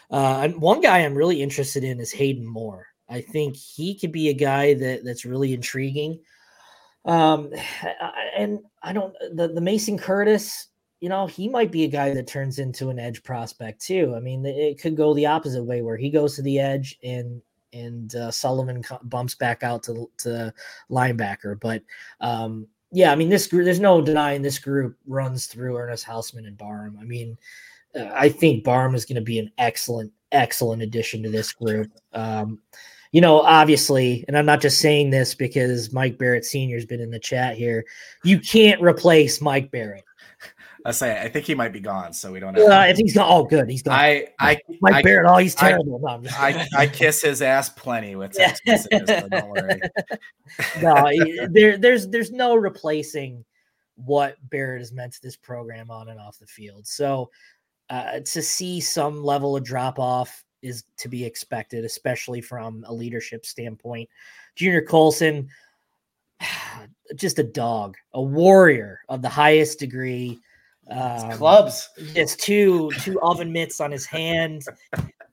And one guy I'm really interested in is Hayden Moore. I think he could be a guy that's really intriguing. And I don't, the Mason Curtis, you know, he might be a guy that turns into an edge prospect too. I mean, it could go the opposite way where he goes to the edge and Sullivan bumps back out to linebacker. But yeah, I mean, this group, there's no denying this group runs through Ernest Hausman and Barham. I mean, I think Barham is going to be an excellent, excellent addition to this group. You know, obviously, and I'm not just saying this because Mike Barrett Sr. has been in the chat here. You can't replace Mike Barrett. I say, I think he might be gone, so we don't know. I think he's gone. Oh, good. He's gone. Mike Barrett, oh, he's terrible. I kiss his ass plenty with text messages, so don't worry. No, there's no replacing what Barrett has meant to this program on and off the field. So to see some level of drop-off is to be expected, especially from a leadership standpoint. Junior Colson, just a dog, a warrior of the highest degree. It's clubs. It's two oven mitts on his hand.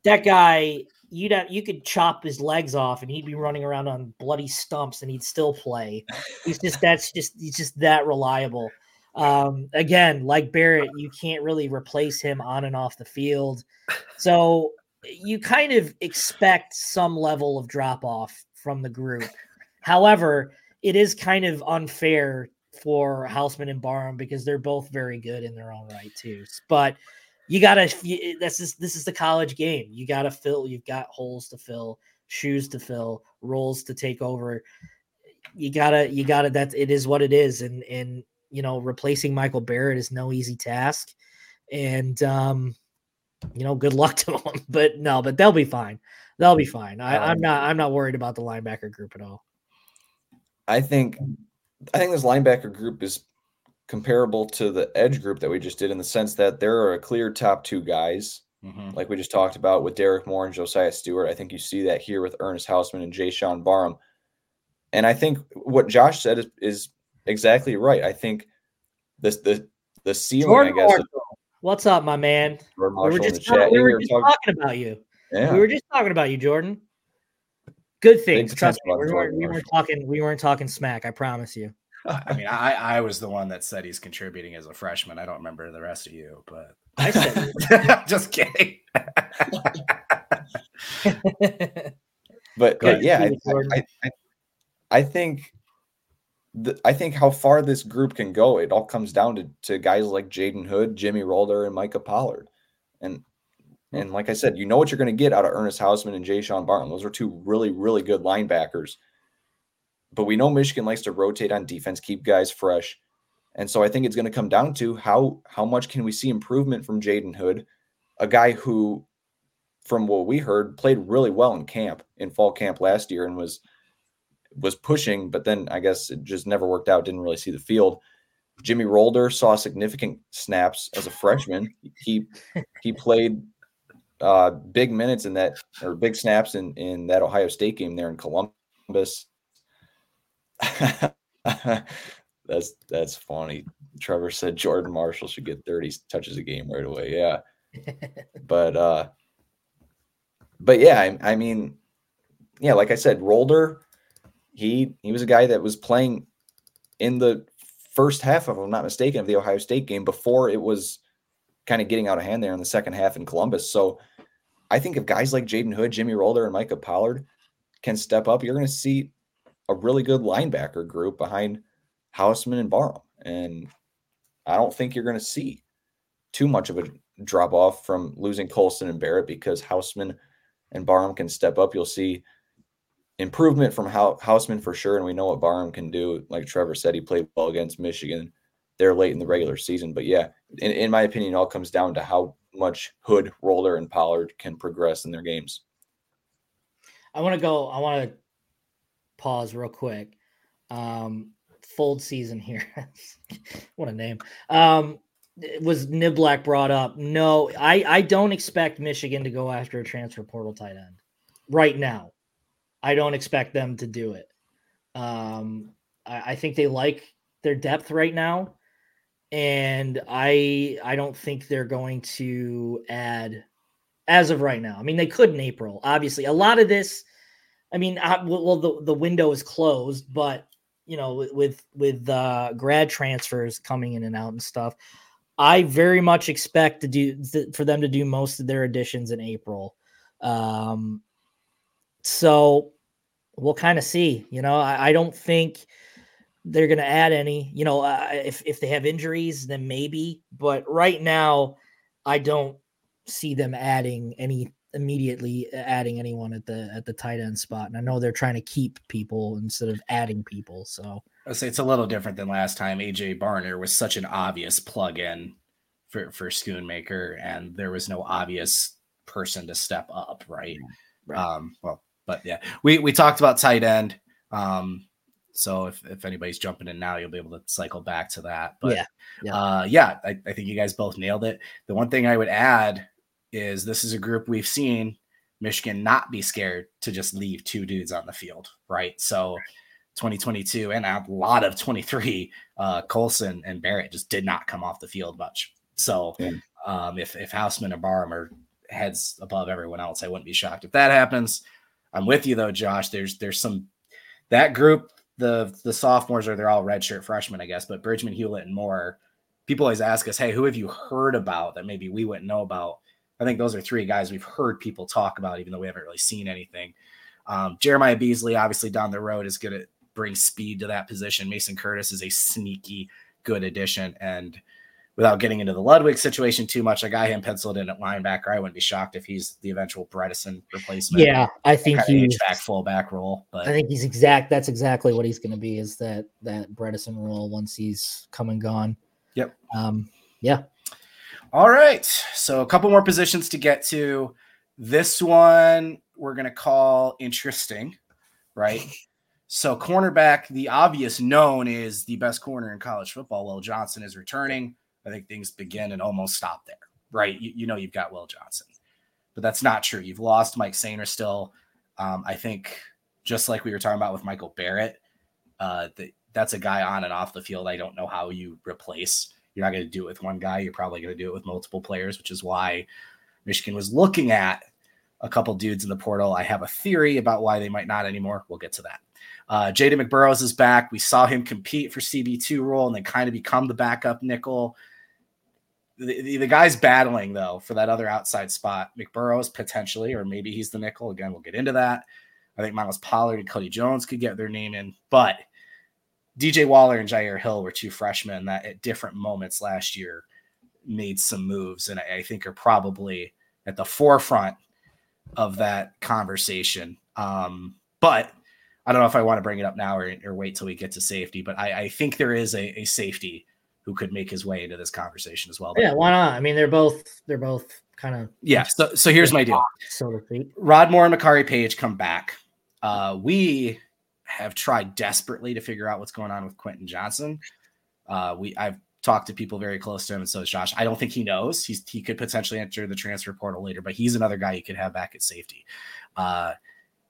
That guy, you could chop his legs off and he'd be running around on bloody stumps and he'd still play. He's just that reliable. Again, like Barrett, you can't really replace him on and off the field. So you kind of expect some level of drop off from the group. However, it is kind of unfair for Hausman and Barham because they're both very good in their own right too. But you gotta, this is the college game. You gotta fill, you've got holes to fill, shoes to fill, roles to take over. You gotta, that it is what it is. And, you know, replacing Michael Barrett is no easy task, and, you know, good luck to them, but they'll be fine. They'll be fine. I'm not worried about the linebacker group at all. I think this linebacker group is comparable to the edge group that we just did in the sense that there are a clear top two guys, like we just talked about with Derek Moore and Josiah Stewart. I think you see that here with Ernest Hausman and Ja'Shawn Barham. And I think what Josh said is exactly right. I think this the ceiling, Jordan, I guess. Marshall. What's up, my man? We were just talking about you. Yeah. We were just talking about you, Jordan. Good things. Trust me. We weren't talking smack, I promise you. I mean, I was the one that said he's contributing as a freshman. I don't remember the rest of you, but I said just kidding. But yeah, I think how far this group can go, it all comes down to guys like Jaden Hood, Jimmy Rolder, and Micah Pollard. And like I said, you know what you're going to get out of Ernest Hausman and Jayshon Barton. Those are two really, really good linebackers. But we know Michigan likes to rotate on defense, keep guys fresh. And so I think it's going to come down to how much can we see improvement from Jaden Hood, a guy who, from what we heard, played really well in camp, in fall camp last year, and was pushing, but then I guess it just never worked out, didn't really see the field. Jimmy Rolder saw significant snaps as a freshman. He played big minutes in that, or big snaps in that Ohio State game there in Columbus. That's funny. Trevor said Jordan Marshall should get 30 touches a game right away. Yeah. But yeah, I mean, yeah, like I said, Rolder, he was a guy that was playing in the first half of, if I'm not mistaken, of the Ohio State game before it was kind of getting out of hand there in the second half in Columbus. So I think if guys like Jaden Hood, Jimmy Rolder, and Micah Pollard can step up, you're going to see a really good linebacker group behind Hausman and Barham. And I don't think you're going to see too much of a drop off from losing Colston and Barrett, because Hausman and Barham can step up. You'll see improvement from Hausman for sure. And we know what Barham can do. Like Trevor said, he played well against Michigan there late in the regular season. But yeah, in my opinion, it all comes down to how much Hood, Rolder, and Pollard can progress in their games. I want to pause real quick. Fold season here. What a name. Was Niblack brought up? No, I don't expect Michigan to go after a transfer portal tight end right now. I don't expect them to do it. I think they like their depth right now, and I don't think they're going to add as of right now. I mean, they could in April, obviously. A lot of this, I mean, the window is closed, but you know, with grad transfers coming in and out and stuff, I very much expect for them to do most of their additions in April. So we'll kind of see. You know, I don't think they're going to add any. You know, if they have injuries, then maybe. But right now, I don't see them immediately adding anyone at the tight end spot. And I know they're trying to keep people instead of adding people. So I'll say it's a little different than last time. AJ Barner was such an obvious plug-in for Schoonmaker, and there was no obvious person to step up, right? Right. But yeah, we talked about tight end. So if anybody's jumping in now, you'll be able to cycle back to that. But I think you guys both nailed it. The one thing I would add is this is a group we've seen Michigan not be scared to just leave two dudes on the field, right? So 2022 and a lot of 23, Colson and Barrett just did not come off the field much. So if Hausman and Barham are heads above everyone else, I wouldn't be shocked if that happens. I'm with you though, Josh. There's some, that group, the sophomores they're all redshirt freshmen, I guess, but Bridgman, Hewlett, and Moore. People always ask us, hey, who have you heard about that maybe we wouldn't know about? I think those are three guys we've heard people talk about, even though we haven't really seen anything. Jeremiah Beasley, obviously down the road, is going to bring speed to that position. Mason Curtis is a sneaky good addition. And without getting into the Ludwig situation too much, I got him penciled in at linebacker. I wouldn't be shocked if he's the eventual Bredesen replacement. Yeah, I think he's back fullback role. But I think that's exactly what he's going to be, is that Bredesen role once he's come and gone. Yep. Yeah. All right. So a couple more positions to get to. This one we're going to call interesting, right? So cornerback, the obvious known is the best corner in college football. Will Johnson is returning. I think things begin and almost stop there, right? You know, you've got Will Johnson, but that's not true. You've lost Mike Sainer still. I think just like we were talking about with Michael Barrett, That's a guy on and off the field I don't know how you replace. You're not going to do it with one guy. You're probably going to do it with multiple players, which is why Michigan was looking at a couple dudes in the portal. I have a theory about why they might not anymore. We'll get to that. Jaden McBurrows is back. We saw him compete for CB2 role and then kind of become the backup nickel. The guy's battling, though, for that other outside spot. McBurrows potentially, or maybe he's the nickel. Again, we'll get into that. I think Myles Pollard and Cody Jones could get their name in, but DJ Waller and Jair Hill were two freshmen that at different moments last year made some moves and I think are probably at the forefront of that conversation. But I don't know if I want to bring it up now or wait till we get to safety, but I think there is a safety who could make his way into this conversation as well. Yeah, why not? I mean, they're both kind of. Yeah, so here's my deal. So to speak. Rod Moore and Makari Page come back. We have tried desperately to figure out what's going on with Quentin Johnson. I've talked to people very close to him, and so is Josh. I don't think he knows. He could potentially enter the transfer portal later, but he's another guy you could have back at safety.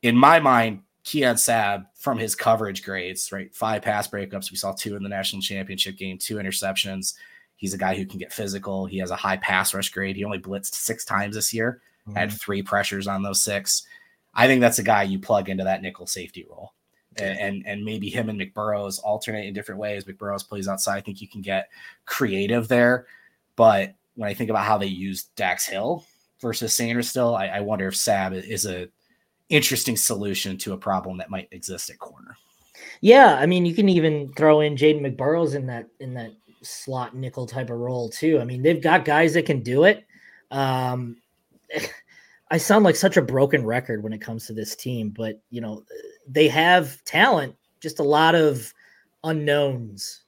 In my mind, Keon Sabb, from his coverage grades, right? 5 pass breakups. We saw 2 in the national championship game, 2 interceptions. He's a guy who can get physical. He has a high pass rush grade. He only blitzed 6 times this year. Mm-hmm. Had 3 pressures on those 6. I think that's a guy you plug into that nickel safety role. And maybe him and McBurrows alternate in different ways. McBurrows plays outside. I think you can get creative there. But when I think about how they use Dax Hill versus Sanders still, I wonder if Sabb is a interesting solution to a problem that might exist at corner. Yeah, I mean, you can even throw in Jaden McBurrows in that slot nickel type of role too. I mean, they've got guys that can do it. I sound like such a broken record when it comes to this team, but you know, they have talent, just a lot of unknowns,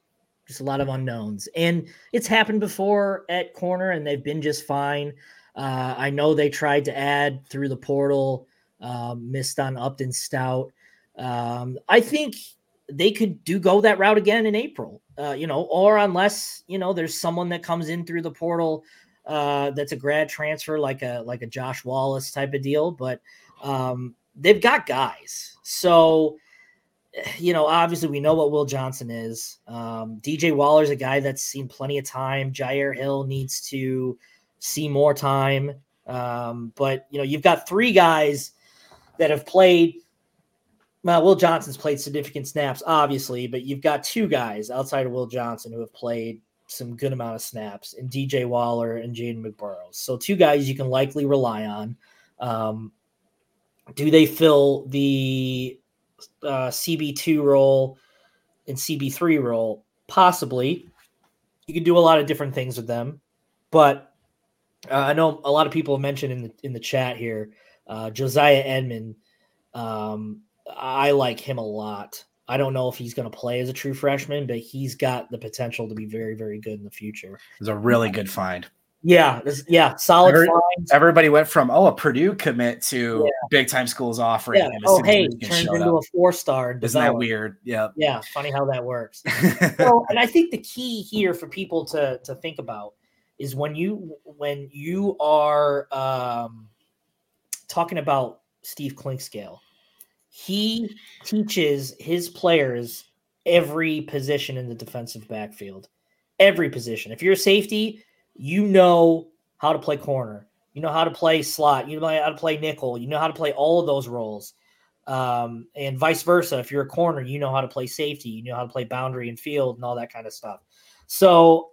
and it's happened before at corner and they've been just fine. I know they tried to add through the portal, missed on Upton Stout. I think they could go that route again in April, or unless, there's someone that comes in through the portal, that's a grad transfer, like a Josh Wallace type of deal. But, they've got guys. So, obviously we know what Will Johnson is. DJ Waller's a guy that's seen plenty of time. Jair Hill needs to see more time. But you've got 3 guys that have played. Well, Will Johnson's played significant snaps, obviously, but you've got 2 guys outside of Will Johnson who have played some good amount of snaps, and DJ Waller and Jaden McBurrows. So 2 guys you can likely rely on. Do they fill the CB2 role and CB3 role? Possibly. You can do a lot of different things with them, but I know a lot of people have mentioned in the chat here, Josiah Edman. I like him a lot. I don't know if he's going to play as a true freshman, but he's got the potential to be very, very good in the future. It's a really good find. Yeah. Solid find. Everybody went from, a Purdue commit to big time schools offering. Yeah. Oh, hey, turned into a 4-star. Isn't that weird? Yeah. Yeah. Funny how that works. So, and I think the key here for people to think about is when you are talking about Steve Klinkscale, he teaches his players every position in the defensive backfield, every position. If you're a safety, you know how to play corner, you know how to play slot, you know how to play nickel, you know how to play all of those roles, and vice versa. If you're a corner, you know how to play safety, you know how to play boundary and field and all that kind of stuff. So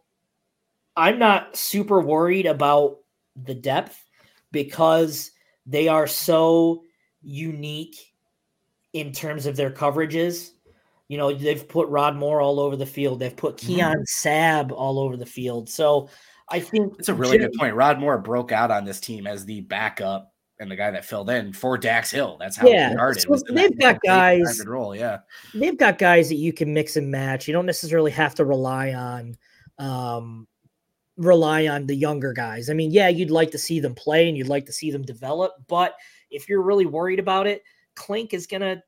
I'm not super worried about the depth because they are so unique in terms of their coverages. They've put Rod Moore all over the field. They've put Keon Sabb all over the field. So I think it's a really good point. Rod Moore broke out on this team as the backup and the guy that filled in for Dax Hill. That's how it started. So they've got guys. They've got guys that you can mix and match. You don't necessarily have to rely on the younger guys. I mean, you'd like to see them play and you'd like to see them develop, but if you're really worried about it, Klink is gonna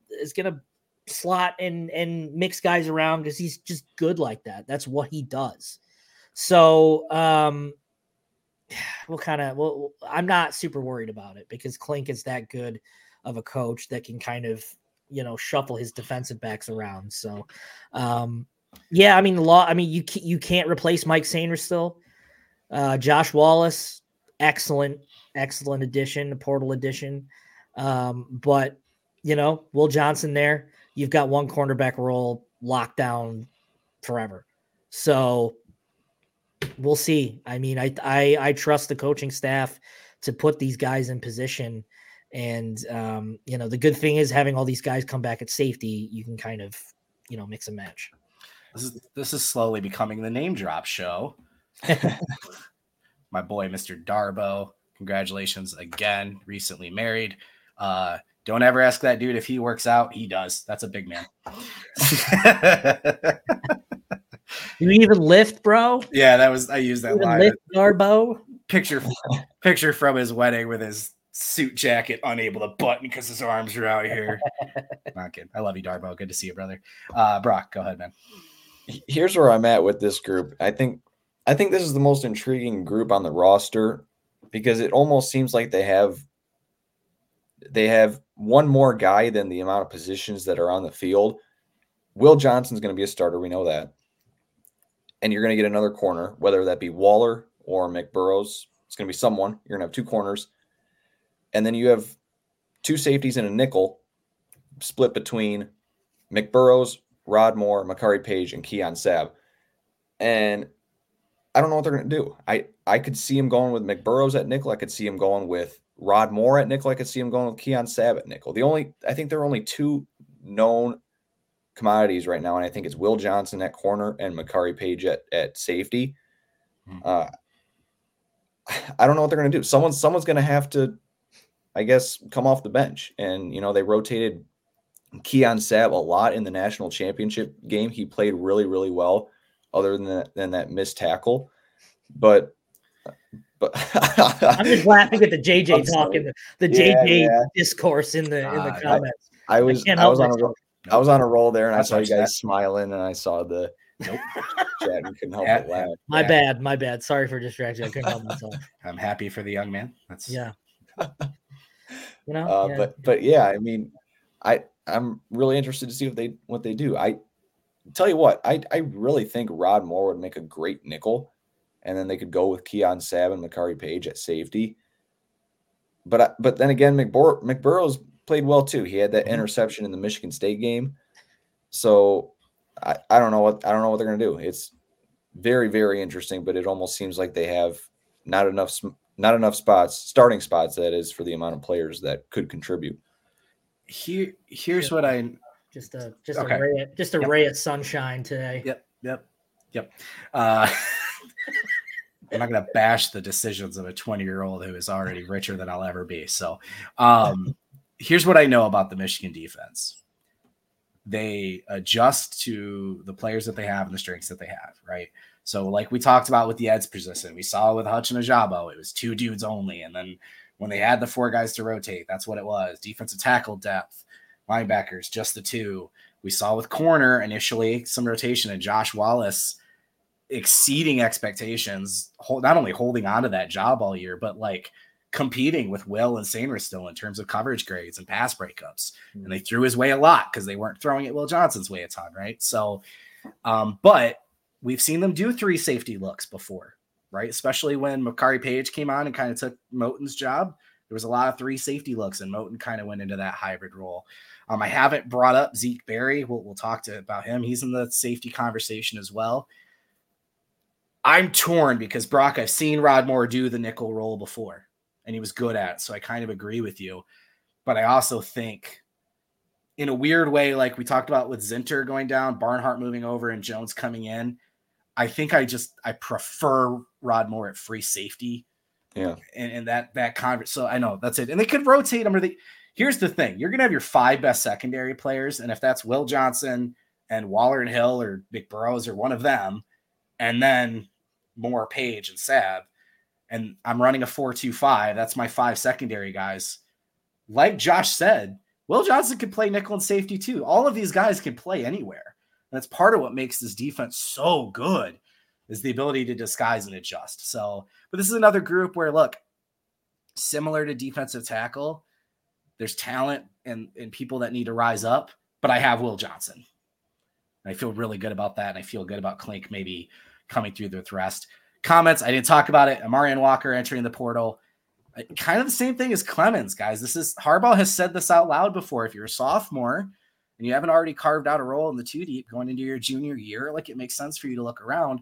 slot and mix guys around because he's just good like that. That's what he does. So I'm not super worried about it because Klink is that good of a coach that can kind of you know, shuffle his defensive backs around. So, yeah, I mean, you can't replace Mike Sainer still. Josh Wallace, excellent addition, a portal addition. But, you know, Will Johnson there, you've got one cornerback role locked down forever. So we'll see. I mean, I trust the coaching staff to put these guys in position. And, you know, the good thing is having all these guys come back at safety, you can kind of, you know, mix and match. This is slowly becoming the name drop show. My boy, Mr. Darbo. Congratulations again, recently married. Don't ever ask that dude if he works out. He does. That's a big man. You even lift, bro? Yeah, I used that line. Lift Darbo? Picture from his wedding with his suit jacket unable to button because his arms are out here. Not kidding. I love you, Darbo. Good to see you, brother. Brock, go ahead, man. Here's where I'm at with this group. I think this is the most intriguing group on the roster because it almost seems like they have one more guy than the amount of positions that are on the field. Will Johnson's going to be a starter. We know that. And you're going to get another corner, whether that be Waller or McBurrows. It's going to be someone. You're going to have two corners. And then you have two safeties and a nickel split between McBurrows, Rod Moore, Makari Page, and Keon Sabb. And I don't know what they're going to do. I could see him going with McBurrows at nickel. I could see him going with Rod Moore at nickel. I could see him going with Keon Sabb at nickel. I think there are only two known commodities right now, and I think it's Will Johnson at corner and Makari Page at safety. I don't know what they're going to do. Someone's going to have to, I guess, come off the bench. And, you know, they rotated Keon Sabb a lot in the national championship game. He played really, really well. Other than that missed tackle, but I'm just laughing at the JJ talking, the JJ discourse in the comments. I was on a roll there, and I saw you guys smiling, and I saw the chat and couldn't help but laugh. My bad. Sorry for distracting. I couldn't help myself. I'm happy for the young man. That's you know. But yeah, I mean, I'm really interested to see what they do. Tell you what, I really think Rod Moore would make a great nickel, and then they could go with Keon Sabb and Makari Page at safety. But then again, McBurrows played well too. He had that interception in the Michigan State game. So I don't know what they're going to do. It's very, very interesting, but it almost seems like they have not enough spots, starting spots, that is, for the amount of players that could contribute. Here's what I. Just a ray of sunshine today. Yep. I'm not going to bash the decisions of a 20-year-old who is already richer than I'll ever be. So here's what I know about the Michigan defense. They adjust to the players that they have and the strengths that they have, right? So like we talked about with the edge position, we saw with Hutch and Ajabo, it was two dudes only. And then when they had the four guys to rotate, that's what it was. Defensive tackle depth. Linebackers, just the two. We saw with corner initially some rotation, and Josh Wallace exceeding expectations, not only holding on to that job all year, but like competing with Will and Sainer still in terms of coverage grades and pass breakups. Mm-hmm. And they threw his way a lot because they weren't throwing it Will Johnson's way a ton, right? So, but we've seen them do three safety looks before, right? Especially when Makari Page came on and kind of took Moten's job. There was a lot of three safety looks, and Moten kind of went into that hybrid role. I haven't brought up Zeke Berry. We'll talk about him. He's in the safety conversation as well. I'm torn because, Brock, I've seen Rod Moore do the nickel role before, and he was good at it, so I kind of agree with you. But I also think, in a weird way, like we talked about with Zinter going down, Barnhart moving over, and Jones coming in, I think I prefer Rod Moore at free safety. Yeah, and that conference. So I know that's it. And they could rotate them. Here's the thing: you're gonna have your five best secondary players, and if that's Will Johnson and Waller and Hill or McBurrows or one of them, and then Moore, Page, and Sabb, and I'm running a 4-2-5. That's my five secondary guys. Like Josh said, Will Johnson could play nickel and safety too. All of these guys can play anywhere. And that's part of what makes this defense so good. Is the ability to disguise and adjust. So, but this is another group where, look, similar to defensive tackle, There's talent and people that need to rise up, but I have Will Johnson. And I feel really good about that. And I feel good about Klink maybe coming through the thrust. Comments, I didn't talk about it. Amarian Walker entering the portal. Kind of the same thing as Clemens, guys. This is Harbaugh has said this out loud before. If you're a sophomore and you haven't already carved out a role in the two deep going into your junior year, like it makes sense for you to look around.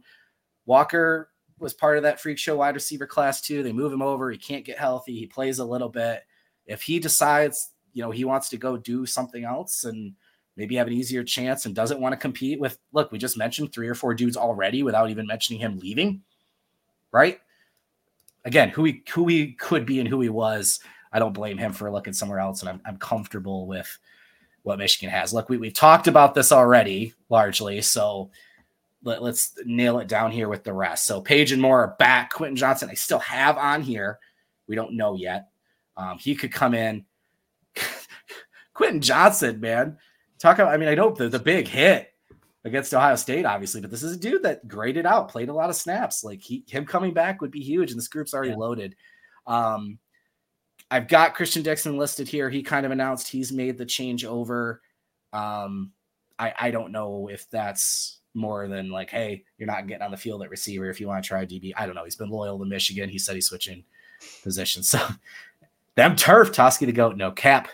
Walker was part of that freak show wide receiver class too. They move him over. He can't get healthy. He plays a little bit. If he decides, you know, he wants to go do something else and maybe have an easier chance and doesn't want to compete with, look, we just mentioned 3 or 4 dudes already without even mentioning him leaving, right? Again, who he could be and who he was, I don't blame him for looking somewhere else, and I'm comfortable with what Michigan has. Look, we've talked about this already largely, so let's nail it down here with the rest. So Page and Moore are back. Quentin Johnson, I still have on here. We don't know yet. He could come in. Quentin Johnson, man. Talk about, I mean, I know the big hit against Ohio State, obviously, but this is a dude that graded out, played a lot of snaps. Like him coming back would be huge, and this group's already loaded. I've got Christian Dixon listed here. He kind of announced he's made the change over. I don't know if that's more than like, hey, you're not getting on the field at receiver if you want to try DB. I don't know. He's been loyal to Michigan. He said he's switching positions. So them turf, Toski the goat, no cap.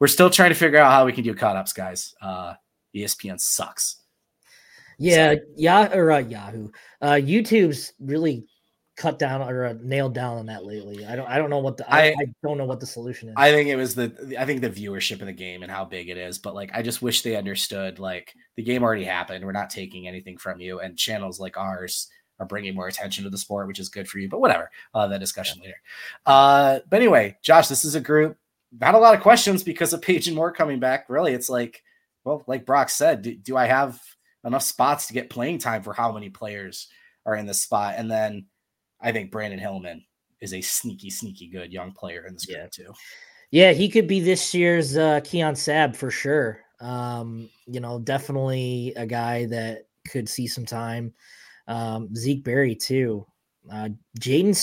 We're still trying to figure out how we can do cut-ups, guys. ESPN sucks. Yeah, Yahoo. YouTube's really cut down or nailed down on that lately. I don't know what the I don't know what the solution is. I think it was the viewership of the game and how big it is, but like I just wish they understood like the game already happened. We're not taking anything from you, and channels like ours are bringing more attention to the sport, which is good for you. But whatever, that discussion later. But anyway, Josh, this is a group. Not a lot of questions because of Page and Moore coming back. Really, it's like, well, like Brock said, do I have enough spots to get playing time for how many players are in this spot? And then I think Brandon Hillman is a sneaky, sneaky good young player in this game too. Yeah, he could be this year's Keon Sabb for sure. You know, definitely a guy that could see some time. Zeke Berry too. Jaden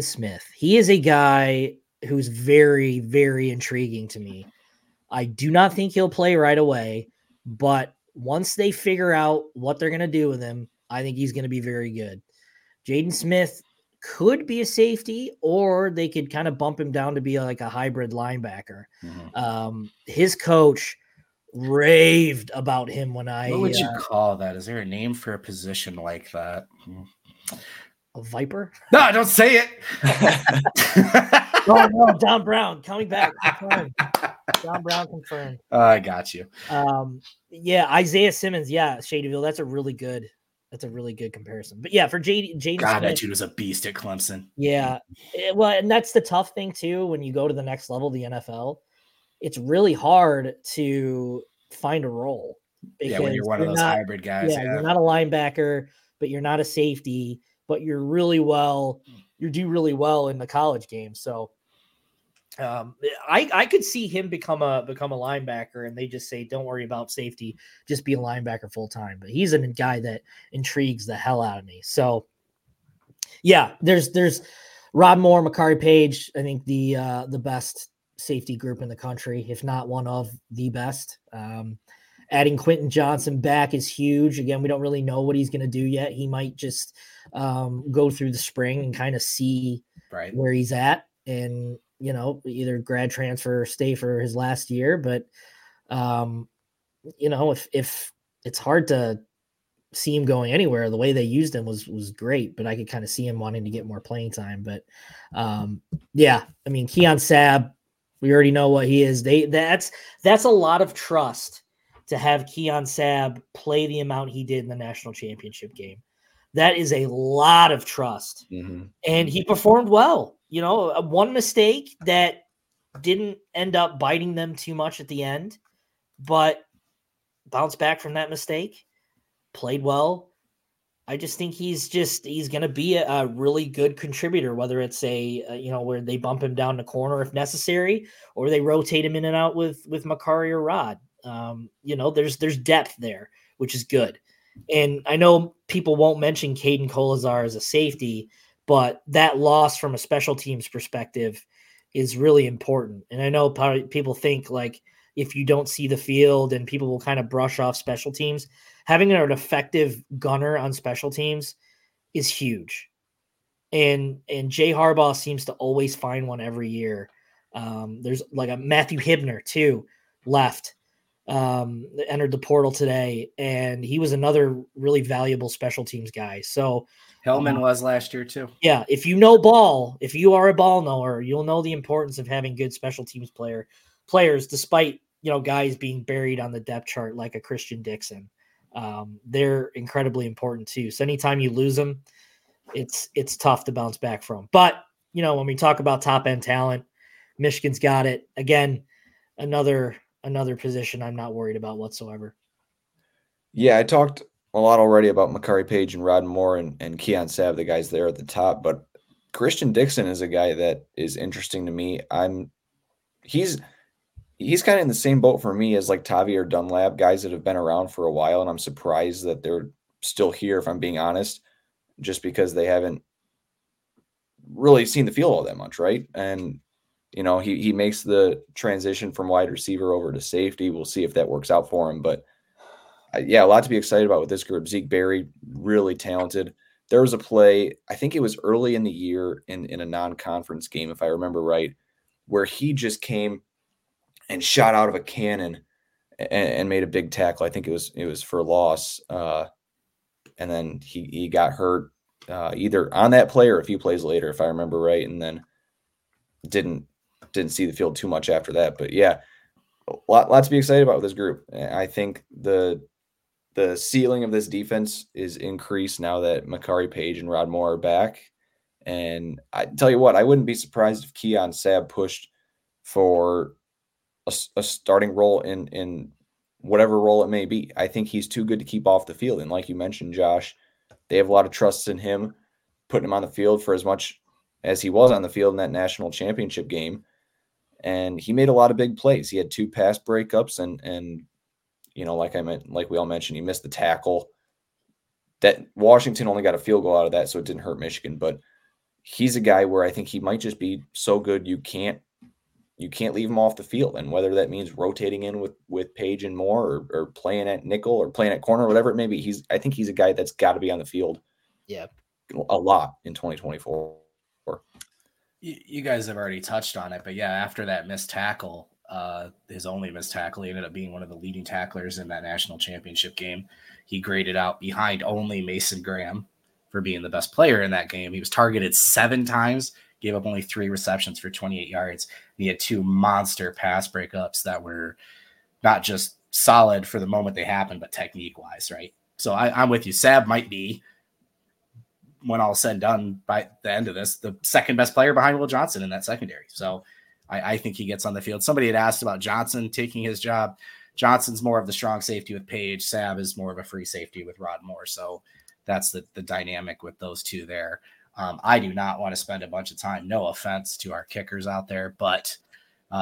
Smith. He is a guy who's very, very intriguing to me. I do not think he'll play right away, but once they figure out what they're going to do with him, I think he's going to be very good. Jaden Smith could be a safety, or they could kind of bump him down to be like a hybrid linebacker. Mm-hmm. His coach raved about him when I... What would you call that? Is there a name for a position like that? A viper? No, don't say it! No, Don Brown coming back. Confirmed. Don Brown confirmed. I got you. Isaiah Simmons. Yeah, Shadyville. That's a really good comparison. But yeah, for Jaden, God, Smith, that dude was a beast at Clemson. Yeah, well, and that's the tough thing too. When you go to the next level, the NFL, it's really hard to find a role. Yeah, when you're one of those hybrid guys. Yeah, you're not a linebacker, but you're not a safety, but you're really well. You do really well in the college game. So I could see him become a linebacker, and they just say, don't worry about safety, just be a linebacker full time. But he's a guy that intrigues the hell out of me. So yeah, there's Rob Moore, Makari Page. I think the best safety group in the country, if not one of the best. Adding Quentin Johnson back is huge. Again, we don't really know what he's going to do yet. He might just go through the spring and kind of see where he's at and, you know, either grad transfer or stay for his last year. But, you know, if it's hard to see him going anywhere, the way they used him was great, but I could kind of see him wanting to get more playing time. But, I mean, Keon Sabb, we already know what he is. That's a lot of trust to have Keon Sabb play the amount he did in the national championship game. That is a lot of trust. Mm-hmm. And he performed well. You know, one mistake that didn't end up biting them too much at the end, but bounced back from that mistake, played well. I just think he's going to be a really good contributor, whether it's where they bump him down the corner if necessary, or they rotate him in and out with Makari or Rod. You know, there's depth there, which is good. And I know people won't mention Caden Kolazar as a safety, but that loss from a special teams perspective is really important. And I know people think like if you don't see the field and people will kind of brush off special teams, having an effective gunner on special teams is huge. And Jay Harbaugh seems to always find one every year. There's like a Matthew Hibner too left, entered the portal today, and he was another really valuable special teams guy. So Hellman was last year too. Yeah. If you know ball, if you are a ball knower, you'll know the importance of having good special teams players, despite, you know, guys being buried on the depth chart, like a Christian Dixon. They're incredibly important too. So anytime you lose them, it's tough to bounce back from. But, you know, when we talk about top end talent, Michigan's got it. Again, another position I'm not worried about whatsoever. Yeah, I talked a lot already about Makari Page and Rod Moore and Keon Sav, the guys there at the top. But Christian Dixon is a guy that is interesting to me. He's kind of in the same boat for me as like Tavi or Dunlap, guys that have been around for a while, and I'm surprised that they're still here, if I'm being honest, just because they haven't really seen the field all that much, right? And you know, he makes the transition from wide receiver over to safety. We'll see if that works out for him. But, yeah, a lot to be excited about with this group. Zeke Berry, really talented. There was a play, I think it was early in the year in a non-conference game, if I remember right, where he just came and shot out of a cannon and made a big tackle. I think it was for loss. And then he got hurt either on that play or a few plays later, if I remember right, and then didn't see the field too much after that. But yeah, a lot to be excited about with this group. I think the ceiling of this defense is increased now that Makari Page and Rod Moore are back. And I tell you what, I wouldn't be surprised if Keon Sabb pushed for a starting role in whatever role it may be. I think he's too good to keep off the field. And like you mentioned, Josh, they have a lot of trust in him, putting him on the field for as much as he was on the field in that national championship game. And he made a lot of big plays. He had 2 pass breakups and you know, like we all mentioned, he missed the tackle. That Washington only got a field goal out of that, so it didn't hurt Michigan. But he's a guy where I think he might just be so good you can't leave him off the field. And whether that means rotating in with Page and Moore or playing at nickel or playing at corner, whatever it may be, I think he's a guy that's got to be on the field a lot in 2024. You guys have already touched on it, but yeah, after that missed tackle, his only missed tackle, he ended up being one of the leading tacklers in that national championship game. He graded out behind only Mason Graham for being the best player in that game. He was targeted 7 times, gave up only 3 receptions for 28 yards. He had 2 monster pass breakups that were not just solid for the moment they happened, but technique wise, right? So I'm with you. Sav might be, when all said and done by the end of this, the second best player behind Will Johnson in that secondary. So I think he gets on the field. Somebody had asked about Johnson taking his job. Johnson's more of the strong safety with Page. Sav is more of a free safety with Rod Moore. So that's the dynamic with those two there. I do not want to spend a bunch of time, no offense to our kickers out there, but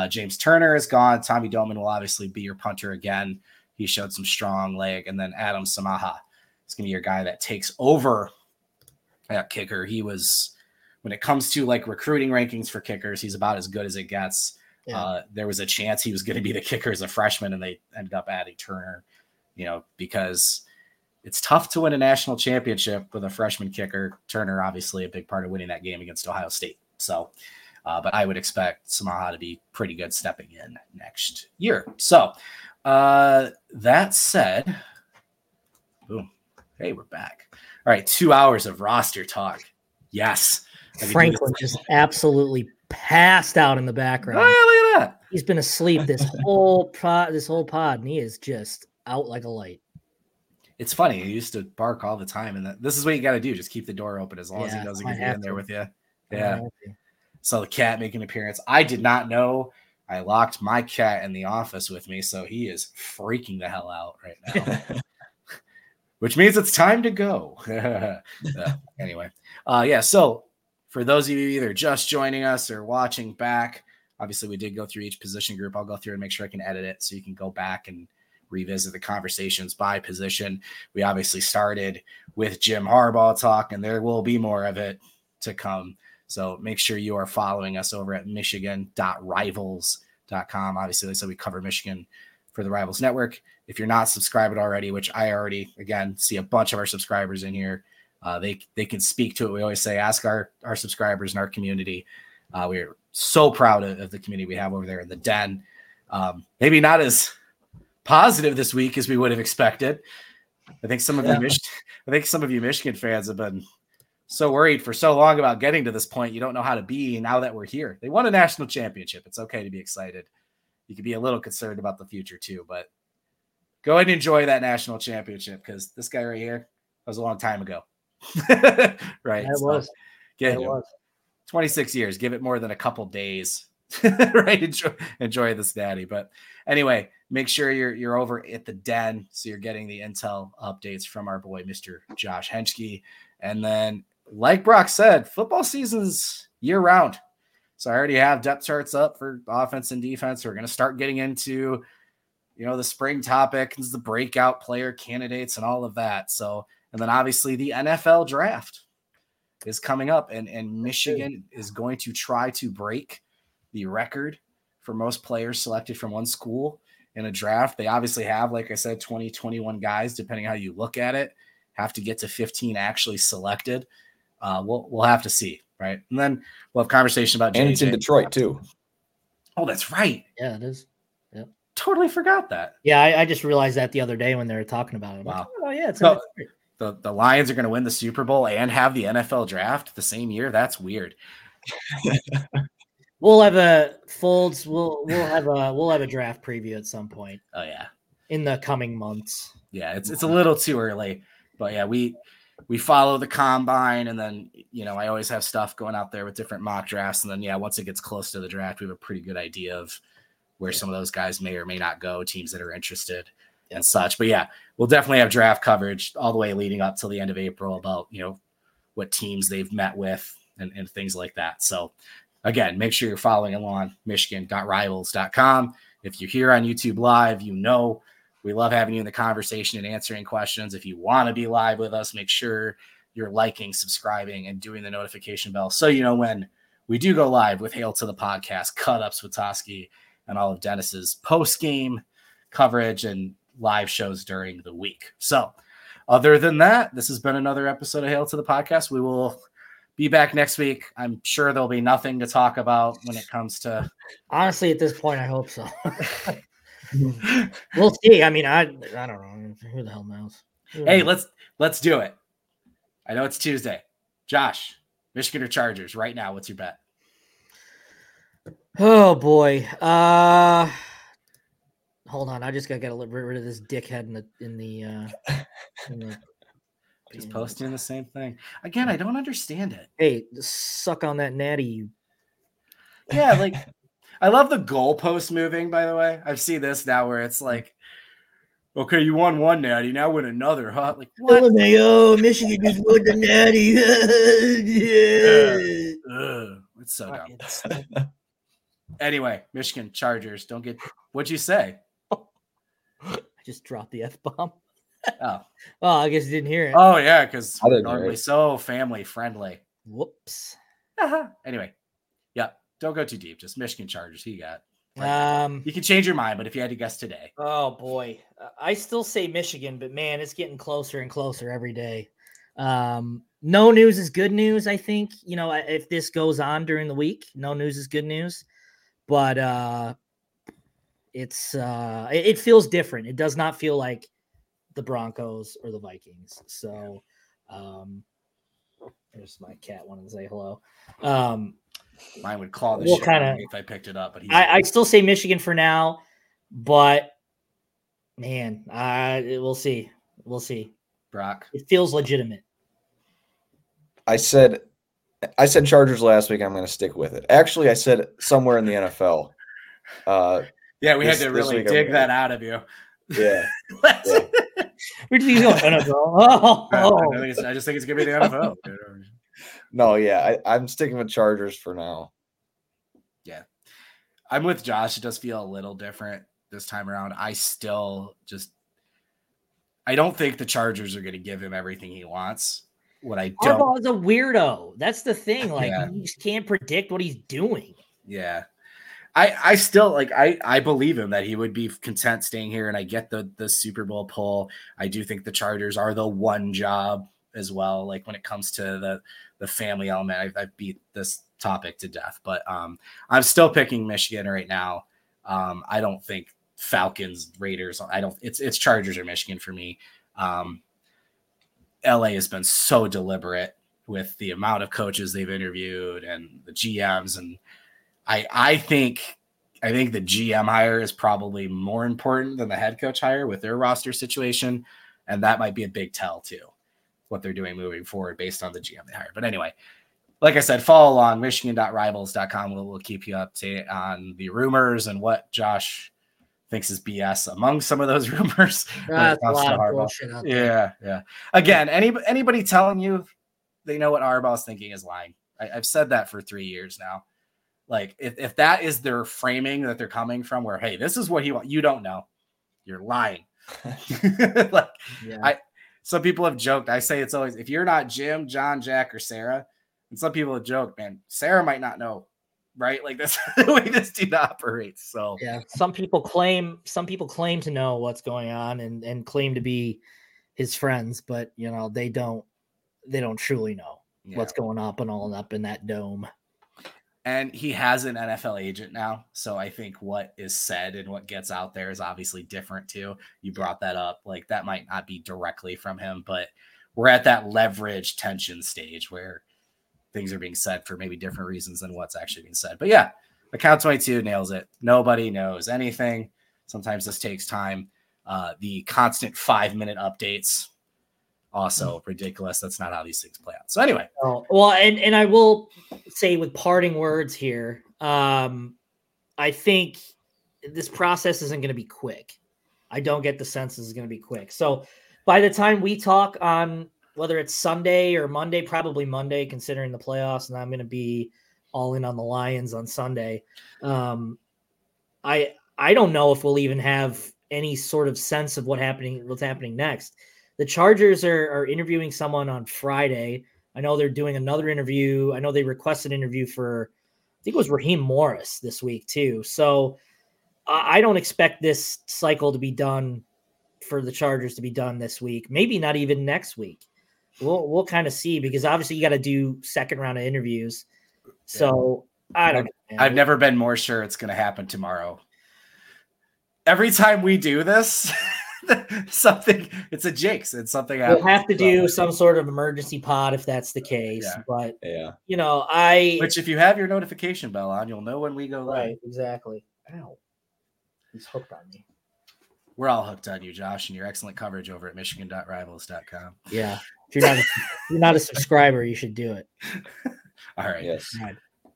James Turner is gone. Tommy Doman will obviously be your punter again. He showed some strong leg. And then Adam Samaha is going to be your guy that takes over that kicker. He was, when it comes to like recruiting rankings for kickers, he's about as good as it gets. Yeah. There was a chance he was going to be the kicker as a freshman, and they ended up adding Turner, you know, because it's tough to win a national championship with a freshman kicker. Turner, obviously a big part of winning that game against Ohio State. So, but I would expect Samaha to be pretty good stepping in next year. So that said, boom. Hey, we're back. All right, 2 hours of roster talk. Yes. Franklin just absolutely passed out in the background. Oh, yeah, look at that. He's been asleep this whole pod, and he is just out like a light. It's funny. He used to bark all the time, and this is what you got to do. Just keep the door open as long as he doesn't get in there with you. Yeah. So the cat making an appearance. I did not know. I locked my cat in the office with me, so he is freaking the hell out right now. Which means it's time to go. Anyway. So for those of you either just joining us or watching back, obviously we did go through each position group. I'll go through and make sure I can edit it so you can go back and revisit the conversations by position. We obviously started with Jim Harbaugh talk, and there will be more of it to come. So make sure you are following us over at michigan.rivals.com. Obviously, like I said, we cover Michigan for the Rivals Network. If you're not subscribed already, which I already, again, see a bunch of our subscribers in here, they can speak to it. We always say, ask our subscribers in our community. We're so proud of the community we have over there in the Den. Maybe not as positive this week as we would have expected. I think some of you, Michigan fans have been so worried for so long about getting to this point. You don't know how to be now that we're here. They won a national championship. It's okay to be excited. You could be a little concerned about the future too, but go ahead and enjoy that national championship, because this guy right here, that was a long time ago. Right? It was. Get him. 26 years. Give it more than a couple days. Right? Enjoy this daddy. But anyway, make sure you're over at the Den, so you're getting the intel updates from our boy, Mr. Josh Henschke. And then, like Brock said, football season's year-round. So I already have depth charts up for offense and defense. We're going to start getting into, the spring topics, the breakout player candidates and all of that. So, and then obviously the NFL draft is coming up, and Michigan is going to try to break the record for most players selected from one school in a draft. They obviously have, like I said, 20, 21 guys, depending how you look at it, have to get to 15 actually selected. We'll have to see. Right. And then we'll have conversation about JJ. And it's in Detroit too. Oh, that's right. Yeah, it is. Yeah. Totally forgot that. Yeah. I just realized that the other day when they were talking about it. Wow. Like, oh yeah. It's so, the Lions are going to win the Super Bowl and have the NFL draft the same year. That's weird. We'll have a draft preview at some point. Oh yeah. In the coming months. Yeah. It's a little too early, but yeah, we follow the combine, and then, I always have stuff going out there with different mock drafts. And then, yeah, once it gets close to the draft, we have a pretty good idea of where some of those guys may or may not go, teams that are interested and such. But yeah, we'll definitely have draft coverage all the way leading up till the end of April about, what teams they've met with and things like that. So again, make sure you're following along michigan.rivals.com. If you're here on YouTube Live, we love having you in the conversation and answering questions. If you want to be live with us, make sure you're liking, subscribing, and doing the notification bell, so you know when we do go live with Hail to the Podcast, cut-ups with Toski, and all of Dennis's post-game coverage and live shows during the week. So other than that, this has been another episode of Hail to the Podcast. We will be back next week. I'm sure there'll be nothing to talk about when it comes to... Honestly, at this point, I hope so. We'll see. I mean, I don't know. Who the hell knows? Hey, let's do it. I know it's Tuesday. Josh, Michigan or Chargers right now? What's your bet? Oh boy. Hold on. I just gotta get rid of this dickhead in the he's posting the same thing again. I don't understand it. Hey, suck on that natty. You. Yeah, like. I love the goalpost moving, by the way. I've seen this now where it's like, okay, you won one natty, now win another, huh? Like, what? Oh, Michigan just won the natty. It's so dumb. Anyway, Michigan Chargers. Don't get – what'd you say? I just dropped the F-bomb. Oh. Well, I guess you didn't hear it. Oh, yeah, because we're normally so family-friendly. Whoops. Uh-huh. Anyway, yeah. Don't go too deep. Just Michigan Chargers. He got. You can change your mind, but if you had to guess today. Oh, boy. I still say Michigan, but, man, it's getting closer and closer every day. No news is good news, I think. If this goes on during the week, no news is good news. But it feels different. It does not feel like the Broncos or the Vikings. So there's my cat wanting to say hello. Mine would claw the shit out of me if I picked it up. But I still say Michigan for now, but, man, we'll see. We'll see. Brock. It feels legitimate. I said Chargers last week. I'm going to stick with it. Actually, I said somewhere in the NFL. Yeah, we had to really dig that out of you. Yeah. Yeah. We're just going NFL. I just think it's going to be the NFL. No, yeah, I'm sticking with Chargers for now. Yeah. I'm with Josh. It does feel a little different this time around. I don't think the Chargers are going to give him everything he wants. what I don't. Harbaugh's a weirdo. That's the thing. Like, you just can't predict what he's doing. Yeah. I still like, I believe him that he would be content staying here, and I get the Super Bowl pull. I do think the Chargers are the one job as well. Like, when it comes to the family element, I beat this topic to death, but I'm still picking Michigan right now. I don't think Falcons, Raiders. It's Chargers or Michigan for me. LA has been so deliberate with the amount of coaches they've interviewed and the GMs, and I think the GM hire is probably more important than the head coach hire with their roster situation, and that might be a big tell too, what they're doing moving forward based on the GM they hire. But anyway, like I said, follow along, michigan.rivals.com. We'll keep you up to on the rumors and what Josh thinks is BS among some of those rumors. That's a lot of bullshit out there. Yeah, yeah. Again, anybody telling you they know what Harbaugh's thinking is lying. I've said that for 3 years now. Like, if that is their framing that they're coming from, where, hey, this is what he wants, you don't know, you're lying. Like, yeah. Some people have joked. I say it's always, if you're not Jim, John, Jack, or Sarah, and some people have joked, man, Sarah might not know, right? Like, that's the way this dude operates. So yeah, some people claim to know what's going on and claim to be his friends, but you know, they don't truly know what's going up in that dome. And he has an NFL agent now, so I think what is said and what gets out there is obviously different too. You brought that up. Like, that might not be directly from him, but we're at that leverage tension stage where things are being said for maybe different reasons than what's actually being said. But yeah, Account 22 nails it. Nobody knows anything. Sometimes this takes time. The constant 5-minute updates, also ridiculous. That's not how these things play out. So anyway. Well, and I will say with parting words here, I think this process isn't going to be quick. I don't get the sense this is going to be quick. So by the time we talk on whether it's Sunday or Monday, probably Monday, considering the playoffs, and I'm going to be all in on the Lions on Sunday, I don't know if we'll even have any sort of sense of what's happening next. The Chargers are interviewing someone on Friday. I know they're doing another interview. I know they requested an interview for, I think it was Raheem Morris this week too. So I don't expect this cycle to be done for the Chargers to be done this week. Maybe not even next week. We'll kind of see, because obviously you got to do second round of interviews. So I don't know. I've never been more sure it's going to happen tomorrow. Every time we do this, something, it's a jinx. It's something we'll have to do some sort of emergency pod if that's the case. Yeah. But yeah, you know, which if you have your notification bell on, you'll know when we go live. Right, exactly. Ow, he's hooked on me. We're all hooked on you, Josh, and your excellent coverage over at michigan.rivals.com. Yeah, if you're not a subscriber, you should do it. All right. Yes. All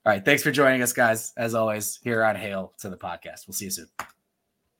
right. Thanks for joining us, guys. As always, here on Hail to the Podcast. We'll see you soon.